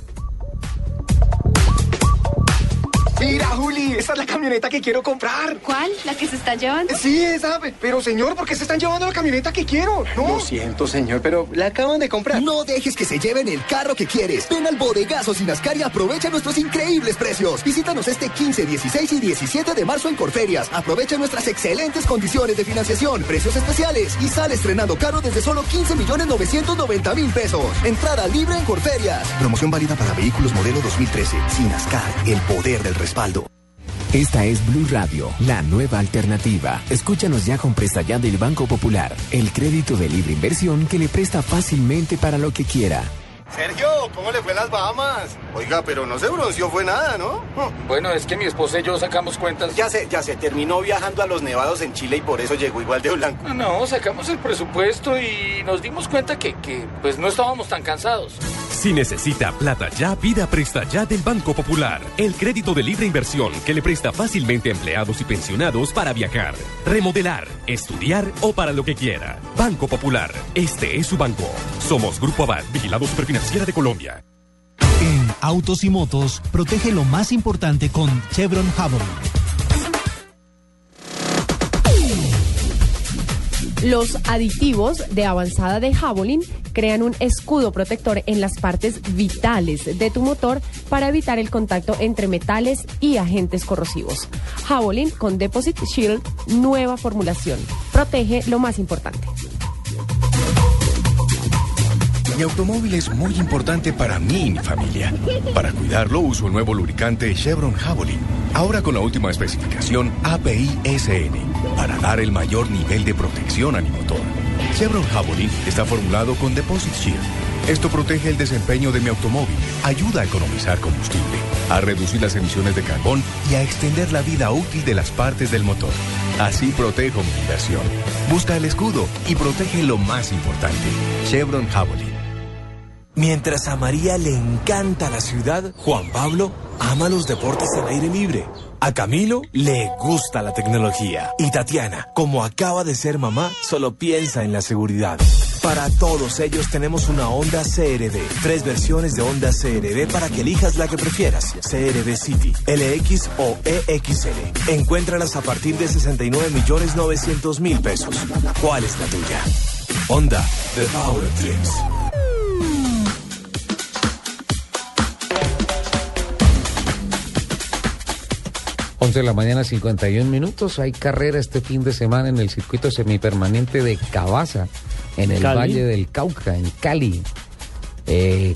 Mira, Juli, esa es la camioneta que quiero comprar. ¿Cuál? ¿La que se están llevando? Sí, esa. Pero, señor, ¿por qué se están llevando la camioneta que quiero? ¿No? Lo siento, señor, pero la acaban de comprar. No dejes que se lleven el carro que quieres. Ven al bodegazo Sinascar y aprovecha nuestros increíbles precios. Visítanos este 15, 16 y 17 de marzo en Corferias. Aprovecha nuestras excelentes condiciones de financiación, precios especiales y sale estrenando carro desde solo 15.990.000 pesos. Entrada libre en Corferias. Promoción válida para vehículos modelo 2013. Sinascar, el poder del resto. Esta es Blu Radio, la nueva alternativa. Escúchanos ya con Presta Ya del Banco Popular, el crédito de libre inversión que le presta fácilmente para lo que quiera. Sergio, ¿cómo le fue a las Bahamas? Oiga, pero no se bronceó, fue nada, ¿no? Bueno, es que mi esposa y yo sacamos cuentas. Ya se terminó viajando a los nevados en Chile y por eso llegó igual de blanco. No, sacamos el presupuesto y nos dimos cuenta que pues no estábamos tan cansados. Si necesita plata ya, pida Presta Ya del Banco Popular, el crédito de libre inversión que le presta fácilmente a empleados y pensionados para viajar, remodelar, estudiar o para lo que quiera. Banco Popular, este es su banco. Somos Grupo Abad, Vigilado Superfinanciero de Colombia. En Autos y Motos, protege lo más importante con Chevron Havon. Los aditivos de avanzada de Javelin crean un escudo protector en las partes vitales de tu motor para evitar el contacto entre metales y agentes corrosivos. Javelin con Deposit Shield, nueva formulación. Protege lo más importante. Mi automóvil es muy importante para mí y mi familia. Para cuidarlo uso el nuevo lubricante Chevron Javelin, ahora con la última especificación API-SN, para dar el mayor nivel de protección a mi motor. Chevron Javelin está formulado con Deposit Shield. Esto protege el desempeño de mi automóvil, ayuda a economizar combustible, a reducir las emisiones de carbón y a extender la vida útil de las partes del motor. Así protejo mi inversión. Busca el escudo y protege lo más importante, Chevron Javelin. Mientras a María le encanta la ciudad, Juan Pablo ama los deportes al aire libre. A Camilo le gusta la tecnología. Y Tatiana, como acaba de ser mamá, solo piensa en la seguridad. Para todos ellos tenemos una Honda CR-V. 3 versiones de Honda CR-V para que elijas la que prefieras. CR-V City, LX o EXL. Encuéntralas a partir de 69.900.000 pesos. ¿Cuál es la tuya? Honda, The Power of Dreams. De la mañana, 51 minutos. Hay carrera este fin de semana en el circuito semipermanente de Cabaza, en el Cali. Valle del Cauca, en Cali.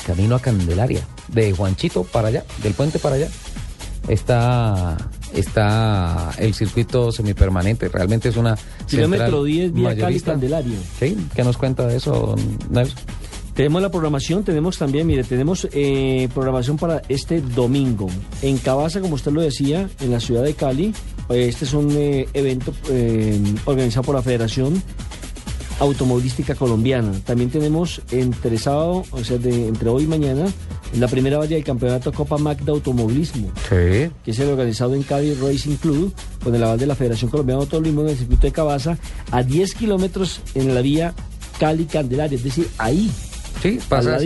Camino a Candelaria, de Juanchito para allá, del puente para allá. Está el circuito semipermanente, realmente es una kilómetro 10 vía mayorista. Cali Candelaria. ¿Sí? ¿Qué nos cuenta de eso, Nelson? Tenemos la programación, tenemos también, mire, tenemos programación para este domingo. En Cabaza, como usted lo decía, en la ciudad de Cali, este es un evento organizado por la Federación Automovilística Colombiana. También tenemos entre sábado, o sea, entre hoy y mañana, la primera valla del campeonato Copa MAC de Automovilismo, sí, que es el organizado en Cali Racing Club, con el aval de la Federación Colombiana de Automovilismo en el circuito de Cabaza, a 10 kilómetros en la vía Cali Candelaria, es decir, ahí. Sí, pasas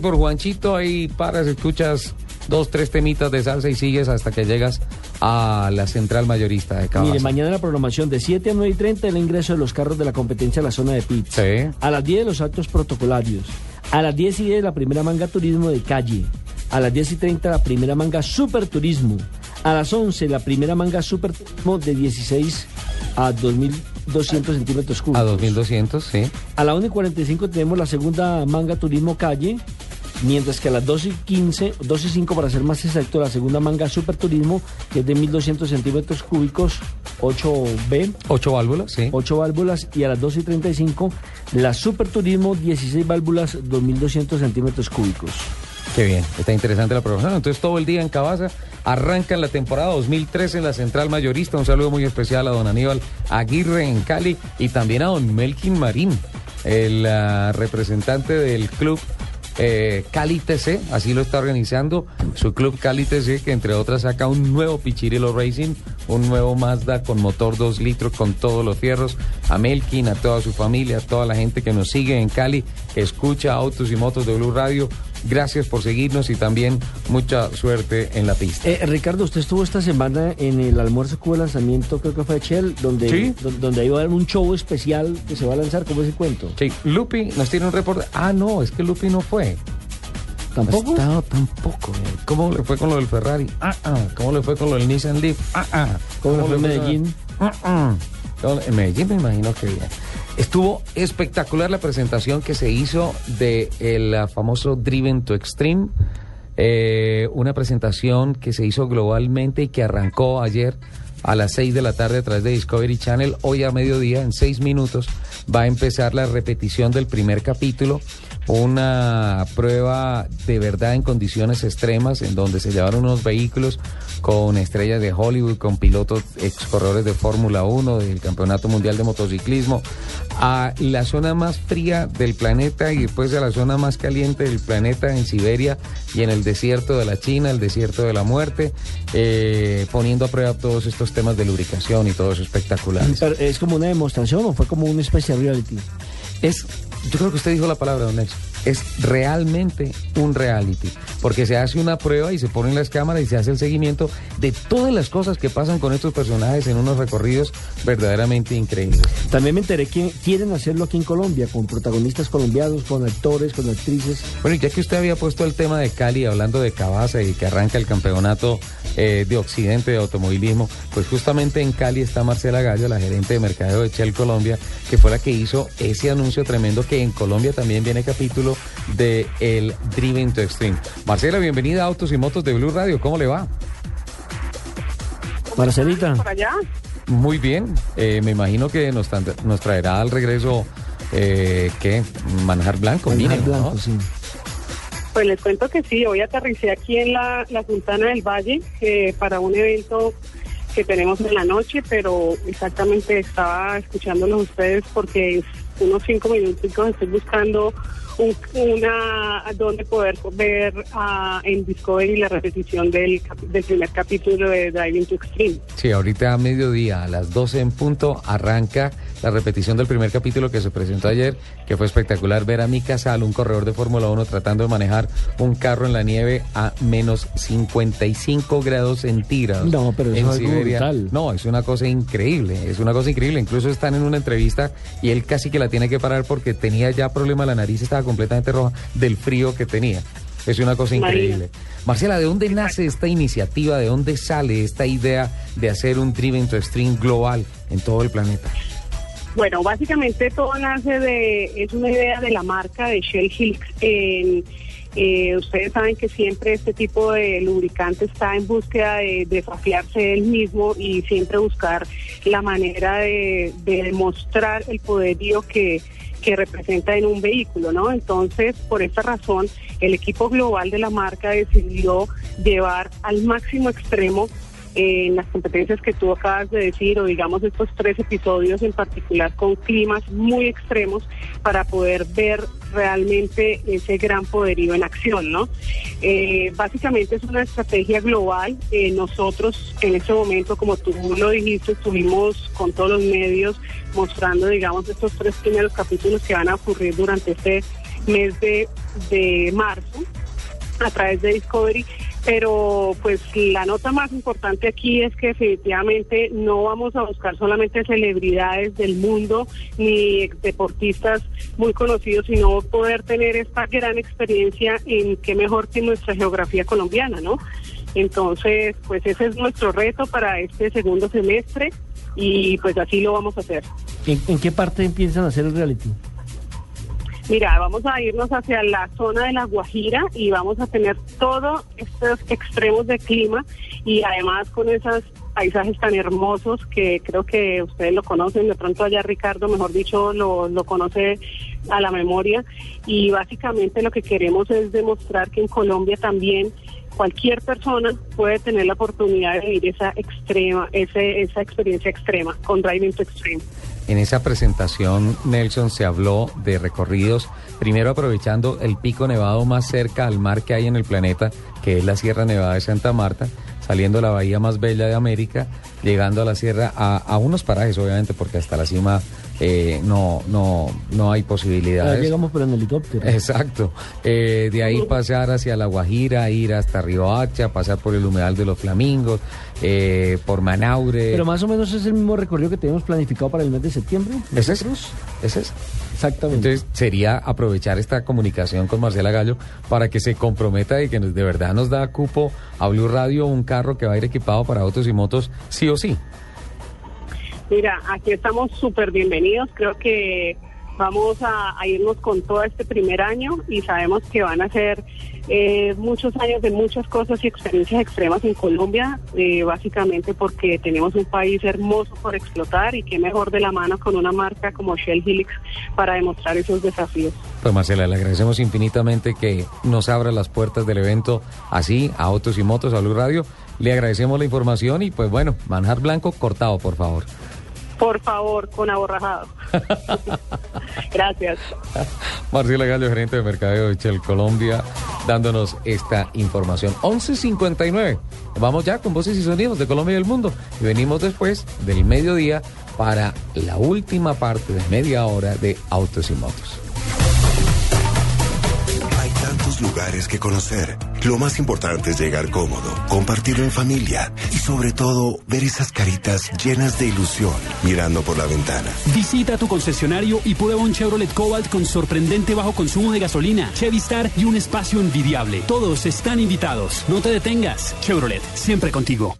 por Juanchito, ahí paras, escuchas 2, 3 temitas de salsa y sigues hasta que llegas a la central mayorista de Cabaza. Mire, mañana la programación de 7 a 9:30 el ingreso de los carros de la competencia a la zona de pits. Sí. A las 10 los actos protocolarios. A las 10:10 la primera manga turismo de calle. A las 10:30 la primera manga super turismo. A las 11 la primera manga super turismo de 16 a 2.200 centímetros cúbicos. A 2.200, sí. A la 1:45 tenemos la segunda manga turismo calle, mientras que a las 12:15, 12:05 para ser más exacto, la segunda manga super turismo, que es de 1.200 centímetros cúbicos 8B. 8 válvulas, sí. 8 válvulas, y a las 12:35 la Super Turismo 16 válvulas, 2.200 centímetros cúbicos. Qué bien, está interesante la programación. Entonces todo el día en Cabaza, arrancan la temporada 2013 en la Central Mayorista. Un saludo muy especial a don Aníbal Aguirre en Cali y también a don Melkin Marín, el representante del club Cali TC, así lo está organizando, su club Cali TC, que entre otras saca un nuevo Pichirilo Racing, un nuevo Mazda con motor 2 litros, con todos los fierros. A Melkin, a toda su familia, a toda la gente que nos sigue en Cali, que escucha Autos y Motos de Blu Radio, gracias por seguirnos y también mucha suerte en la pista. Ricardo, usted estuvo esta semana en el almuerzo que hubo lanzamiento, creo que fue de Shell, donde iba a haber un show especial que se va a lanzar. ¿Cómo es el cuento? Sí, Lupi nos tiene un reporte. Ah, no, es que Lupi no fue. ¿Tampoco? No, tampoco. ¿Cómo le fue con lo del Ferrari? ¿Cómo le fue con lo del Nissan Leaf? ¿Cómo le fue en Medellín? En Medellín me imagino que bien. Estuvo espectacular la presentación que se hizo de el famoso Driven to Extreme, una presentación que se hizo globalmente y que arrancó ayer a las 6 de la tarde a través de Discovery Channel. Hoy a mediodía, en 6 minutos, va a empezar la repetición del primer capítulo, una prueba de verdad en condiciones extremas, en donde se llevaron unos vehículos con estrellas de Hollywood, con pilotos ex corredores de Fórmula 1, del Campeonato Mundial de Motociclismo, a la zona más fría del planeta y después a la zona más caliente del planeta, en Siberia y en el desierto de la China, el desierto de la muerte, poniendo a prueba todos estos temas de lubricación y todos espectaculares. Pero, ¿es como una demostración o fue como una especie de reality? Yo creo que usted dijo la palabra, don Nelson. Es realmente un reality, porque se hace una prueba y se ponen las cámaras y se hace el seguimiento de todas las cosas que pasan con estos personajes en unos recorridos verdaderamente increíbles. También me enteré que quieren hacerlo aquí en Colombia, con protagonistas colombianos, con actores, con actrices. Bueno, ya que usted había puesto el tema de Cali, hablando de Cabaza y que arranca el campeonato de Occidente de automovilismo, pues justamente en Cali está Marcela Gallo, la gerente de mercadeo de Shell Colombia, que fue la que hizo ese anuncio tremendo que en Colombia también viene capítulo de el Driven to Extreme. Marcela, bienvenida a Autos y Motos de Blu Radio. ¿Cómo le va? Marcelita. ¿Por allá? Muy bien. Me imagino que nos traerá al regreso Manjar Blanco. Manjar mínimo, Blanco, ¿no? Sí. Pues les cuento que sí, hoy aterricé aquí en la Sultana del Valle para un evento que tenemos en la noche, pero exactamente estaba escuchándolos ustedes porque es unos 5 minutos estoy buscando donde poder ver en Discovery la repetición del primer capítulo de Driving to Extreme. Sí, ahorita a mediodía, a las 12 en punto, arranca la repetición del primer capítulo que se presentó ayer, que fue espectacular ver a Mika Salo, un corredor de Fórmula 1, tratando de manejar un carro en la nieve a menos 55 grados centígrados. No, pero eso es algo brutal. No, es una cosa increíble, Incluso están en una entrevista y él casi que la tiene que parar porque tenía ya problema la nariz, estaba completamente roja del frío que tenía. Es una cosa increíble. Marcela, ¿de dónde nace esta iniciativa? ¿De dónde sale esta idea de hacer un Driven to Extreme global en todo el planeta? Bueno, básicamente todo nace es una idea de la marca de Shell Helix. Ustedes saben que siempre este tipo de lubricante está en búsqueda de desafiarse él mismo y siempre buscar la manera de demostrar el poderío que representa en un vehículo, ¿no? Entonces, por esta razón, el equipo global de la marca decidió llevar al máximo extremo en las competencias que tú acabas de decir, o digamos estos 3 episodios en particular con climas muy extremos, para poder ver realmente ese gran poderío en acción, ¿no? Básicamente es una estrategia global. Nosotros en este momento, como tú lo dijiste, estuvimos con todos los medios mostrando, digamos, estos 3 primeros capítulos que van a ocurrir durante este mes de marzo a través de Discovery. Pero pues la nota más importante aquí es que definitivamente no vamos a buscar solamente celebridades del mundo ni deportistas muy conocidos, sino poder tener esta gran experiencia en qué mejor que nuestra geografía colombiana, ¿no? Entonces, pues ese es nuestro reto para este segundo semestre y pues así lo vamos a hacer. ¿En qué parte empiezan a hacer el reality? Mira, vamos a irnos hacia la zona de La Guajira y vamos a tener todos estos extremos de clima y además con esas paisajes tan hermosos que creo que ustedes lo conocen, de pronto allá Ricardo, mejor dicho, lo conoce a la memoria, y básicamente lo que queremos es demostrar que en Colombia también cualquier persona puede tener la oportunidad de vivir esa experiencia extrema con Driving to Extreme. En esa presentación, Nelson, se habló de recorridos, primero aprovechando el pico nevado más cerca al mar que hay en el planeta, que es la Sierra Nevada de Santa Marta, saliendo a la bahía más bella de América, llegando a la sierra, a unos parajes, obviamente, porque hasta la cima no hay posibilidades. Ahora llegamos por el helicóptero. Exacto. De ahí pasar hacia La Guajira, ir hasta Riohacha, pasar por el humedal de los Flamingos, por Manaure. Pero más o menos es el mismo recorrido que teníamos planificado para el mes de septiembre. ¿Ese es? Exactamente. Entonces sería aprovechar esta comunicación con Marcela Gallo para que se comprometa de que de verdad nos da cupo a Blu Radio, un carro que va a ir equipado para autos y motos, sí o sí. Mira, aquí estamos súper bienvenidos, creo que vamos a irnos con todo este primer año y sabemos que van a ser muchos años de muchas cosas y experiencias extremas en Colombia, básicamente porque tenemos un país hermoso por explotar y qué mejor de la mano con una marca como Shell Helix para demostrar esos desafíos. Pues Marcela, le agradecemos infinitamente que nos abra las puertas del evento así, a Autos y Motos, a Blu Radio. Le agradecemos la información y pues bueno, manjar blanco cortado, por favor. Por favor, con aborrajado. Gracias. Marcela Gallo, gerente de mercadeo de Shell Colombia, dándonos esta información. 11:59. Vamos ya con voces y sonidos de Colombia y del mundo. Y venimos después del mediodía para la última parte de media hora de Autos y Motos. Hay tantos lugares que conocer. Lo más importante es llegar cómodo, compartirlo en familia y sobre todo ver esas caritas llenas de ilusión mirando por la ventana. Visita tu concesionario y prueba un Chevrolet Cobalt con sorprendente bajo consumo de gasolina, Chevistar y un espacio envidiable. Todos están invitados. No te detengas. Chevrolet, siempre contigo.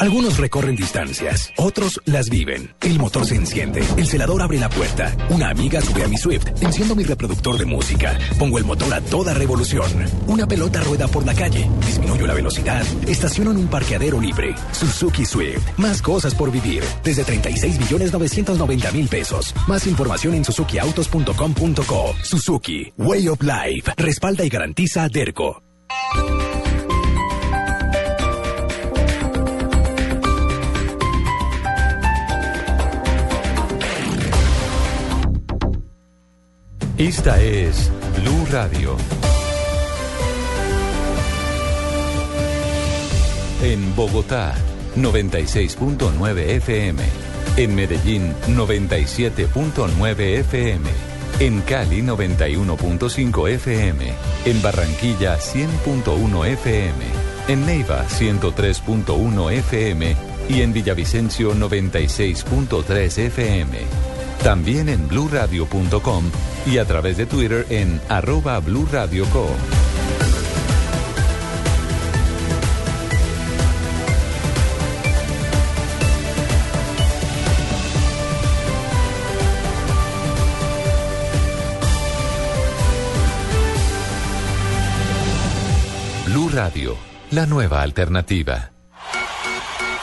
Algunos recorren distancias, otros las viven. El motor se enciende, el celador abre la puerta, una amiga sube a mi Swift, enciendo mi reproductor de música, pongo el motor a toda revolución. Una pelota rueda por la calle, disminuyo la velocidad, estaciono en un parqueadero libre. Suzuki Swift, más cosas por vivir, desde $36.990.000. Más información en suzukiautos.com.co. Suzuki, Way of Life, respalda y garantiza a Derco. Esta es Blu Radio. En Bogotá, 96.9 FM. En Medellín, 97.9 FM. En Cali, 91.5 FM. En Barranquilla, 100.1 FM. En Neiva, 103.1 FM. Y en Villavicencio, 96.3 FM. También en bluradio.com y a través de Twitter en @bluradioco. Blu Radio, la nueva alternativa.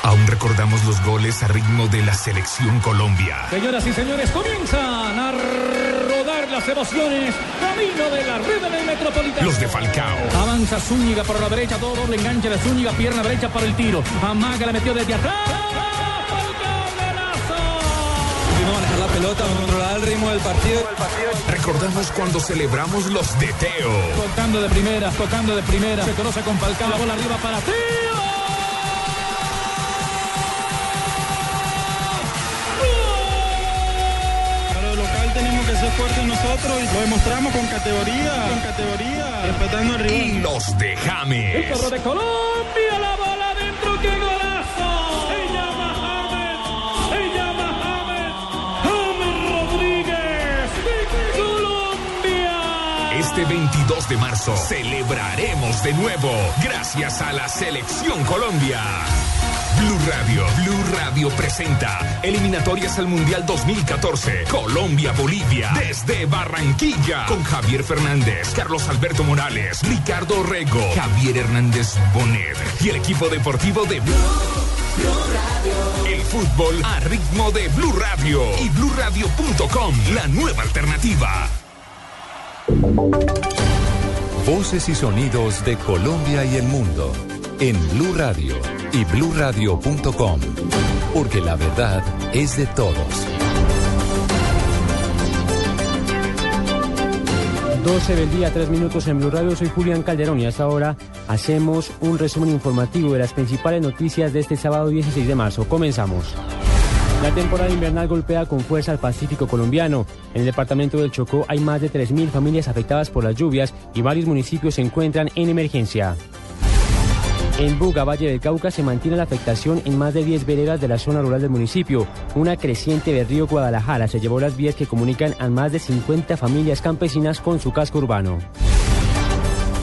Aún recordamos los goles a ritmo de la Selección Colombia. Señoras y señores, comienzan a rodar las emociones. Camino de la rueda del Metropolitano. Los de Falcao. Avanza Zúñiga por la derecha, todo doble enganche de Zúñiga, pierna derecha para el tiro. Amaga, la metió desde atrás. ¡Falcao, golazo! Vino a manejar la pelota, controlar el ritmo del partido. Recordamos cuando celebramos los de Teo. Tocando de primera. Se conoce con Falcao, la bola arriba para Teo. Fuerte nosotros y lo demostramos con categoría, respetando al rival. Y los de James. El carro de Colombia, la bola dentro, ¡qué golazo! Se llama James Rodríguez, de Colombia. Este 22 de marzo celebraremos de nuevo, gracias a la Selección Colombia. Blu Radio presenta eliminatorias al Mundial 2014 Colombia-Bolivia desde Barranquilla con Javier Fernández, Carlos Alberto Morales, Ricardo Rego, Javier Hernández Bonet y el equipo deportivo de Blu Radio. El fútbol a ritmo de Blu Radio y BluRadio.com, la nueva alternativa. Voces y sonidos de Colombia y el mundo en Blu Radio y BluRadio.com, porque la verdad es de todos. 12 del día, 3 minutos en Blu Radio. Soy Julián Calderón y hasta ahora hacemos un resumen informativo de las principales noticias de este sábado 16 de marzo. Comenzamos. La temporada invernal golpea con fuerza al Pacífico colombiano. En el departamento del Chocó hay más de 3.000 familias afectadas por las lluvias y varios municipios se encuentran en emergencia. En Buga, Valle del Cauca, se mantiene la afectación en más de 10 veredas de la zona rural del municipio. Una creciente del río Guadalajara se llevó las vías que comunican a más de 50 familias campesinas con su casco urbano.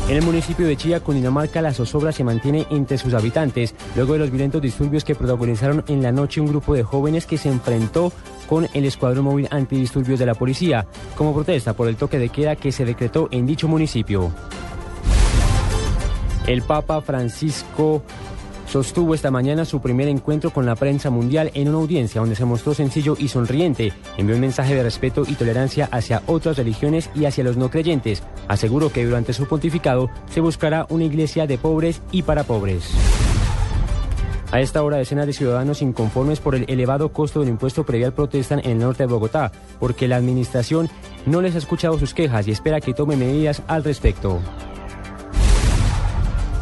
En el municipio de Chía, Cundinamarca, la zozobra se mantiene entre sus habitantes, luego de los violentos disturbios que protagonizaron en la noche un grupo de jóvenes que se enfrentó con el escuadrón móvil antidisturbios de la policía, como protesta por el toque de queda que se decretó en dicho municipio. El Papa Francisco sostuvo esta mañana su primer encuentro con la prensa mundial en una audiencia donde se mostró sencillo y sonriente. Envió un mensaje de respeto y tolerancia hacia otras religiones y hacia los no creyentes. Aseguró que durante su pontificado se buscará una iglesia de pobres y para pobres. A esta hora, decenas de ciudadanos inconformes por el elevado costo del impuesto predial protestan en el norte de Bogotá, porque la administración no les ha escuchado sus quejas y espera que tome medidas al respecto.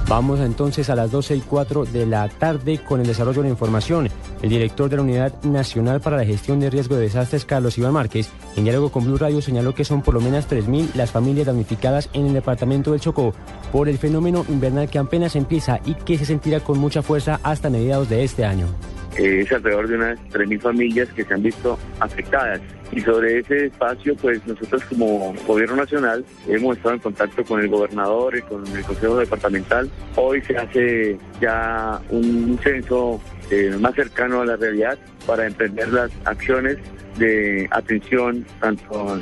Vamos entonces a las 12:04 de la tarde con el desarrollo de la información. El director de la Unidad Nacional para la Gestión de Riesgo de Desastres, Carlos Iván Márquez, en diálogo con Blu Radio señaló que son por lo menos 3.000 las familias damnificadas en el departamento del Chocó por el fenómeno invernal que apenas empieza y que se sentirá con mucha fuerza hasta mediados de este año. Es alrededor de unas 3.000 familias que se han visto afectadas. Y sobre ese espacio, pues nosotros como Gobierno Nacional hemos estado en contacto con el gobernador y con el Consejo Departamental. Hoy se hace ya un censo más cercano a la realidad para emprender las acciones de atención tanto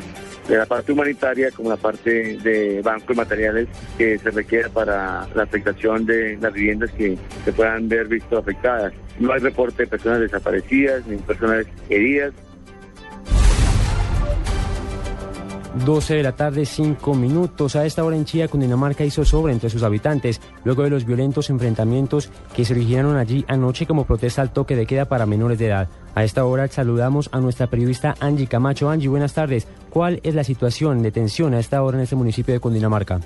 de la parte humanitaria como la parte de banco y materiales que se requiera para la afectación de las viviendas que se puedan ver visto afectadas. No hay reporte de personas desaparecidas ni personas heridas. 12 de la tarde, 5 minutos. A esta hora en Chía, Cundinamarca, hizo zozobra entre sus habitantes, luego de los violentos enfrentamientos que se originaron allí anoche como protesta al toque de queda para menores de edad. A esta hora saludamos a nuestra periodista Angie Camacho. Angie, buenas tardes. ¿Cuál es la situación de tensión a esta hora en este municipio de Cundinamarca?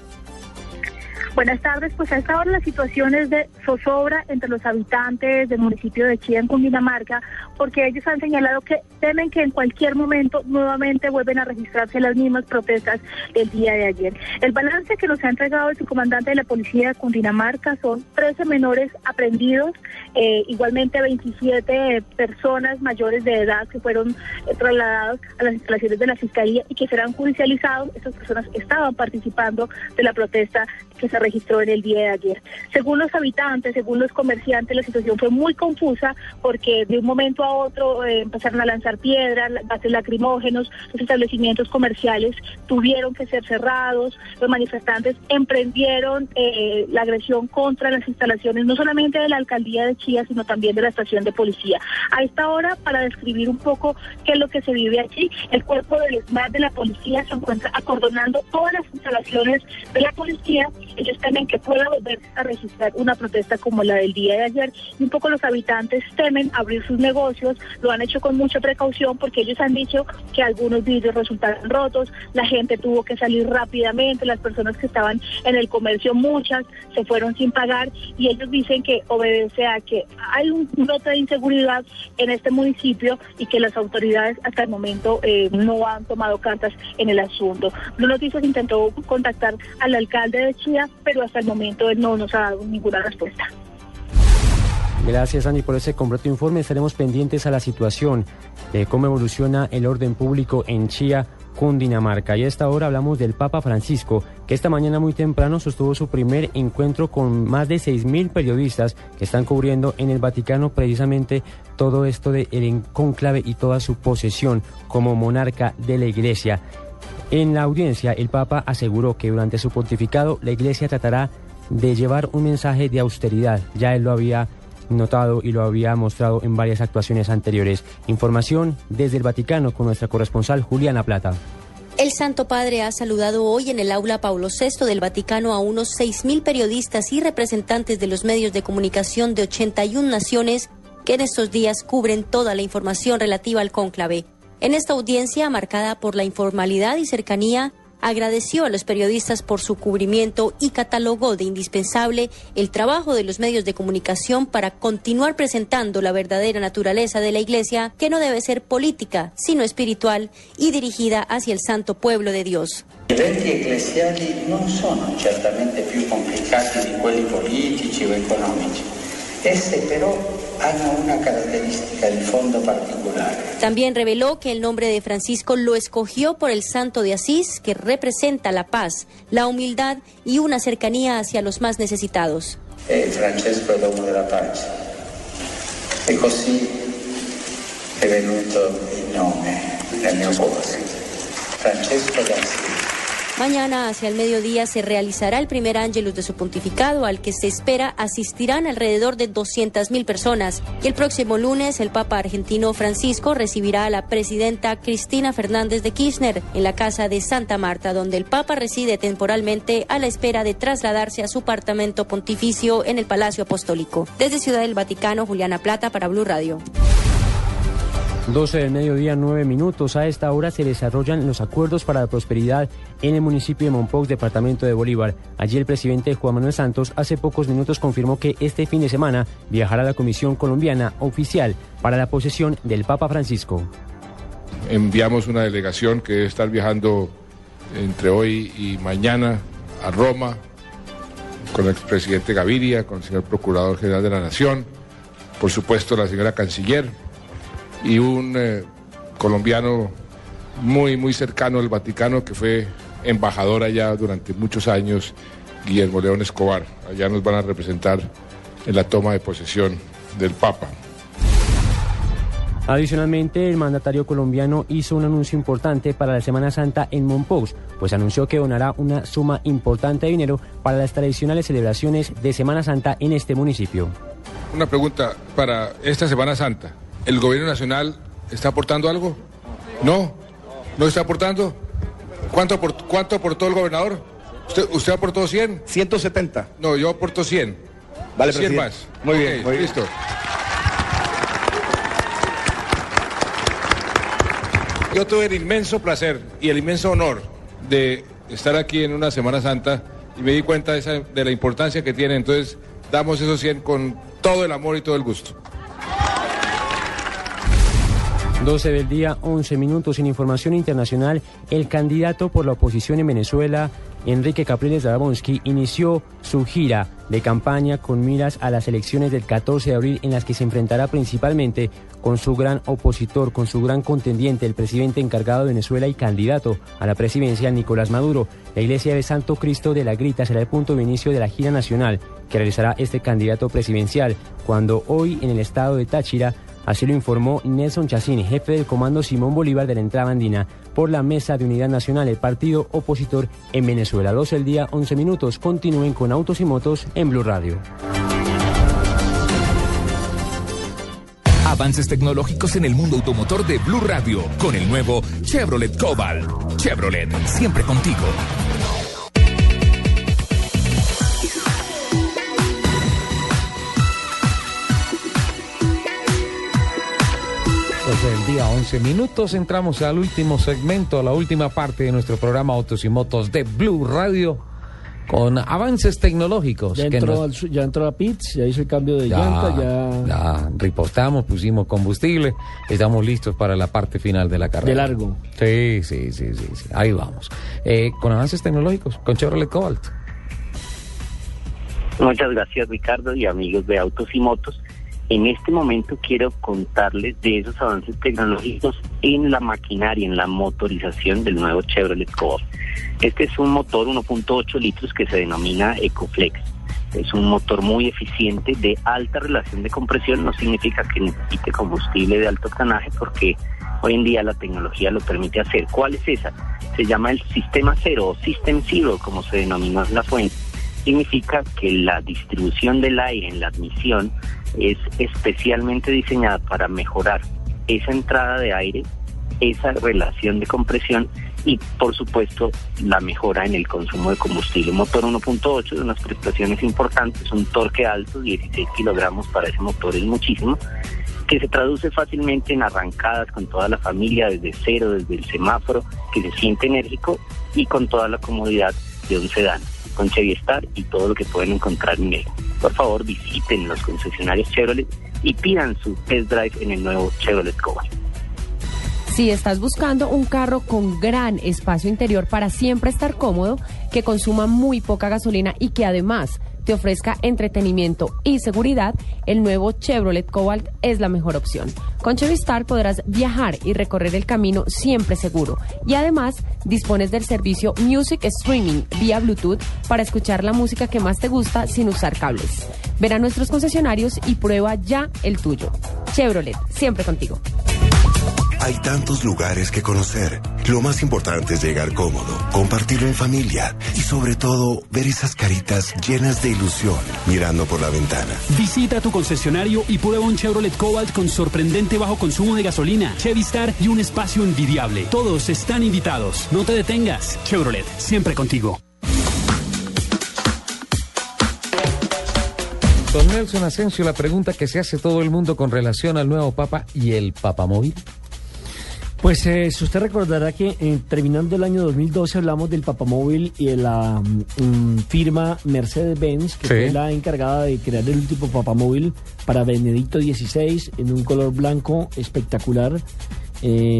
Buenas tardes, pues a esta hora la situación es de zozobra entre los habitantes del municipio de Chía en Cundinamarca, porque ellos han señalado que temen que en cualquier momento nuevamente vuelven a registrarse las mismas protestas del día de ayer. El balance que nos ha entregado el subcomandante de la policía de Cundinamarca son 13 menores aprehendidos, igualmente 27 personas mayores de edad que fueron trasladados a las instalaciones de la fiscalía y que serán judicializados. Estas personas estaban participando de la protesta que se registró en el día de ayer. Según los habitantes, según los comerciantes, la situación fue muy confusa porque de un momento a otro empezaron a lanzar piedras, gases lacrimógenos, los establecimientos comerciales tuvieron que ser cerrados, los manifestantes emprendieron la agresión contra las instalaciones, no solamente de la alcaldía de Chía, sino también de la estación de policía. A esta hora, para describir un poco qué es lo que se vive allí, el cuerpo del ESMAD de la policía se encuentra acordonando todas las instalaciones de la policía. Ellos temen que pueda volver a registrar una protesta como la del día de ayer y un poco los habitantes temen abrir sus negocios, lo han hecho con mucha precaución porque ellos han dicho que algunos vidrios resultaron rotos, la gente tuvo que salir rápidamente, las personas que estaban en el comercio, muchas se fueron sin pagar y ellos dicen que obedece a que hay un brote de inseguridad en este municipio y que las autoridades hasta el momento no han tomado cartas en el asunto. Blu Noticias intentó contactar al alcalde de Chía, pero hasta el momento no nos ha dado ninguna respuesta. Gracias, Angie, por ese completo informe. Estaremos pendientes a la situación de cómo evoluciona el orden público en Chía Cundinamarca. Y a esta hora hablamos del Papa Francisco, que esta mañana muy temprano sostuvo su primer encuentro con más de 6.000 periodistas que están cubriendo en el Vaticano precisamente todo esto del conclave y toda su posesión como monarca de la Iglesia. En la audiencia, el Papa aseguró que durante su pontificado la Iglesia tratará de llevar un mensaje de austeridad. Ya él lo había notado y lo había mostrado en varias actuaciones anteriores. Información desde el Vaticano con nuestra corresponsal Juliana Plata. El Santo Padre ha saludado hoy en el aula Paulo VI del Vaticano a unos 6.000 periodistas y representantes de los medios de comunicación de 81 naciones que en estos días cubren toda la información relativa al cónclave. En esta audiencia, marcada por la informalidad y cercanía, agradeció a los periodistas por su cubrimiento y catalogó de indispensable el trabajo de los medios de comunicación para continuar presentando la verdadera naturaleza de la Iglesia, que no debe ser política, sino espiritual y dirigida hacia el santo pueblo de Dios. I diritti ecclesiali non sono certamente più complicati di quelli politici o economici. Esse però hanno una característica di fondo particolare. También reveló que el nombre de Francisco lo escogió por el santo de Asís, que representa la paz, la humildad y una cercanía hacia los más necesitados. Francesco è l'uomo della pace. E così è venuto il nome del mio cuore. Francesco d'Assis. Mañana hacia el mediodía se realizará el primer ángelus de su pontificado, al que se espera asistirán alrededor de 200.000 personas. Y el próximo lunes el Papa argentino Francisco recibirá a la presidenta Cristina Fernández de Kirchner en la casa de Santa Marta, donde el Papa reside temporalmente a la espera de trasladarse a su apartamento pontificio en el Palacio Apostólico. Desde Ciudad del Vaticano, Juliana Plata para Blu Radio. 12 del mediodía, 9 minutos. A esta hora se desarrollan los acuerdos para la prosperidad en el municipio de Mompox, departamento de Bolívar. Allí el presidente Juan Manuel Santos hace pocos minutos confirmó que este fin de semana viajará a la Comisión Colombiana Oficial para la posesión del Papa Francisco. Enviamos una delegación que debe estar viajando entre hoy y mañana a Roma con el expresidente Gaviria, con el señor Procurador General de la Nación, por supuesto la señora Canciller, y un colombiano muy cercano al Vaticano que fue embajador allá durante muchos años, Guillermo León Escobar. Allá nos van a representar en la toma de posesión del Papa. Adicionalmente, el mandatario colombiano hizo un anuncio importante para la Semana Santa en Mompox, pues anunció que donará una suma importante de dinero para las tradicionales celebraciones de Semana Santa en este municipio. Una pregunta para esta Semana Santa. ¿El gobierno nacional está aportando algo? ¿No? ¿No está aportando? ¿Cuánto aportó el gobernador? ¿Usted aportó 100? 170. No, yo aporto 100. Vale, 100 más. Muy bien, muy bien. Listo. Yo tuve el inmenso placer y el inmenso honor de estar aquí en una Semana Santa y me di cuenta de la importancia que tiene. Entonces, damos esos 100 con todo el amor y todo el gusto. 12 del día, 11 minutos. En información internacional, el candidato por la oposición en Venezuela, Enrique Capriles Radamonsky, inició su gira de campaña con miras a las elecciones del 14 de abril, en las que se enfrentará principalmente con su gran opositor, con su gran contendiente, el presidente encargado de Venezuela y candidato a la presidencia, Nicolás Maduro. La iglesia de Santo Cristo de la Grita será el punto de inicio de la gira nacional que realizará este candidato presidencial, cuando hoy en el estado de Táchira. Así lo informó Nelson Chacín, jefe del Comando Simón Bolívar de la Entrada Andina, por la Mesa de Unidad Nacional, el partido opositor en Venezuela. 12 del día, 11 minutos. Continúen con Autos y Motos en Blu Radio. Avances tecnológicos en el mundo automotor de Blu Radio, con el nuevo Chevrolet Cobalt. Chevrolet, siempre contigo. Del día, 11 minutos, entramos al último segmento, a la última parte de nuestro programa Autos y Motos de Blu Radio, con avances tecnológicos. Ya entró a pits, ya hizo el cambio de llanta, ya ripostamos, pusimos combustible, estamos listos para la parte final de la carrera. De largo. Sí, ahí vamos. Con avances tecnológicos, con Chevrolet Cobalt. Muchas gracias, Ricardo, y amigos de Autos y Motos. En este momento quiero contarles de esos avances tecnológicos en la maquinaria, en la motorización del nuevo Chevrolet Cobalt. Este es un motor 1.8 litros que se denomina Ecoflex. Es un motor muy eficiente, de alta relación de compresión. No significa que necesite combustible de alto octanaje, porque hoy en día la tecnología lo permite hacer. ¿Cuál es esa? Se llama el sistema cero, o System Zero, como se denominó en la fuente. Significa que la distribución del aire en la admisión es especialmente diseñada para mejorar esa entrada de aire, esa relación de compresión y, por supuesto, la mejora en el consumo de combustible. Un motor 1.8 de unas prestaciones importantes, un torque alto, 16 kilogramos para ese motor es muchísimo, que se traduce fácilmente en arrancadas con toda la familia desde cero, desde el semáforo, que se siente enérgico y con toda la comodidad de un sedán, con Chevy Star y todo lo que pueden encontrar en él. Por favor, visiten los concesionarios Chevrolet y pidan su test drive en el nuevo Chevrolet Cobalt. Si estás buscando un carro con gran espacio interior para siempre estar cómodo, que consuma muy poca gasolina y que además te ofrezca entretenimiento y seguridad, el nuevo Chevrolet Cobalt es la mejor opción. Con Chevistar podrás viajar y recorrer el camino siempre seguro. Y además, dispones del servicio Music Streaming vía Bluetooth para escuchar la música que más te gusta sin usar cables. Ven a nuestros concesionarios y prueba ya el tuyo. Chevrolet, siempre contigo. Hay tantos lugares que conocer. Lo más importante es llegar cómodo, compartirlo en familia y sobre todo ver esas caritas llenas de ilusión mirando por la ventana. Visita tu concesionario y prueba un Chevrolet Cobalt con sorprendente bajo consumo de gasolina, Chevistar y un espacio envidiable. Todos están invitados. No te detengas. Chevrolet, siempre contigo. Don Nelson Asensio, la pregunta que se hace todo el mundo con relación al nuevo Papa y el Papamóvil. Pues si usted recordará que terminando el año 2012 hablamos del Papamóvil y de la firma Mercedes-Benz, que fue la encargada de crear el último Papamóvil para Benedicto XVI en un color blanco espectacular.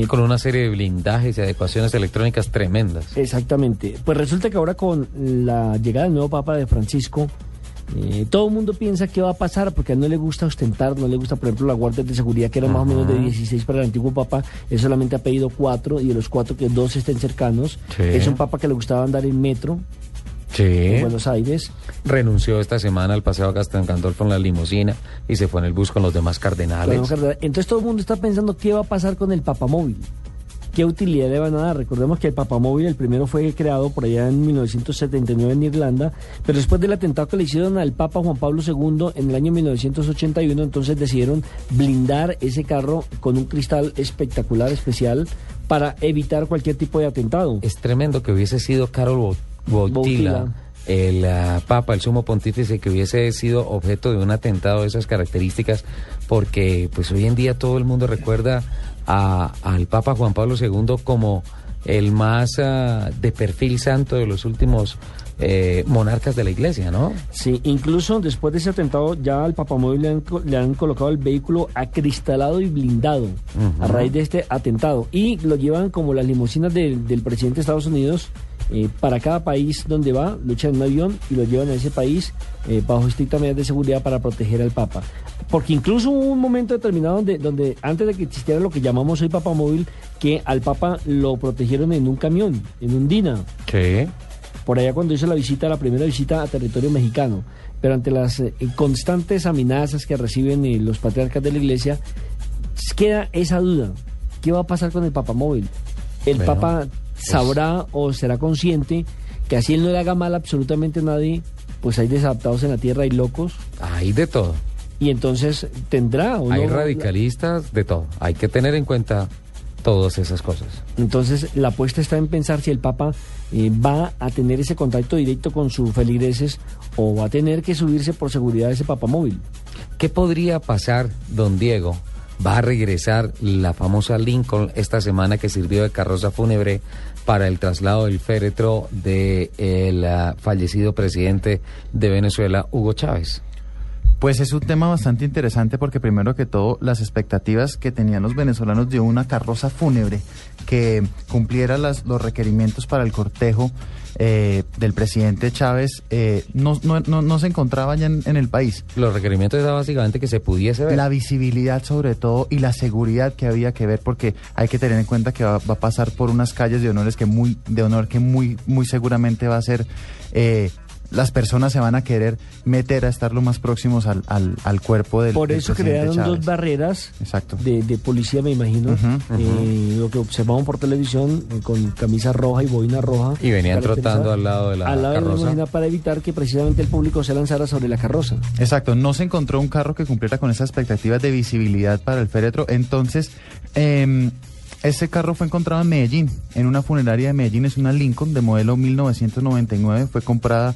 Con una serie de blindajes y adecuaciones electrónicas tremendas. Exactamente. Pues resulta que ahora con la llegada del nuevo Papa de Francisco, todo el mundo piensa qué va a pasar, porque a él no le gusta ostentar, no le gusta, por ejemplo, la guardia de seguridad, que era más o menos de 16 para el antiguo papa. Él solamente ha pedido 4, y de los 4 que 2 estén cercanos. Sí. Es un papa que le gustaba andar en metro, en Buenos Aires. Renunció esta semana al paseo a Gastón-Gandolfo en la limusina y se fue en el bus con los demás cardenales. Entonces todo el mundo está pensando qué va a pasar con el papamóvil. ¿Qué utilidad le van a dar? Recordemos que el Papamóvil, el primero, fue creado por allá en 1979 en Irlanda, pero después del atentado que le hicieron al Papa Juan Pablo II en el año 1981, entonces decidieron blindar ese carro con un cristal espectacular, especial, para evitar cualquier tipo de atentado. Es tremendo que hubiese sido Carlo Boutila, el Papa, el Sumo Pontífice, que hubiese sido objeto de un atentado de esas características, porque pues hoy en día todo el mundo recuerda al Papa Juan Pablo II como el más de perfil santo de los últimos monarcas de la Iglesia, ¿no? Sí, incluso después de ese atentado ya al Papamóvil le han colocado el vehículo acristalado y blindado a raíz de este atentado, y lo llevan como las limusinas del presidente de Estados Unidos. Para cada país donde va, lo echan en un avión y lo llevan a ese país bajo estrictas medidas de seguridad para proteger al Papa. Porque incluso hubo un momento determinado donde antes de que existiera lo que llamamos hoy Papamóvil, que al Papa lo protegieron en un camión, en un Dina. ¿Qué? Por allá cuando hizo la primera visita a territorio mexicano. Pero ante las constantes amenazas que reciben los patriarcas de la Iglesia, queda esa duda. ¿Qué va a pasar con el Papamóvil? Papa sabrá o será consciente que así él no le haga mal absolutamente a nadie, pues hay desadaptados en la tierra, hay locos. Hay de todo. Y entonces tendrá... Hay radicalistas, de todo. Hay que tener en cuenta todas esas cosas. Entonces la apuesta está en pensar si el Papa va a tener ese contacto directo con sus feligreses o va a tener que subirse por seguridad a ese Papamóvil. ¿Qué podría pasar, don Diego? Va a regresar la famosa Lincoln esta semana, que sirvió de carroza fúnebre para el traslado del féretro del fallecido presidente de Venezuela, Hugo Chávez. Pues es un tema bastante interesante porque primero que todo las expectativas que tenían los venezolanos de una carroza fúnebre que cumpliera los requerimientos para el cortejo del presidente Chávez no se encontraba ya en el país. Los requerimientos eran básicamente que se pudiese ver. La visibilidad sobre todo y la seguridad que había que ver, porque hay que tener en cuenta que va a pasar por unas calles de honor que muy seguramente va a ser... las personas se van a querer meter a estar lo más próximos al cuerpo del presidente. Por eso crearon Chávez. Dos barreras. Exacto. De policía, me imagino. Uh-huh. Lo que observamos por televisión, con camisa roja y boina roja. Y venían trotando al lado de la carroza. Al lado de la boina, para evitar que precisamente el público se lanzara sobre la carroza. Exacto. No se encontró un carro que cumpliera con esas expectativas de visibilidad para el féretro. Entonces... Este carro fue encontrado en Medellín, en una funeraria de Medellín. Es una Lincoln de modelo 1999, fue comprada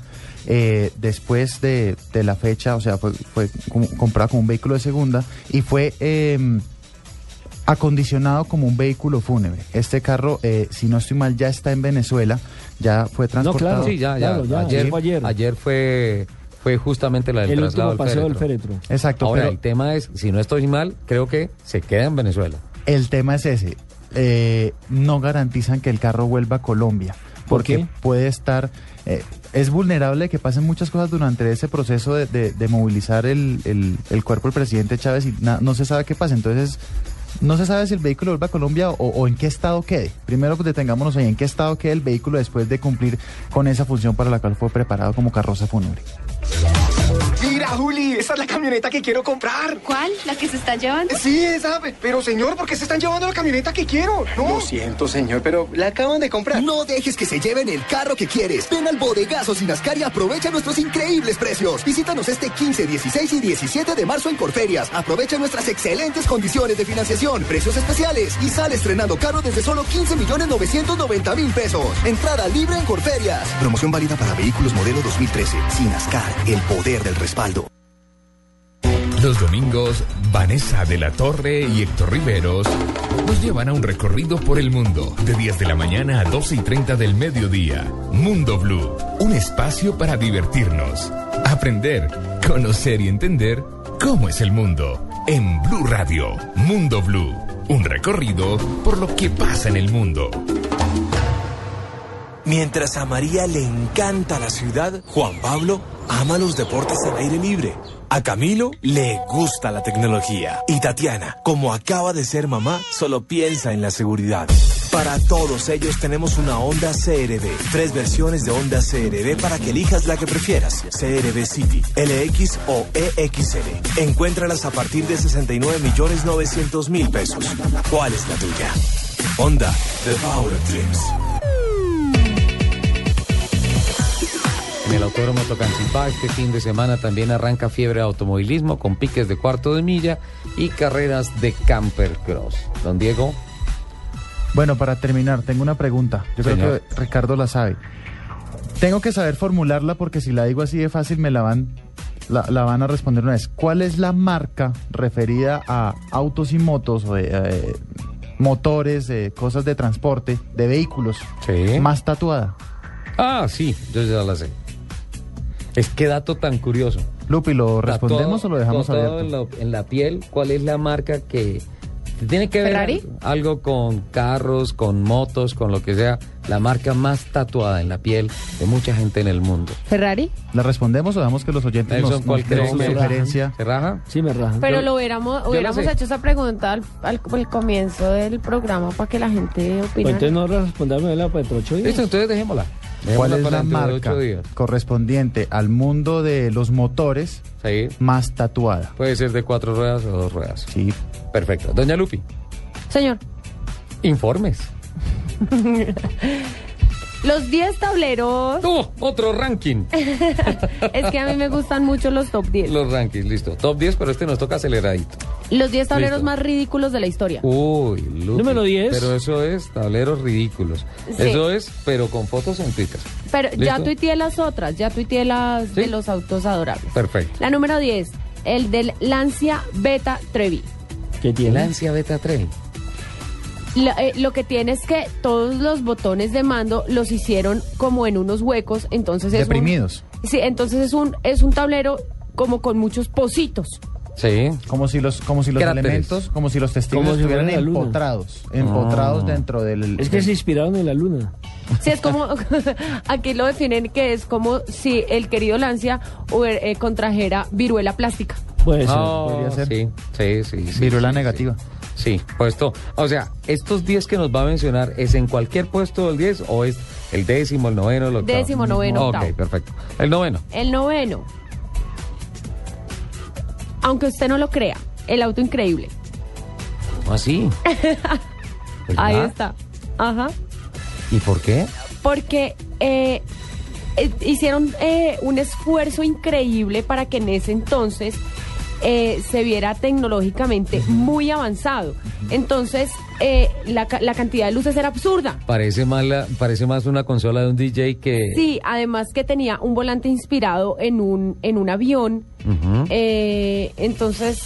después de la fecha, o sea, fue comprada como un vehículo de segunda y fue acondicionado como un vehículo fúnebre. Este carro, si no estoy mal, ya está en Venezuela, ya fue transportado. No, claro, sí, ya. Ayer fue justamente la del el traslado último paseo del féretro. Exacto. Ahora, pero el tema es, si no estoy mal, creo que se queda en Venezuela. El tema es ese. No garantizan que el carro vuelva a Colombia porque puede estar es vulnerable que pasen muchas cosas durante ese proceso de movilizar el cuerpo del presidente Chávez y no se sabe qué pasa. Entonces no se sabe si el vehículo vuelve a Colombia o en qué estado quede. Primero pues, detengámonos ahí en qué estado quede el vehículo después de cumplir con esa función para la cual fue preparado como carroza fúnebre. Mira, Juli, esa es la camioneta que quiero comprar. ¿Cuál? ¿La que se están llevando? Sí, esa. Pero, señor, ¿por qué se están llevando la camioneta que quiero? No. Lo siento, señor, pero la acaban de comprar. No dejes que se lleven el carro que quieres. Ven al bodegazo Sinascar y aprovecha nuestros increíbles precios. Visítanos este 15, 16 y 17 de marzo en Corferias. Aprovecha nuestras excelentes condiciones de financiación, precios especiales y sale estrenando carro desde solo 15.990.000 pesos. Entrada libre en Corferias. Promoción válida para vehículos modelo 2013. Sinascar, el poder del respaldo. Los domingos, Vanessa de la Torre y Héctor Riveros nos llevan a un recorrido por el mundo de 10 de la mañana a 12:30 del mediodía. Mundo Blu, un espacio para divertirnos, aprender, conocer y entender cómo es el mundo. En Blu Radio, Mundo Blu, un recorrido por lo que pasa en el mundo. Mientras a María le encanta la ciudad, Juan Pablo ama los deportes al aire libre. A Camilo le gusta la tecnología. Y Tatiana, como acaba de ser mamá, solo piensa en la seguridad. Para todos ellos tenemos una Honda CRV. 3 versiones de Honda CRV para que elijas la que prefieras. CRV City, LX o EXL. Encuéntralas a partir de 69.900.000 pesos. ¿Cuál es la tuya? Honda, The Power of Dreams. En el Autódromo Tocancipá este fin de semana también arranca fiebre de automovilismo con piques de cuarto de milla y carreras de camper cross. Don Diego. Bueno, para terminar, tengo una pregunta. Yo creo que Ricardo la sabe. Tengo que saber formularla porque si la digo así de fácil me la van a responder una vez. ¿Cuál es la marca referida a autos y motos o motores, cosas de transporte, de vehículos más tatuada? Ah, sí, yo ya la sé. Es que dato tan curioso. Lupi, ¿lo respondemos o lo dejamos abierto? En la piel, ¿cuál es la marca que tiene que ver Ferrari? Algo con carros, con motos, con lo que sea, la marca más tatuada en la piel de mucha gente en el mundo. ¿Ferrari? ¿La respondemos o dejamos que los oyentes nos den su sugerencia? ¿Se raja? Sí, me raja. Pero hubiéramos hecho esa pregunta al comienzo del programa para que la gente opine. Pues entonces no respondamos la para dentro de 8 días. Listo, entonces dejémosla. ¿Cuál es la marca correspondiente al mundo de los motores más tatuada? Puede ser de 4 ruedas o 2 ruedas. Sí. Perfecto. Doña Lupi. Señor. Informes. Los 10 tableros... ¡Oh! ¡Otro ranking! Es que a mí me gustan mucho los top 10. Los rankings, listo. Top 10, pero este nos toca aceleradito. Los 10 tableros más ridículos de la historia. Uy, Lupi. Número 10. Pero eso es tableros ridículos. Sí. Eso es, pero con fotos en Twitter. Pero ¿listo? Ya tuiteé las otras, ya tuiteé las de los autos adorables. Perfecto. La número 10, el del Lancia Beta Trevi. ¿Qué tiene? Lancia Beta Trevi. Lo que tiene es que todos los botones de mando los hicieron como en unos huecos, entonces es deprimidos. Sí, entonces es un tablero como con muchos pocitos. Sí. Como si los elementos, como si los testigos estuvieran empotrados dentro del... Es que se inspiraron en la luna. Sí, es como, aquí lo definen que es como si el querido Lancia contrajera viruela plástica. Pues podría ser. Sí. Viruela negativa. Sí, puesto. O sea, estos 10 que nos va a mencionar, ¿es en cualquier puesto del 10 o es el décimo, el noveno, el octavo? Décimo, noveno, octavo. Ok, perfecto. El noveno. El noveno. Aunque usted no lo crea, el auto increíble. ¿Cómo así? Pues ahí está. Ajá. ¿Y por qué? Porque hicieron un esfuerzo increíble para que en ese entonces... se viera tecnológicamente muy avanzado. Entonces, la cantidad de luces era absurda. Parece más una consola de un DJ que... Sí, además que tenía un volante inspirado en un avión. Entonces,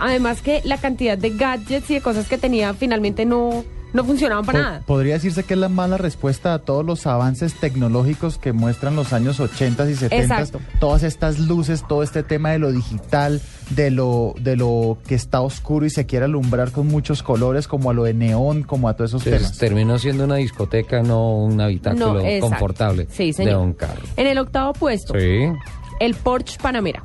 además que la cantidad de gadgets y de cosas que tenía finalmente no funcionaban para nada. Podría decirse que es la mala respuesta a todos los avances tecnológicos que muestran los años 80 y 70. Exacto. Todas estas luces, todo este tema de lo digital, de lo que está oscuro y se quiere alumbrar con muchos colores, como a lo de neón, como a todos esos temas. Terminó siendo una discoteca, no un habitáculo confortable de un carro. En el octavo puesto, el Porsche Panamera.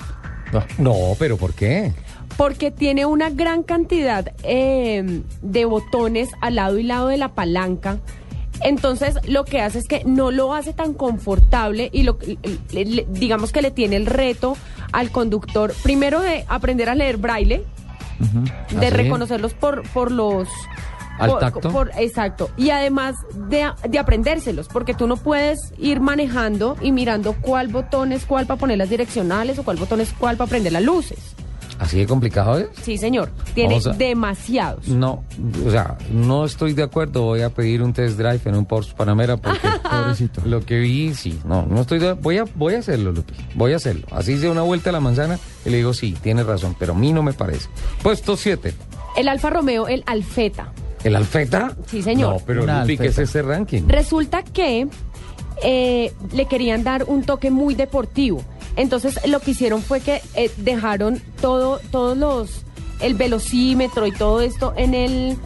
No, pero ¿por qué? Porque tiene una gran cantidad de botones al lado y lado de la palanca. Entonces lo que hace es que no lo hace tan confortable y digamos que le tiene el reto al conductor, primero de aprender a leer braille, de reconocerlos por los... ¿Al tacto? Exacto. Y además de aprendérselos, porque tú no puedes ir manejando y mirando cuál botón es cuál para poner las direccionales o cuál botón es cuál para prender las luces. ¿Así de complicado es? Sí, señor. Tiene demasiados. No, o sea, no estoy de acuerdo. Voy a pedir un test drive en un Porsche Panamera porque pobrecito. Lo que vi, sí. No estoy de acuerdo. Voy a hacerlo, Lupi. Voy a hacerlo. Así se da una vuelta a la manzana y le digo, sí, tiene razón, pero a mí no me parece. Puesto 7. El Alfa Romeo, el Alfetta. ¿El Alfetta? Sí, señor. No, pero Lupi, ¿qué es ese ranking? Resulta que le querían dar un toque muy deportivo. Entonces lo que hicieron fue que dejaron el velocímetro y todo esto en el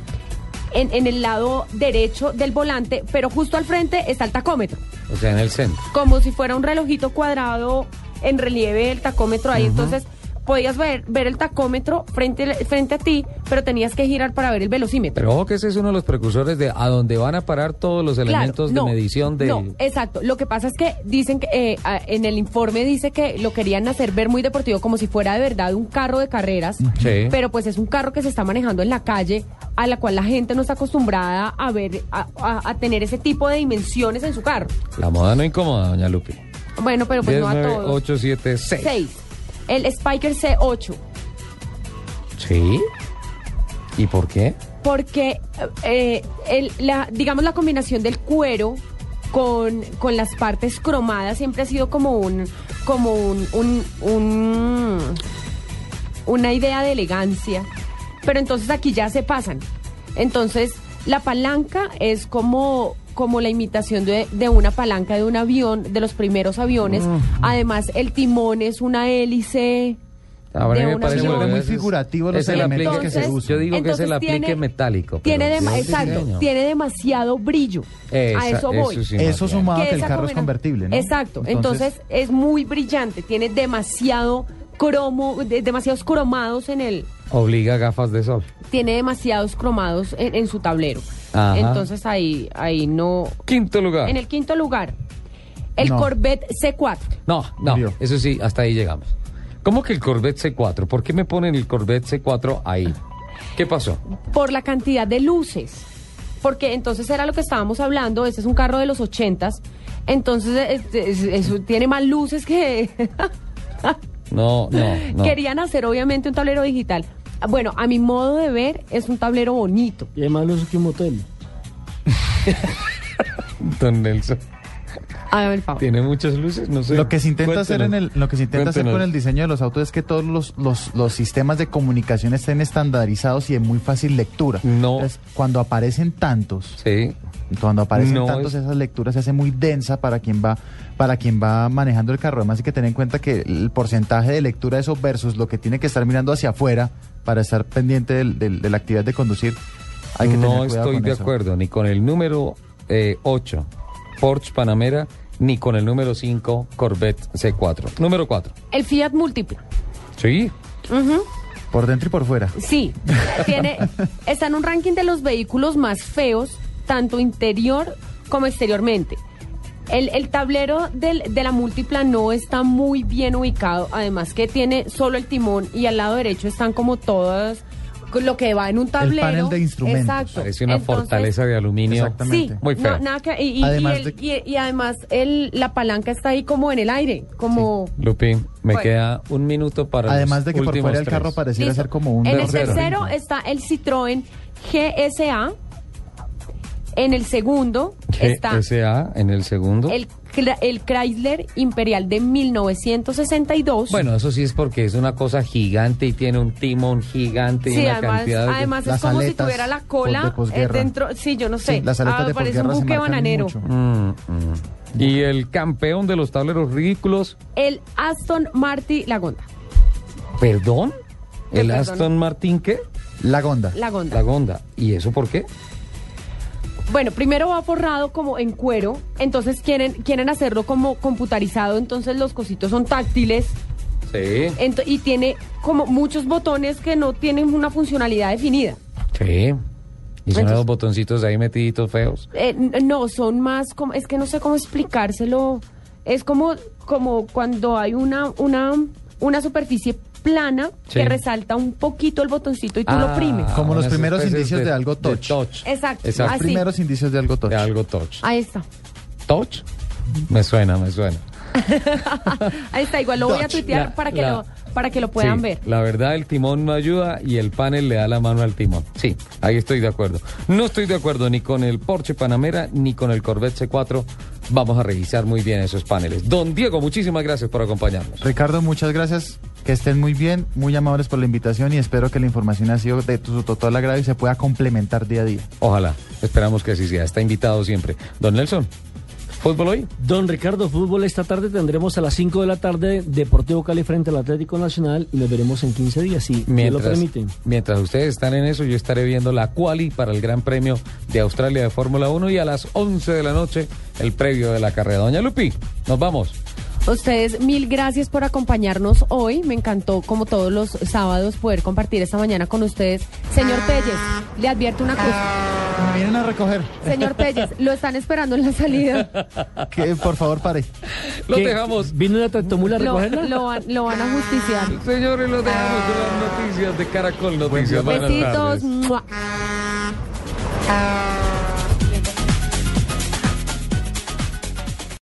lado derecho del volante, pero justo al frente está el tacómetro. O sea, en el centro. Como si fuera un relojito cuadrado en relieve el tacómetro ahí. Entonces podías ver el tacómetro frente a ti, pero tenías que girar para ver el velocímetro. Pero ojo que ese es uno de los precursores de a dónde van a parar todos los elementos de medición de... No, exacto. Lo que pasa es que dicen que en el informe dice que lo querían hacer ver muy deportivo, como si fuera de verdad un carro de carreras, pero pues es un carro que se está manejando en la calle, a la cual la gente no está acostumbrada a ver, a tener ese tipo de dimensiones en su carro. La moda no incomoda, doña Lupi. Bueno, pero pues 10, no a 9, todos. 8, 7, 6. 6. El Spyker C8. ¿Sí? ¿Y por qué? Porque, digamos, la combinación del cuero con las partes cromadas siempre ha sido como una idea de elegancia. Pero entonces aquí ya se pasan. Entonces, la palanca es como la imitación de una palanca de un avión, de los primeros aviones. Además, el timón es una hélice. Ahora me parece muy figurativo los elementos que se usan. Yo digo que es el aplique metálico. Tiene demasiado brillo. A eso voy. Eso sumado que el carro es convertible, ¿no? Exacto. Entonces, es muy brillante. Tiene demasiado cromo, demasiados cromados en el... Obliga gafas de sol. Tiene demasiados cromados en su tablero. Ajá. Entonces ahí no... Quinto lugar. En el quinto lugar, el Corvette C4. No, eso sí, hasta ahí llegamos. ¿Cómo que el Corvette C4? ¿Por qué me ponen el Corvette C4 ahí? ¿Qué pasó? Por la cantidad de luces. Porque entonces era lo que estábamos hablando, este es un carro de los 80s, entonces eso tiene más luces que... No. Querían hacer obviamente un tablero digital. Bueno, a mi modo de ver, es un tablero bonito. Y además lo hizo que un motel. Don Nelson. Hágame el favor. Tiene muchas luces, no sé. Lo que se intenta hacer con el diseño de los autos es que todos los sistemas de comunicación estén estandarizados y de muy fácil lectura. No. Entonces, cuando aparecen tantos, sí. Cuando aparecen esas lecturas se hace muy densa para quien va manejando el carro. Además hay que tener en cuenta que el porcentaje de lectura de eso versus lo que tiene que estar mirando hacia afuera para estar pendiente de la actividad de conducir. Hay que no estoy de acuerdo ni con el número 8 Porsche Panamera ni con el número 5 Corvette C4. Número 4. El Fiat Múltiple. Sí. Uh-huh. Por dentro y por fuera. Sí. Está en un ranking de los vehículos más feos, tanto interior como exteriormente. El tablero de la Múltipla no está muy bien ubicado, además que tiene solo el timón y al lado derecho están como todas lo que va en un tablero. El panel de instrumentos. Exacto. Parece una fortaleza de aluminio. Exactamente. Sí, muy feo. Además, la palanca está ahí como en el aire, como... Sí. Lupín, queda un minuto para además de que por fuera el carro pareciera ser como un... En el tercero está el Citroën GSA. En el segundo está el Chrysler Imperial de 1962. Bueno, eso sí es porque es una cosa gigante y tiene un timón gigante. Sí, y una cantidad de... además es como si tuviera la cola dentro. Sí, yo no sé. Sí, las aletas de parece un buque bananero. Y el campeón de los tableros ridículos. El Aston Martin Lagonda. ¿Perdón? ¿El Aston Martin qué? Lagonda. Lagonda. ¿Y eso por qué? Bueno, primero va forrado como en cuero, entonces quieren hacerlo como computarizado, entonces los cositos son táctiles. Sí. Y tiene como muchos botones que no tienen una funcionalidad definida. Sí. ¿Y son los botoncitos ahí metiditos feos? No, son más como, es que no sé cómo explicárselo. Es como cuando hay una superficie plana, sí, que resalta un poquito el botoncito y tú lo oprimes. Como los primeros indicios de algo touch. Exacto. Los primeros indicios de algo touch. Ahí está. ¿Touch? Me suena. Ahí está, igual lo voy a tuitear para que lo puedan ver. La verdad, el timón no ayuda y el panel le da la mano al timón. Sí, ahí estoy de acuerdo. No estoy de acuerdo ni con el Porsche Panamera ni con el Corvette C4. Vamos a revisar muy bien esos paneles. Don Diego, muchísimas gracias por acompañarnos. Ricardo, muchas gracias. Que estén muy bien, muy amables por la invitación y espero que la información ha sido de tu total agrado y se pueda complementar día a día. Ojalá, esperamos que así sea. Está invitado siempre. Don Nelson, ¿fútbol hoy? Don Ricardo, fútbol esta tarde tendremos a las 5 de la tarde Deportivo Cali frente al Atlético Nacional y nos veremos en 15 días, si mientras, me lo permiten. Mientras ustedes están en eso, yo estaré viendo la quali para el Gran Premio de Australia de Fórmula 1 y a las 11 de la noche el previo de la carrera. Doña Lupi, nos vamos. Ustedes, mil gracias por acompañarnos hoy. Me encantó, como todos los sábados, poder compartir esta mañana con ustedes. Señor Telles, le advierto una cosa. Me vienen a recoger. Señor Telles, lo están esperando en la salida. Que por favor pare. Lo dejamos. ¿Vino una tractomula a recogerla? Lo van a justiciar. Señores, lo dejamos con las noticias de Caracol Noticias. Besitos.